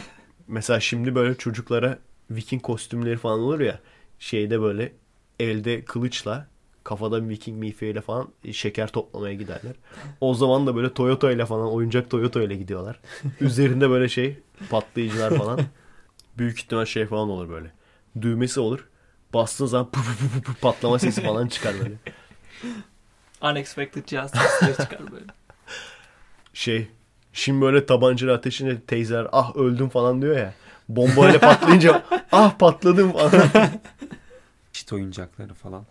mesela şimdi böyle çocuklara Viking kostümleri falan olur ya. Şeyde böyle elde kılıçla, kafada Viking miğferiyle falan şeker toplamaya giderler. O zaman da böyle Toyota ile falan, oyuncak Toyota ile gidiyorlar. Üzerinde böyle şey patlayıcılar falan. Büyük ihtimal şey falan olur böyle. Düğmesi olur. Bastığın zaman puf puf puf puf patlama sesi falan çıkar böyle. Unexpected cihaz sesleri çıkar böyle. Şey, şimdi böyle tabancayla ateşine teyzeler ah öldüm falan diyor ya. Bomba ile patlayınca ah patladım falan. İşit oyuncakları falan.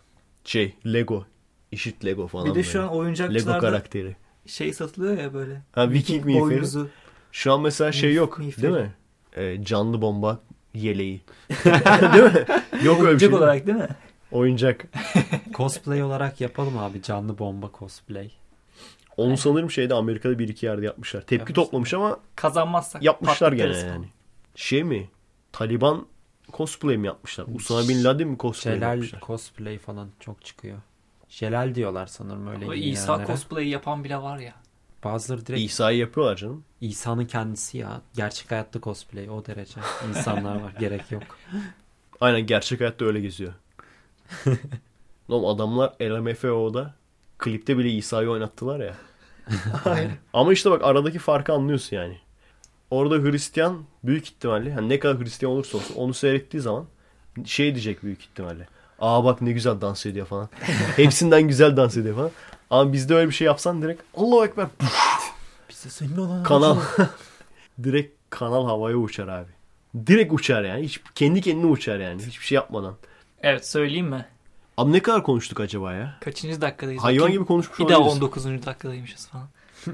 Şey, Lego. İşit Lego falan. Bir de böyle. Şu an oyuncakçılarda Lego karakteri. Şey satılıyor ya böyle. Ha, Viking, Viking boynuzu. Şu an mesela şey yok miferi. Değil mi? E, canlı bomba yeleği. Değil mi? Yok öyle bir şey. Oyuncak olarak değil mi? Oyuncak. Cosplay olarak yapalım abi, canlı bomba cosplay. Onu yani. Sanırım şeyde Amerika'da bir iki yerde yapmışlar. Tepki yapmışlar. Toplamış ama kazanmazsak yapmışlar gene yani. Şey mi? Taliban cosplay mi yapmışlar? Usama Bin Laden mi cosplay Celal yapmışlar? Celal cosplay falan çok çıkıyor. Celal diyorlar sanırım öyle. Ama İsa yerlere. Cosplay'i yapan bile var ya. Bazıları direkt... İsa'yı yapıyorlar canım. İsa'nın kendisi ya. Gerçek hayatta cosplay o derece. İnsanlar var. Gerek yok. Aynen, gerçek hayatta öyle geziyor. Oğlum adamlar L M F O'da klipte bile İsa'yı oynattılar ya. Aynen. Ama işte bak aradaki farkı anlıyorsun yani. Orada Hristiyan büyük ihtimalle hani ne kadar Hristiyan olursa olsun onu seyrettiği zaman şey diyecek büyük ihtimalle. Aa bak ne güzel dans ediyor falan. Hepsinden güzel dans ediyor falan. Ama bizde öyle bir şey yapsan direkt Allahu Ekber. Bizde senin olan kanal. Direkt kanal havaya uçar abi. Direkt uçar yani. Hiç, kendi kendine uçar yani. Hiçbir şey yapmadan. Evet söyleyeyim mi? Abi ne kadar konuştuk acaba ya? Kaçıncı dakikadayız? Hayvan bakayım, gibi konuşmuş olabiliriz. Bir daha on dokuzuncu dakikadaymışız falan.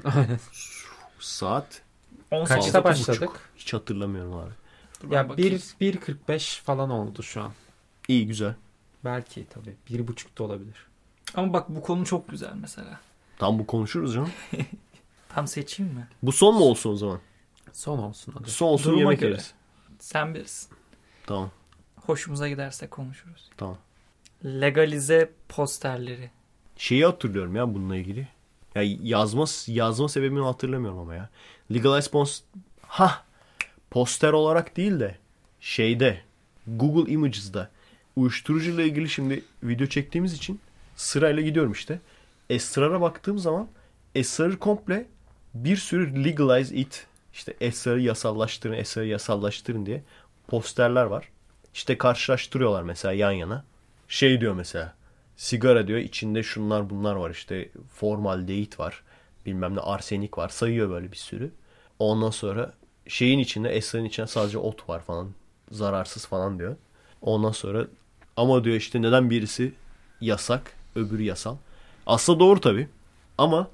Aynen. Saat... Kaçta başladık? Buçuk. Hiç hatırlamıyorum abi. Dur, ya bir kırk beş falan oldu şu an. İyi, güzel. Belki tabii. bir buçuk da olabilir. Ama bak bu konu çok güzel mesela. Tam bu konuşuruz canım. Tam seçeyim mi? Bu son mu olsun o zaman? Son olsun. Hadi. Son olsun, duruma yemek yeriz. Sen bilirsin. Tamam. Hoşumuza giderse konuşuruz. Tamam. Legalize posterleri. Şeyi hatırlıyorum ya bununla ilgili. Ya yazma, yazma sebebini hatırlamıyorum ama ya. Legalize post... Hah! Poster olarak değil de şeyde, Google Images'da uyuşturucuyla ilgili şimdi video çektiğimiz için sırayla gidiyorum işte. Esrar'a baktığım zaman Esrar'ı komple bir sürü legalize it, işte Esrar'ı yasallaştırın, Esrar'ı yasallaştırın diye posterler var. İşte karşılaştırıyorlar mesela yan yana. Şey diyor mesela, sigara diyor içinde şunlar bunlar var, işte formaldehit var, bilmem ne arsenik var, sayıyor böyle bir sürü. Ondan sonra şeyin içinde, esrarın içinde sadece ot var falan, zararsız falan diyor. Ondan sonra ama diyor işte neden birisi yasak öbürü yasal. Aslında doğru tabii ama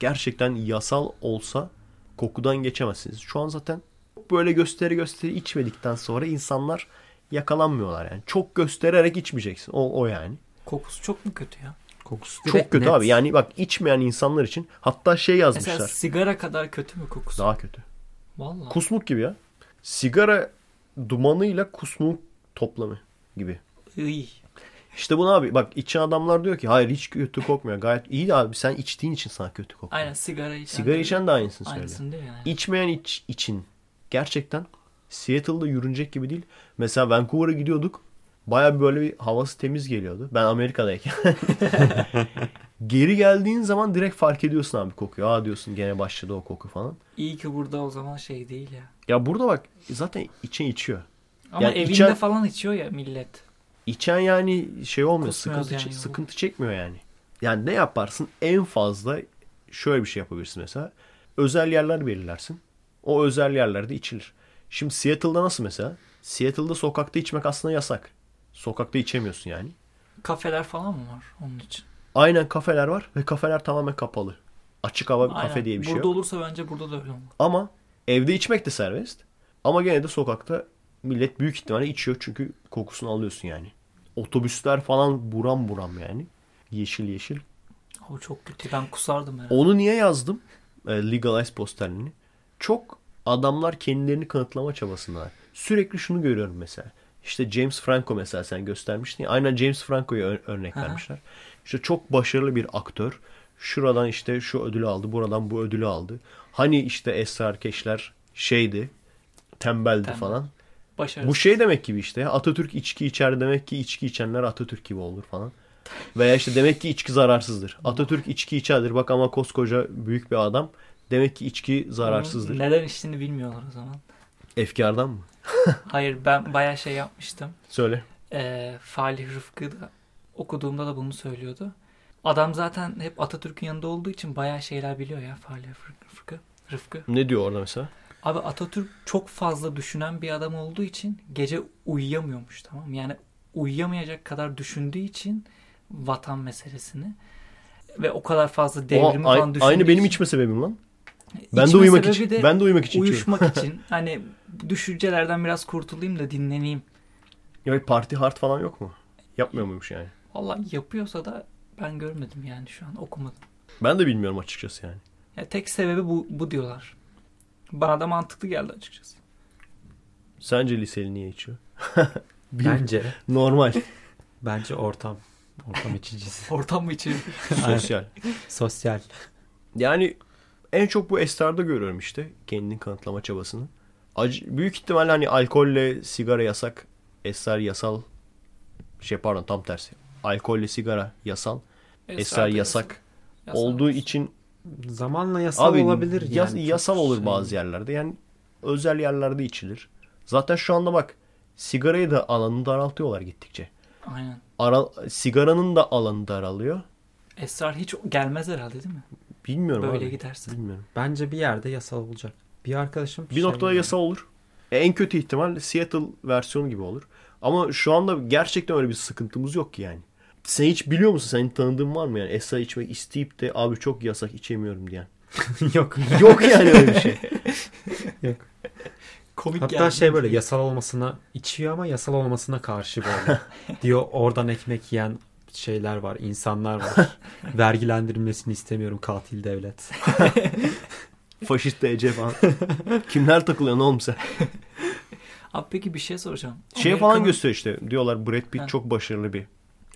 gerçekten yasal olsa kokudan geçemezsiniz. Şu an zaten böyle gösteri gösteri içmedikten sonra insanlar yakalanmıyorlar yani. Çok göstererek içmeyeceksin o, o yani. Kokusu çok mu kötü ya? Kokusu çok kötü net. Abi. Yani bak içmeyen insanlar için hatta şey yazmışlar. Mesela sigara kadar kötü mü kokusu? Daha kötü. Vallahi. Kusmuk gibi ya. Sigara dumanıyla kusmuk toplamı gibi. İyi. İşte bu abi bak içen adamlar diyor ki hayır hiç kötü kokmuyor. Gayet iyi de abi sen içtiğin için sana kötü kokmuyor. Aynen sigara içen. Sigara içen de aynısını söylüyor. Aynısını değil mi? Yani. İçmeyen iç, için gerçekten Seattle'da yürünecek gibi değil. Mesela Vancouver'a gidiyorduk. Baya böyle bir havası temiz geliyordu. Ben Amerika'dayken. Geri geldiğin zaman direkt fark ediyorsun abi kokuyor. Aa diyorsun gene başladı o koku falan. İyi ki burada o zaman şey değil ya. Ya burada bak zaten içen içiyor. Ama yani evinde içen, falan içiyor ya millet. İçen yani şey olmuyor. Sıkıntı, yani çe- sıkıntı çekmiyor yani. Yani ne yaparsın en fazla şöyle bir şey yapabilirsin mesela. Özel yerler belirlersin. O özel yerlerde içilir. Şimdi Seattle'da nasıl mesela? Seattle'da sokakta içmek aslında yasak. Sokakta içemiyorsun yani. Kafeler falan mı var onun için? Aynen kafeler var ve kafeler tamamen kapalı. Açık hava aynen. Kafe diye bir burada şey yok. Burada olursa bence burada da öyle olur. Ama evde içmek de serbest. Ama gene de sokakta millet büyük ihtimalle içiyor çünkü kokusunu alıyorsun yani. Otobüsler falan buram buram yani. Yeşil yeşil. O çok kötü. Ben kusardım herhalde. Onu niye yazdım? Legalize posterlerini. Çok adamlar kendilerini kanıtlama çabasındalar. Sürekli şunu görüyorum mesela. İşte James Franco mesela sen göstermiştin ya. Aynen James Franco'ya ör- örnek aha. vermişler. İşte çok başarılı bir aktör. Şuradan işte şu ödülü aldı. Buradan bu ödülü aldı. Hani işte esrarkeşler şeydi. Tembeldi Tembel. falan. Başarısız. Bu şey demek gibi işte. Atatürk içki içer demek ki içki içenler Atatürk gibi olur falan. Veya işte demek ki içki zararsızdır. Atatürk içki içerdir. Bak ama koskoca büyük bir adam. Demek ki içki zararsızdır. Neden içtiğini bilmiyorlar o zaman. Efkardan mı? Hayır ben bayağı şey yapmıştım. Söyle. Ee, Falih Rıfkı da okuduğumda da bunu söylüyordu. Adam zaten hep Atatürk'ün yanında olduğu için bayağı şeyler biliyor ya Falih Rıfkı. Rıfkı. Ne diyor orada mesela? Abi Atatürk çok fazla düşünen bir adam olduğu için gece uyuyamıyormuş tamam mı? Yani uyuyamayacak kadar düşündüğü için vatan meselesini ve o kadar fazla devrimi o, falan düşündüğü aynı benim için... içme sebebim lan. Ben de uyumak için. De ben de uyumak için. Uyuşmak için. Hani düşüncelerden biraz kurtulayım da dinleneyim. Ya parti hard falan yok mu? Yapmıyor muymuş yani? Vallahi yapıyorsa da ben görmedim yani şu an okumadım. Ben de bilmiyorum açıkçası yani. Ya tek sebebi bu, bu diyorlar. Bana da mantıklı geldi açıkçası. Sence liseli niye içiyor? Bence. Normal. Bence ortam. Ortam içicisi. Ortam mı içiyor? Sosyal. Sosyal. Yani... En çok bu esrarda görüyorum işte. Kendini kanıtlama çabasını. Acı, büyük ihtimalle hani alkolle sigara yasak. Esrar yasal. Şey pardon tam tersi. Alkolle sigara yasal. Esrar, esrar yasak. yasak. Olduğu yasak. için. Zamanla yasal abi, olabilir. Yani yas, yasal olur şey. Bazı yerlerde. Yani özel yerlerde içilir. Zaten şu anda bak. Sigarayı da alanını daraltıyorlar gittikçe. Aynen. Ara, sigaranın da alanı daralıyor. Esrar hiç gelmez herhalde değil mi? Bilmiyorum böyle abi. Böyle giderse. Bilmiyorum. Bence bir yerde yasal olacak. Bir arkadaşım... Bir, bir noktada şey yasal olur. E, en kötü ihtimal Seattle versiyonu gibi olur. Ama şu anda gerçekten öyle bir sıkıntımız yok ki yani. Sen hiç biliyor musun? Senin tanıdığın var mı yani? Esrar içmek isteyip de abi çok yasak içemiyorum diyen. Yok. Yok yani öyle bir şey. Yok. Komik hatta yani. Şey böyle yasal olmasına içiyor ama yasal olmasına karşı böyle. Diyor oradan ekmek yiyen... şeyler var, insanlar var. Vergilendirilmesini istemiyorum katil devlet. Faşist de Ece falan. Kimler takılıyor ne oğlum sen? Abi peki bir şey soracağım. Şey Amerika'nın... falan gösteriyor işte. Diyorlar Brad Pitt ha. çok başarılı bir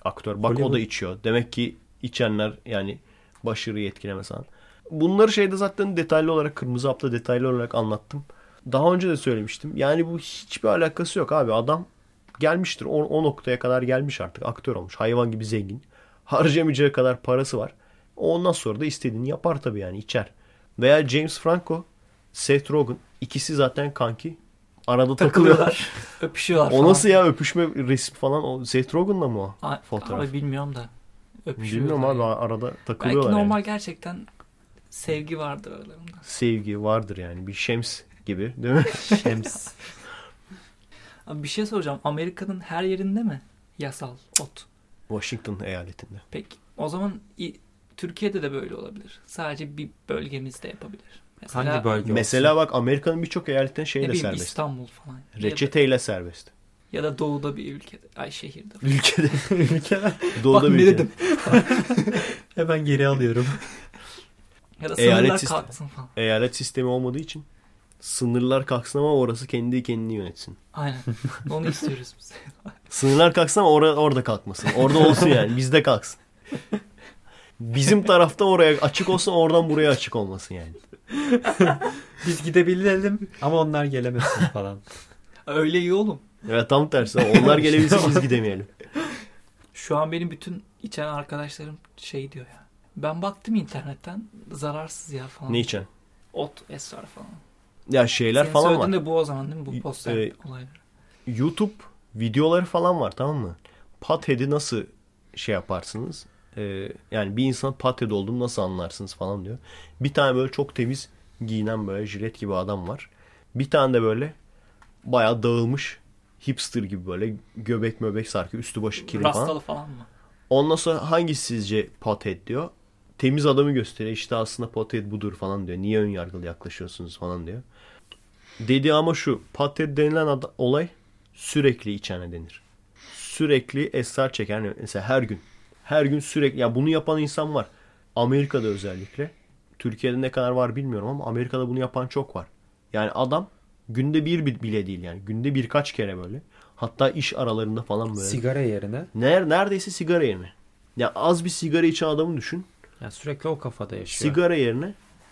aktör. Bak öyle o mi? Da içiyor. Demek ki içenler yani başarıyı etkilemez falan. Bunları şeyde zaten detaylı olarak Kırmızı Hap'ta detaylı olarak anlattım. Daha önce de söylemiştim. Yani bu hiçbir alakası yok abi. Adam gelmiştir. O, o noktaya kadar gelmiş artık. Aktör olmuş. Hayvan gibi zengin. Harcamayacağı kadar parası var. Ondan sonra da istediğini yapar tabii yani. İçer. Veya James Franco, Seth Rogen. İkisi zaten kanki. Arada takılıyorlar. takılıyorlar. Öpüşüyorlar falan. O nasıl ya? Öpüşme resmi falan. O Seth Rogen'la mı o A- fotoğraf? Abi bilmiyorum da. Öpüşüyorlar. Bilmiyorum abi. Arada takılıyorlar. Belki normal yani. Gerçekten sevgi vardır aralarında. Sevgi vardır yani. Bir Şems gibi değil mi? Şems. Abi bir şey soracağım. Amerika'nın her yerinde mi yasal ot? Washington eyaletinde. Peki. O zaman Türkiye'de de böyle olabilir. Sadece bir bölgemizde yapabilir. Mesela, hangi bölge olsun? Mesela bak Amerika'nın birçok eyaletinde şey de serbest. İstanbul falan. Reçeteyle da, serbest. Ya da doğuda bir ülkede. Ay şehirde. Ülkede. Ülkede. Doğuda bak, bir ülkede. Bak ne dedim. Hemen geri alıyorum. Ya da sınırlar kalksın falan. Eyalet sistemi olmadığı için. sınırlar kalksın ama orası kendi kendini yönetsin. Aynen. Onu istiyoruz biz. Sınırlar kalksın ama or- orada kalkmasın. Orada olsun yani. Bizde kalksın. Bizim tarafta oraya açık olsun, oradan buraya açık olmasın yani. Biz gidebilelim ama onlar gelemesin falan. Öyle iyi oğlum. Evet, tam tersi. Onlar gelebilsin biz gidemeyelim. Şu an benim bütün içen arkadaşlarım şey diyor ya. Ben baktım internetten, zararsız ya falan. Ne içen? Ot, esrar falan. Ya şeyler senin falan var. Senin de bu o zaman değil mi? Bu poster e, olayları. YouTube videoları falan var, tamam mı? Pathead'i nasıl şey yaparsınız? Ee, yani bir insan pathead olduğunu nasıl anlarsınız falan diyor. Bir tane böyle çok temiz giyinen böyle jilet gibi adam var. Bir tane de böyle bayağı dağılmış hipster gibi böyle göbek möbek sarkı, üstü başı kirli falan. Rastalı falan mı? Ondan sonra hangisi sizce pathead diyor. Temiz adamı gösteriyor. İşte aslında pathead budur falan diyor. Niye ön yargılı yaklaşıyorsunuz falan diyor. Dedi ama şu pathead denilen ad- olay sürekli içene denir. Sürekli esrar çeker. Yani mesela her gün. Her gün sürekli. Ya bunu yapan insan var. Amerika'da özellikle. Türkiye'de ne kadar var bilmiyorum ama Amerika'da bunu yapan çok var. Yani adam günde bir bile değil yani. Günde birkaç kere böyle. Hatta iş aralarında falan böyle. Sigara yerine. Ner- neredeyse sigara yerine. Ya az bir sigara içen adamı düşün. Yani sürekli o kafada yaşıyor. Sigara yerine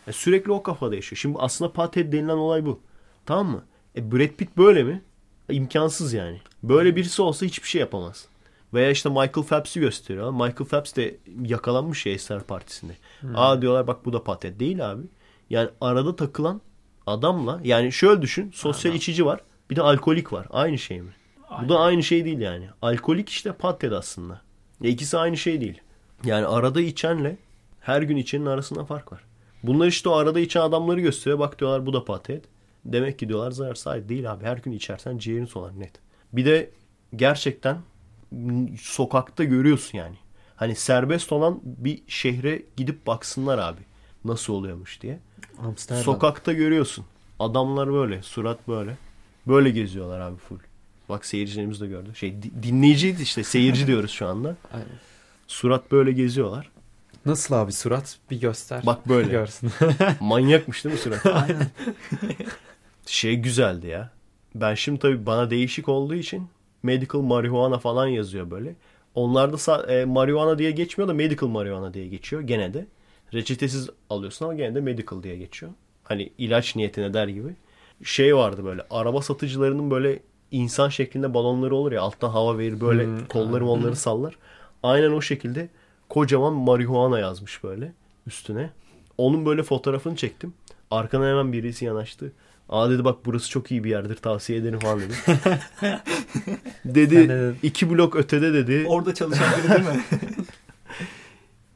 yani sürekli o kafada yaşıyor. Şimdi aslında pathead denilen olay bu. Tamam mı? E Brad Pitt böyle mi? İmkansız yani. Böyle birisi olsa hiçbir şey yapamaz. Veya işte Michael Phelps'i gösteriyor. Michael Phelps de yakalanmış ya Esrar Partisi'nde. Hmm. Aa diyorlar bak bu da pathead değil abi. Yani arada takılan adamla yani şöyle düşün. Sosyal Adam. içici var. Bir de alkolik var. Aynı şey mi? Aynen. Bu da aynı şey değil yani. Alkolik işte pathead aslında. Ya ikisi aynı şey değil. Yani arada içenle her gün içenin arasında fark var. Bunlar işte o arada içen adamları gösteriyor. Bak diyorlar bu da pathead. Demek ki diyorlar zararsız değil abi. Her gün içersen ciğerin solar net. Bir de gerçekten sokakta görüyorsun yani. Hani serbest olan bir şehre gidip baksınlar abi. Nasıl oluyormuş diye. Amsterdam. Sokakta görüyorsun. Adamlar böyle. Surat böyle. Böyle geziyorlar abi full. Bak seyircilerimiz de gördü. Şey dinleyiciyiz işte. Seyirci diyoruz şu anda. Aynen. Surat böyle geziyorlar. Nasıl abi surat? Bir göster. Bak böyle. Görsün. Manyakmış değil mi surat? Aynen. Şey güzeldi ya. Ben şimdi tabii bana değişik olduğu için medical marihuana falan yazıyor böyle. Onlarda sa- e, marihuana diye geçmiyor da medical marihuana diye geçiyor gene de. Reçetesiz alıyorsun ama gene de medical diye geçiyor. Hani ilaç niyetine der gibi. Şey vardı böyle araba satıcılarının böyle insan şeklinde balonları olur ya. Alttan hava verir böyle hmm. kolları molları hmm. sallar. Aynen o şekilde kocaman marihuana yazmış böyle üstüne. Onun böyle fotoğrafını çektim. Arkana hemen birisi yanaştı. Aa dedi bak burası çok iyi bir yerdir tavsiye ederim falan dedi. Dedi de iki blok ötede dedi. Orada çalışan biri değil mi?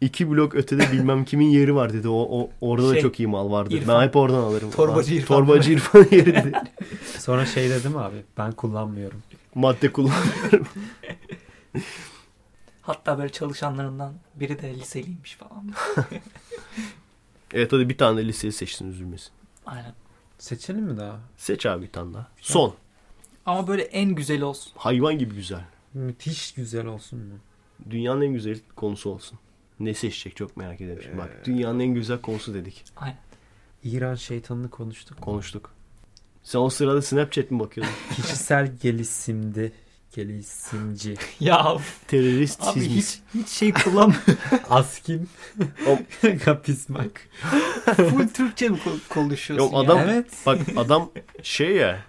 İki blok ötede bilmem kimin yeri var dedi. O, o orada şey, da çok iyi mal vardı. Ben hep oradan alırım. Torbacı İrfan. Torbacı İrfan yeri dedi. Sonra şey dedim abi ben kullanmıyorum. Madde kullanmıyorum. Hatta böyle çalışanlarından biri de liseliymiş falan. Evet hadi bir tane de liseyi seçtin üzülmesin. Aynen. Seçelim mi daha? Seç abi bir tane daha. Güzel. Son. Ama böyle en güzel olsun. Hayvan gibi güzel. Müthiş güzel olsun mu? Dünyanın en güzel konusu olsun. Ne seçecek çok merak ederim. Ee... Bak dünyanın en güzel konusu dedik. Aynen. İran şeytanını konuştuk. Konuştuk. Sen o sırada Snapchat mi bakıyordun? Kişisel gelişimdi. Gelişimci. Ya terörist abi hiç, hiç şey kullanmıyor. Askim. Kapismak. Full Türkçe mi konuşuyorsun Yok, adam, ya? Evet. Bak adam şey ya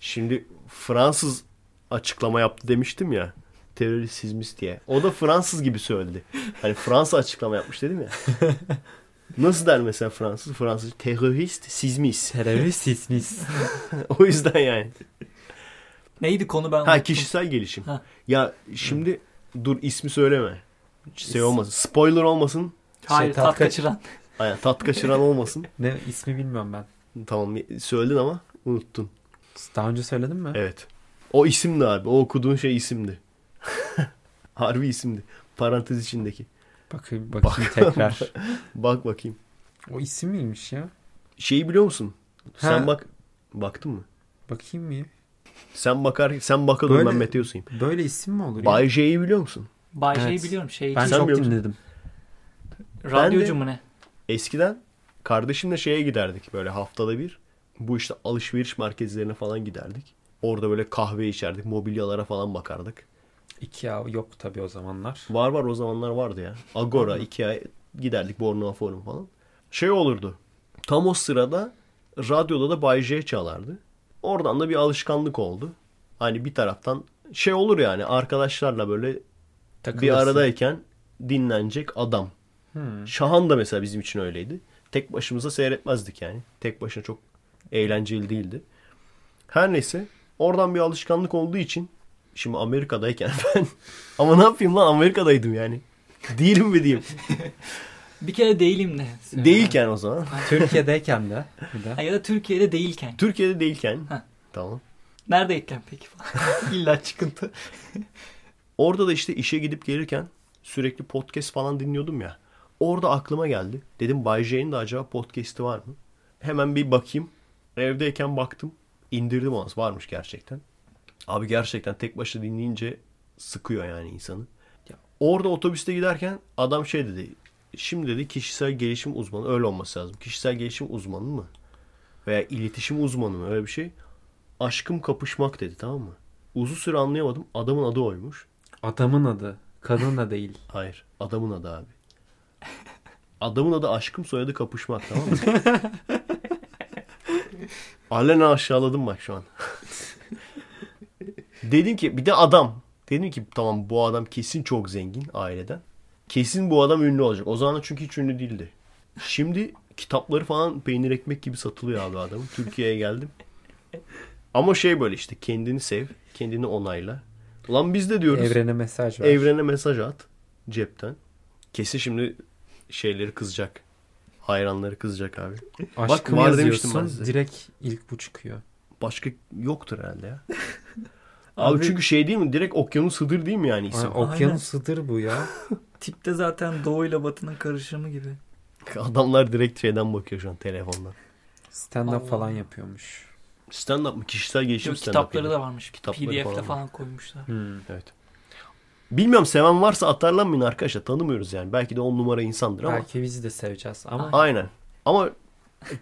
şimdi Fransız açıklama yaptı demiştim ya. Terörist diye. O da Fransız gibi söyledi. Hani Fransa açıklama yapmış dedim ya. Nasıl der mesela Fransız? Fransız terörist sizmis. Terörist sizmis. O yüzden yani. Neydi konu ben? Ha kişisel gelişim. Ha. Ya şimdi Hı. dur ismi söyleme. Şey olmasın. Spoiler olmasın. Hayır şey, tat, tat kaçıran. Aynen tat kaçıran olmasın. Ne ismi bilmiyorum ben. Tamam söyledin ama unuttun. Daha önce söyledin mi? Evet. O isimdi abi. O okuduğun şey isimdi. Harbi isimdi. Parantez içindeki. Bakayım bakayım bak, tekrar. Bak bakayım. O isim miymiş ya? Şeyi biliyor musun? Ha. Sen bak. Baktın mı? Bakayım mı? Sen bakar, sen baka dur ben Mete Usayım. Böyle isim mi olur? Bay J'yi biliyor musun? Bay evet. J'yi biliyorum. Şey ben çok dinledim. Radyocu mu ne? Eskiden kardeşimle şeye giderdik böyle haftada bir. bu işte alışveriş merkezlerine falan giderdik. Orada böyle kahve içerdik, mobilyalara falan bakardık. Ikea yok tabii o zamanlar. Var var o zamanlar vardı ya. Agora, Ikea giderdik, Bornova Forum falan. Şey olurdu. Tam o sırada radyoda da Bay J çalardı. Oradan da bir alışkanlık oldu. Hani bir taraftan şey olur yani, arkadaşlarla böyle takılırsın, bir aradayken dinlenecek adam. Hmm. Şahan da mesela bizim için öyleydi. Tek başımıza seyretmezdik yani. Tek başına çok eğlenceli değildi. Her neyse, oradan bir alışkanlık olduğu için şimdi Amerika'dayken ben ama ne yapayım lan, Amerika'daydım yani. Değilim mi diyeyim? Bir kere değilim de. Değilken yani. O zaman. Türkiye'deyken de. Ha, ya da Türkiye'de değilken. Türkiye'de değilken. Ha. Tamam. Neredeyken peki falan. İlla çıkıntı. Orada da işte işe gidip gelirken sürekli podcast falan dinliyordum ya. Orada aklıma geldi. Dedim Bay J'nin de acaba podcast'i var mı? Hemen bir bakayım. Evdeyken baktım. İndirdim onu. Varmış gerçekten. Abi gerçekten tek başına dinleyince sıkıyor yani insanı. Ya. Orada otobüste giderken adam şey dedi. Şimdi dedi kişisel gelişim uzmanı, öyle olması lazım. Kişisel gelişim uzmanı mı? Veya iletişim uzmanı mı? Öyle bir şey. Aşkım kapışmak dedi, tamam mı? Uzun süre anlayamadım. Adamın adı oymuş. Adamın adı. Kadın da değil. Hayır. Adamın adı abi. Adamın adı aşkım, soyadı kapışmak, tamam mı? Alena aşağıladım bak şu an. Dedim ki bir de adam. Dedim ki tamam, bu adam kesin çok zengin aileden. Kesin bu adam ünlü olacak. O zaman çünkü hiç ünlü değildi. Şimdi kitapları falan peynir ekmek gibi satılıyor abi adamın. Türkiye'ye geldim. Ama şey böyle işte, kendini sev, kendini onayla. Lan biz de diyoruz. Evrene mesaj var. Evrene mesaj at cepten. Kesin şimdi şeyleri kızacak. Hayranları kızacak abi. Aşkım bak, var demiştim ben size. Direkt ilk bu çıkıyor. Başka yoktur herhalde ya. Abi, abi çünkü şey değil mi? Direkt Okyanus Hıdır değil mi yani isim? Okyanus Hıdır bu ya. Tipte zaten doğuyla batının karışımı gibi. Adamlar direkt şeyden bakıyor şu an, telefondan. Stand-up Allah falan yapıyormuş. Stand-up mı? Kişisel gelişim stand-up. Kitapları yani da varmış. P D F'de falan, falan koymuşlar. Hmm. Evet. Bilmiyorum, seven varsa atarlanmayın arkadaşlar. Tanımıyoruz yani. Belki de on numara insandır ama. Belki bizi de seveceğiz ama. Aynen. Ama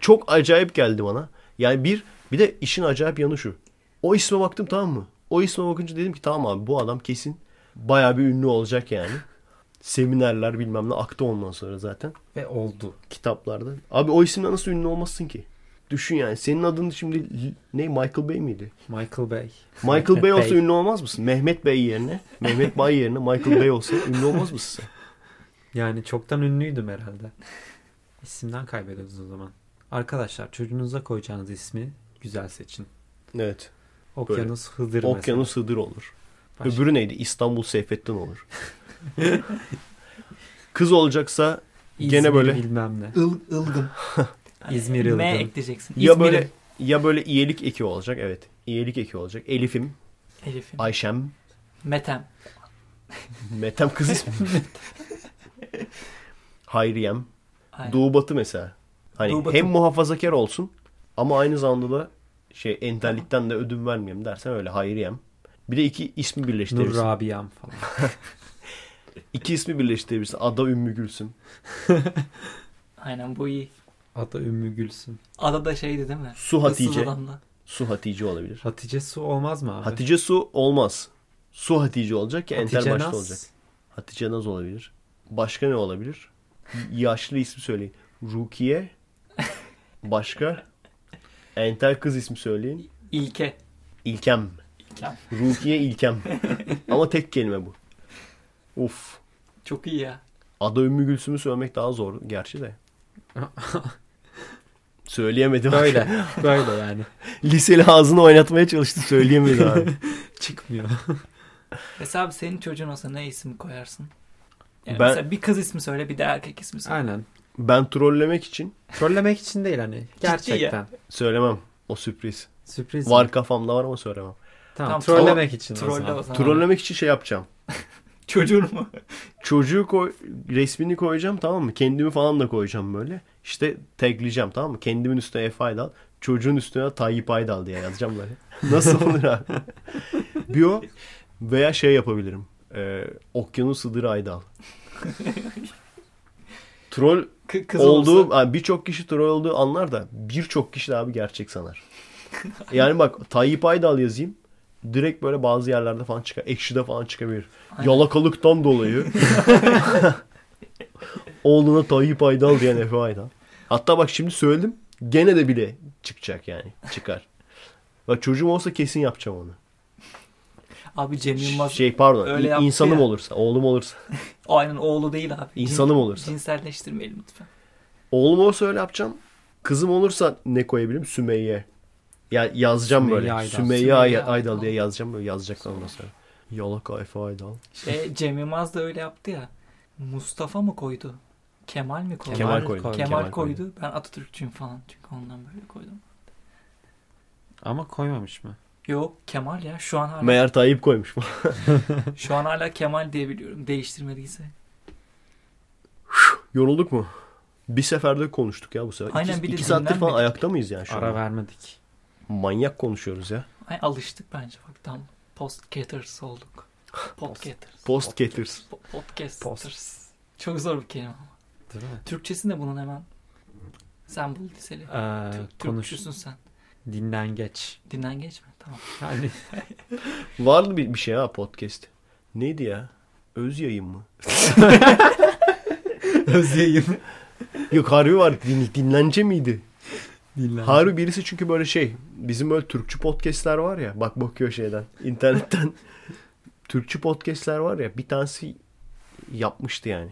çok acayip geldi bana. Yani bir bir de işin acayip yanı şu. O isme baktım, tamam mı? O isme bakınca dedim ki tamam abi, bu adam kesin bayağı bir ünlü olacak yani. Seminerler bilmem ne aktı ondan sonra zaten. Ve oldu. Kitaplarda. Abi o isimle nasıl ünlü olmazsın ki? Düşün yani. Senin adın şimdi ne? Michael Bay miydi? Michael Bay. Michael Bay, Bay olsa ünlü olmaz mısın? Mehmet Bay yerine. Mehmet Bay yerine Michael Bay olsa ünlü olmaz mısın sen? Yani çoktan ünlüydüm herhalde. İsimden kaybediyoruz o zaman. Arkadaşlar çocuğunuza koyacağınız ismi güzel seçin. Evet. Okyanus Hıdır mesela. Okyanus Hıdır olur. Başka. Öbürü neydi? İstanbul Seyfettin olur. Kız olacaksa İzmir, gene böyle bilmem ne. Il, ilgın. İzmir Ilgın. Ne ekleyeceksin? İzmir'e. Ya böyle ya böyle iyilik eki olacak. Evet. İyilik eki olacak. Elif'im. Elif'im. Ayşem. Metem. Metem kız ismi. Hayriyem. Aynen. Doğu Batı mesela. Hani Doğu Batı. Hem muhafazakar olsun ama aynı zamanda da şey entellikten de ödün vermeyeyim dersen öyle Hayriyem. Bir de iki ismi birleştirirsin. Nur Rabiyem falan. İki ismi birleştirebilirsin. Ada Ümmü Gülsün. Aynen bu iyi. Ada Ümmü Gülsün. Ada da şeydi değil mi? Su Hatice. Su Hatice olabilir. Hatice Su olmaz mı abi? Hatice Su olmaz. Su Hatice olacak ya, entel başta olacak. Hatice Naz olabilir. Başka ne olabilir? Yaşlı ismi söyleyin. Rukiye. Başka? Entel kız ismi söyleyin. İlke. İlkem. İlkem. Rukiye İlkem. Ama tek kelime bu. Of. Çok iyi ya. Ada Ümmü Gülsüm'ü söylemek daha zor gerçi de. Söyleyemedim. Böyle. Böyle yani. Liseli ağzını oynatmaya çalıştı. Söyleyemedi abi. Çıkmıyor. Mesela senin çocuğun olsa ne isim koyarsın? Yani ben, mesela bir kız ismi söyle, bir de erkek ismi söyle. Aynen. Ben trollemek için. Trollemek için değil hani. Gerçekten. Söylemem. O sürpriz. Sürpriz var mi? Kafamda var ama söylemem. Tamam. Tamam, trollemek için. Trolle o zaman. Trollemek için şey yapacağım. Çocuğunu mu? Çocuğu koy, resmini koyacağım, tamam mı? Kendimi falan da koyacağım böyle. İşte tagleyeceğim, tamam mı? Kendimin üstüne Efe Aydal, çocuğun üstüne Tayyip Aydal diye yazacağım böyle. Nasıl olur abi? Bio veya şey yapabilirim. Ee, Okyanus Hıdır Aydal. troll K- olduğu, birçok kişi troll olduğu anlar da birçok kişi de abi gerçek sanar. Yani bak Tayyip Aydal yazayım. Direkt böyle bazı yerlerde falan çıkar. Ekşi'de falan çıkabilir. Aynen. Yalakalıktan dolayı. Oğluna Tayyip Aydal diyen Efe Aydal. Hatta bak şimdi söyledim. Gene de bile çıkacak yani. Çıkar. Bak çocuğum olsa kesin yapacağım onu. Abi Cem Yılmaz şey pardon. İnsanım ya. Olursa. Oğlum olursa. Aynen oğlu değil abi. İnsanım olursa. Cinselleştirmeyelim lütfen. Oğlum olsa öyle yapacağım. Kızım olursa ne koyabilirim? Sümeyye. Ya yazacağım Sümeyye böyle. Aydal. Sümeyye, Sümeyye Aydal, Aydal diye yazacağım böyle. Yazacaklar ondan sonra. Yalaka Efe Aydal. Şey, Cem Yılmaz da öyle yaptı ya. Mustafa mı koydu? Kemal mi koydu? Kemal koydu. Kemal, Kemal koydu. koydu. Ben Atatürkçüyüm falan. Çünkü ondan böyle koydum. Ama koymamış mı? Yok Kemal ya. Şu an hala... Meğer Tayyip koymuş mu? Şu an hala Kemal diye biliyorum. Değiştirmediyse. Yorulduk mu? Bir seferde konuştuk ya bu sefer. Aynen, iki, iki saattir falan ayakta mıyız yani şu an? Ara vermedik. Manyak konuşuyoruz ya. Ay, alıştık bence bak tam. Podcasters olduk. Podcasters. Podcasters. Podcasters. Post. Çok zor bir kelime ama. Değil mi? Türkçesi de bunun hemen. Sen bul Liseli. Ee, Türk, Türkçüsün sen. Dinlengeç. Dinlengeç mi? Tamam. Yani. Vardı bir, bir şey ha podcast. Neydi ya? Öz yayın mı? Öz yayın. Yok harbi var. Din, dinlence miydi? Dinlence. Harbi birisi çünkü böyle şey. Bizim böyle Türkçü podcastler var ya. Bak bakıyor şeyden. İnternetten. Türkçü podcastler var ya. Bir tanesi yapmıştı yani.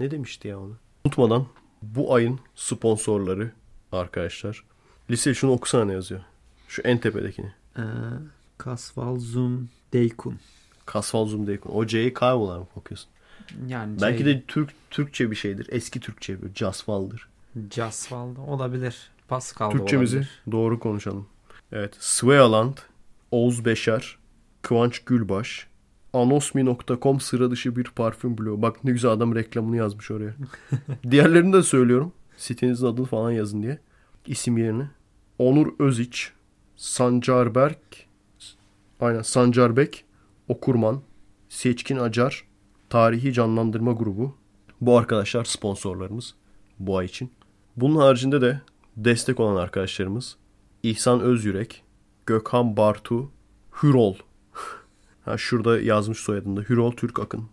Ne demişti ya onu? Unutmadan bu ayın sponsorları arkadaşlar. Liseli şunu okusana ne yazıyor. Şu en tepedekini. Ee, Kasvalzum Deykun. Kasvalzum Deykun. O C'yi K olarak okuyorsun. Yani belki C... de Türk Türkçe bir şeydir. Eski Türkçe bir Casval'dır. Casval olabilir. Pascal da olabilir. Türkçemizi doğru konuşalım. Evet. Svealand, Oğuz Beşer, Kıvanç Gülbaş, anosmi nokta com sıra dışı bir parfüm bloğu. Bak ne güzel adam reklamını yazmış oraya. Diğerlerini de söylüyorum. Sitenizin adını falan yazın diye. İsim yerine. Onur Öziç, Sancarberk, aynen Sancarbek, Okurman, Seçkin Acar, Tarihi Canlandırma Grubu. Bu arkadaşlar sponsorlarımız bu ay için. Bunun haricinde de destek olan arkadaşlarımız İhsan Özyürek, Gökhan Bartu, Hürol. Ha, şurada yazmış soyadında. Hürol Türk Akın,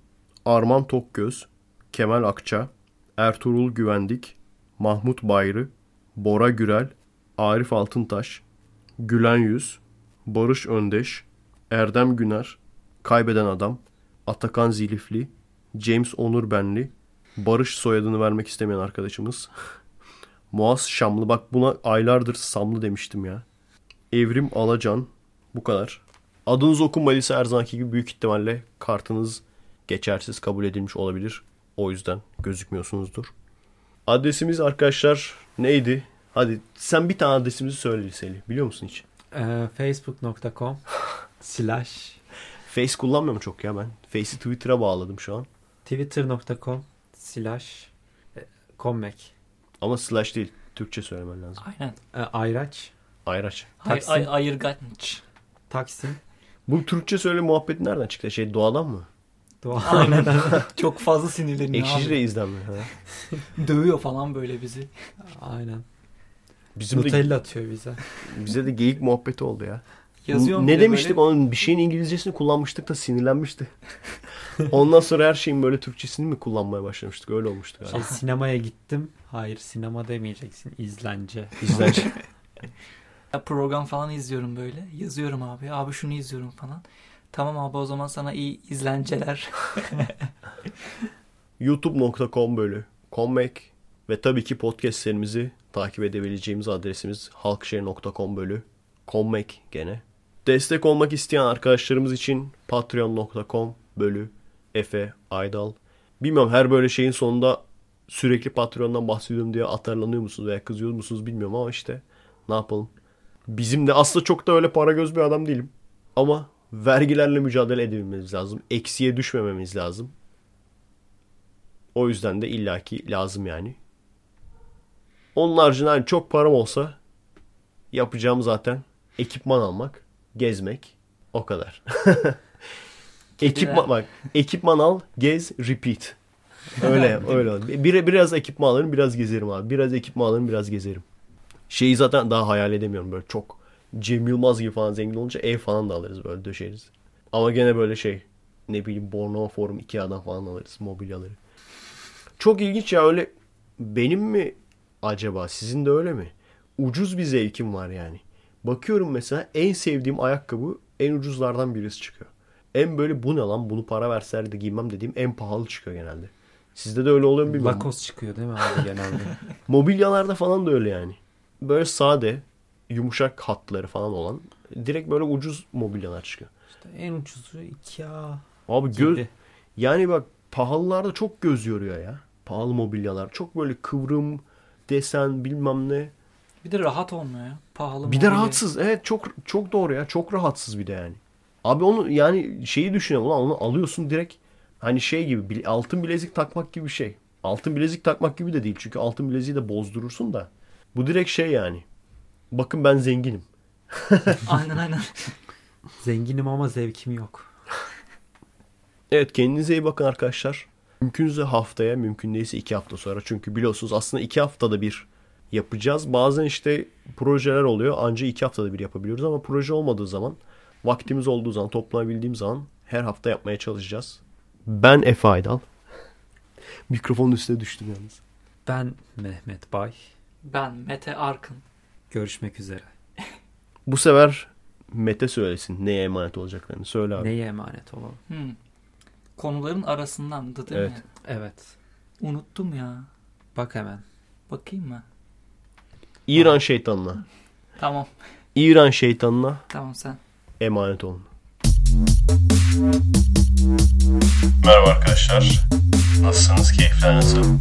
Arman Tokgöz, Kemal Akça, Ertuğrul Güvendik, Mahmut Bayrı, Bora Gürel, Arif Altıntaş, Gülen Yüz, Barış Öndeş, Erdem Güner, Kaybeden Adam, Atakan Zilifli, James Onur Benli, Barış soyadını vermek istemeyen arkadaşımız, Muaz Şamlı, bak buna aylardır Samlı demiştim ya, Evrim Alacan, bu kadar. Adınız okunmalıysa her zamanki gibi büyük ihtimalle kartınız geçersiz kabul edilmiş olabilir. O yüzden gözükmüyorsunuzdur. Adresimiz arkadaşlar neydi? Hadi sen bir tane adresimizi söyle Liseli. Biliyor musun hiç? Ee, facebook nokta com slash Face kullanmıyorum mu çok ya ben? Face'i Twitter'a bağladım şu an. twitter nokta com slash kommek. Ama slash değil. Türkçe söylemen lazım. Aynen. Ee, ayraç. Ayraç. Taksim. Ay, ay, ayırgaç. Taksim. Bu Türkçe söyle muhabbeti nereden çıktı? Şey doğadan mı? Doğadan. Aynen. Çok fazla sinirleniyor. Ekşici Reis'den mi? Dövüyor falan böyle bizi. Aynen. Bizim Nutella de, atıyor bize. Bize de geyik muhabbeti oldu ya. Yazıyor ne demiştik? Böyle... Onun bir şeyin İngilizcesini kullanmıştık da sinirlenmişti. Ondan sonra her şeyin böyle Türkçesini mi kullanmaya başlamıştık? Öyle olmuştu galiba. Şey, sinemaya gittim. Hayır sinema demeyeceksin. İzlence. İzlence. Program falan izliyorum böyle. Yazıyorum abi. Abi şunu izliyorum falan. Tamam abi o zaman sana iyi izlenceler. YouTube nokta com bölü. Comeback. Ve tabii ki podcastlerimizi takip edebileceğimiz adresimiz halkşehir nokta com bölü. Comeback gene. Destek olmak isteyen arkadaşlarımız için patreon nokta com bölü. Efe Aydal. Bilmiyorum her böyle şeyin sonunda sürekli Patreon'dan bahsediyorum diye atarlanıyor musunuz veya kızıyor musunuz bilmiyorum ama işte ne yapalım. Bizim de aslında çok da öyle para göz bir adam değilim. Ama vergilerle mücadele edebilmemiz lazım. Eksiye düşmememiz lazım. O yüzden de illaki lazım yani. Onun haricinde hani çok param olsa yapacağım zaten ekipman almak, gezmek o kadar. Ekipman bak, ekipman al, gez, repeat. Öyle öyle. Bir, biraz ekipman alırım, biraz gezerim abi. Biraz ekipman alırım, biraz gezerim. Şeyi zaten daha hayal edemiyorum böyle çok. Cem Yılmaz gibi falan zengin olunca ev falan da alırız böyle döşeriz. Ama gene böyle şey ne bileyim Bornova Forum, Ikea'dan falan alırız mobilyaları. Çok ilginç ya öyle benim mi acaba sizin de öyle mi? Ucuz bir zevkim var yani. Bakıyorum mesela en sevdiğim ayakkabı en ucuzlardan birisi çıkıyor. En böyle bu ne lan bunu para verseler de giymem dediğim en pahalı çıkıyor genelde. Sizde de öyle oluyor mu bilmiyorum. Lacoste çıkıyor değil mi abi genelde? Mobilyalarda falan da öyle yani. Böyle sade, yumuşak hatları falan olan direkt böyle ucuz mobilyalar çıkıyor. İşte en ucuzu Ikea. Abi göz gibi. Yani bak pahalılarda çok göz yoruyor ya. Pahalı mobilyalar. Çok böyle kıvrım, desen bilmem ne. Bir de rahat olmuyor ya. Pahalı mobilya. Bir de rahatsız. Evet çok çok doğru ya. Çok rahatsız bir de yani. Abi onu yani şeyi düşünelim. Ulan onu alıyorsun direkt hani şey gibi altın bilezik takmak gibi bir şey. Altın bilezik takmak gibi de değil. Çünkü altın bileziği de bozdurursun da. Bu direkt şey yani. Bakın ben zenginim. Aynen aynen. Zenginim ama zevkim yok. Evet kendinize iyi bakın arkadaşlar. Mümkünse haftaya, mümkün değilse iki hafta sonra. Çünkü biliyorsunuz aslında iki haftada bir yapacağız. Bazen işte projeler oluyor. Anca iki haftada bir yapabiliyoruz ama proje olmadığı zaman, vaktimiz olduğu zaman, toplanabildiğim zaman her hafta yapmaya çalışacağız. Ben Efe Aydal. Mikrofonun üstüne düştüm yalnız. Ben Mehmet Bay. Ben Mete Arkın. Görüşmek üzere. Bu sefer Mete söylesin neye emanet olacaklarını. Söyle abi. Neye emanet olalım? Hmm. Konuların arasındandı değil evet. mi? Evet. Unuttum ya. Bak hemen. Bakayım mı? İran Aa. şeytanına. Tamam. İran şeytanına. Tamam sen. Emanet olun. Merhaba arkadaşlar. Nasılsınız? Keyifler nasıl?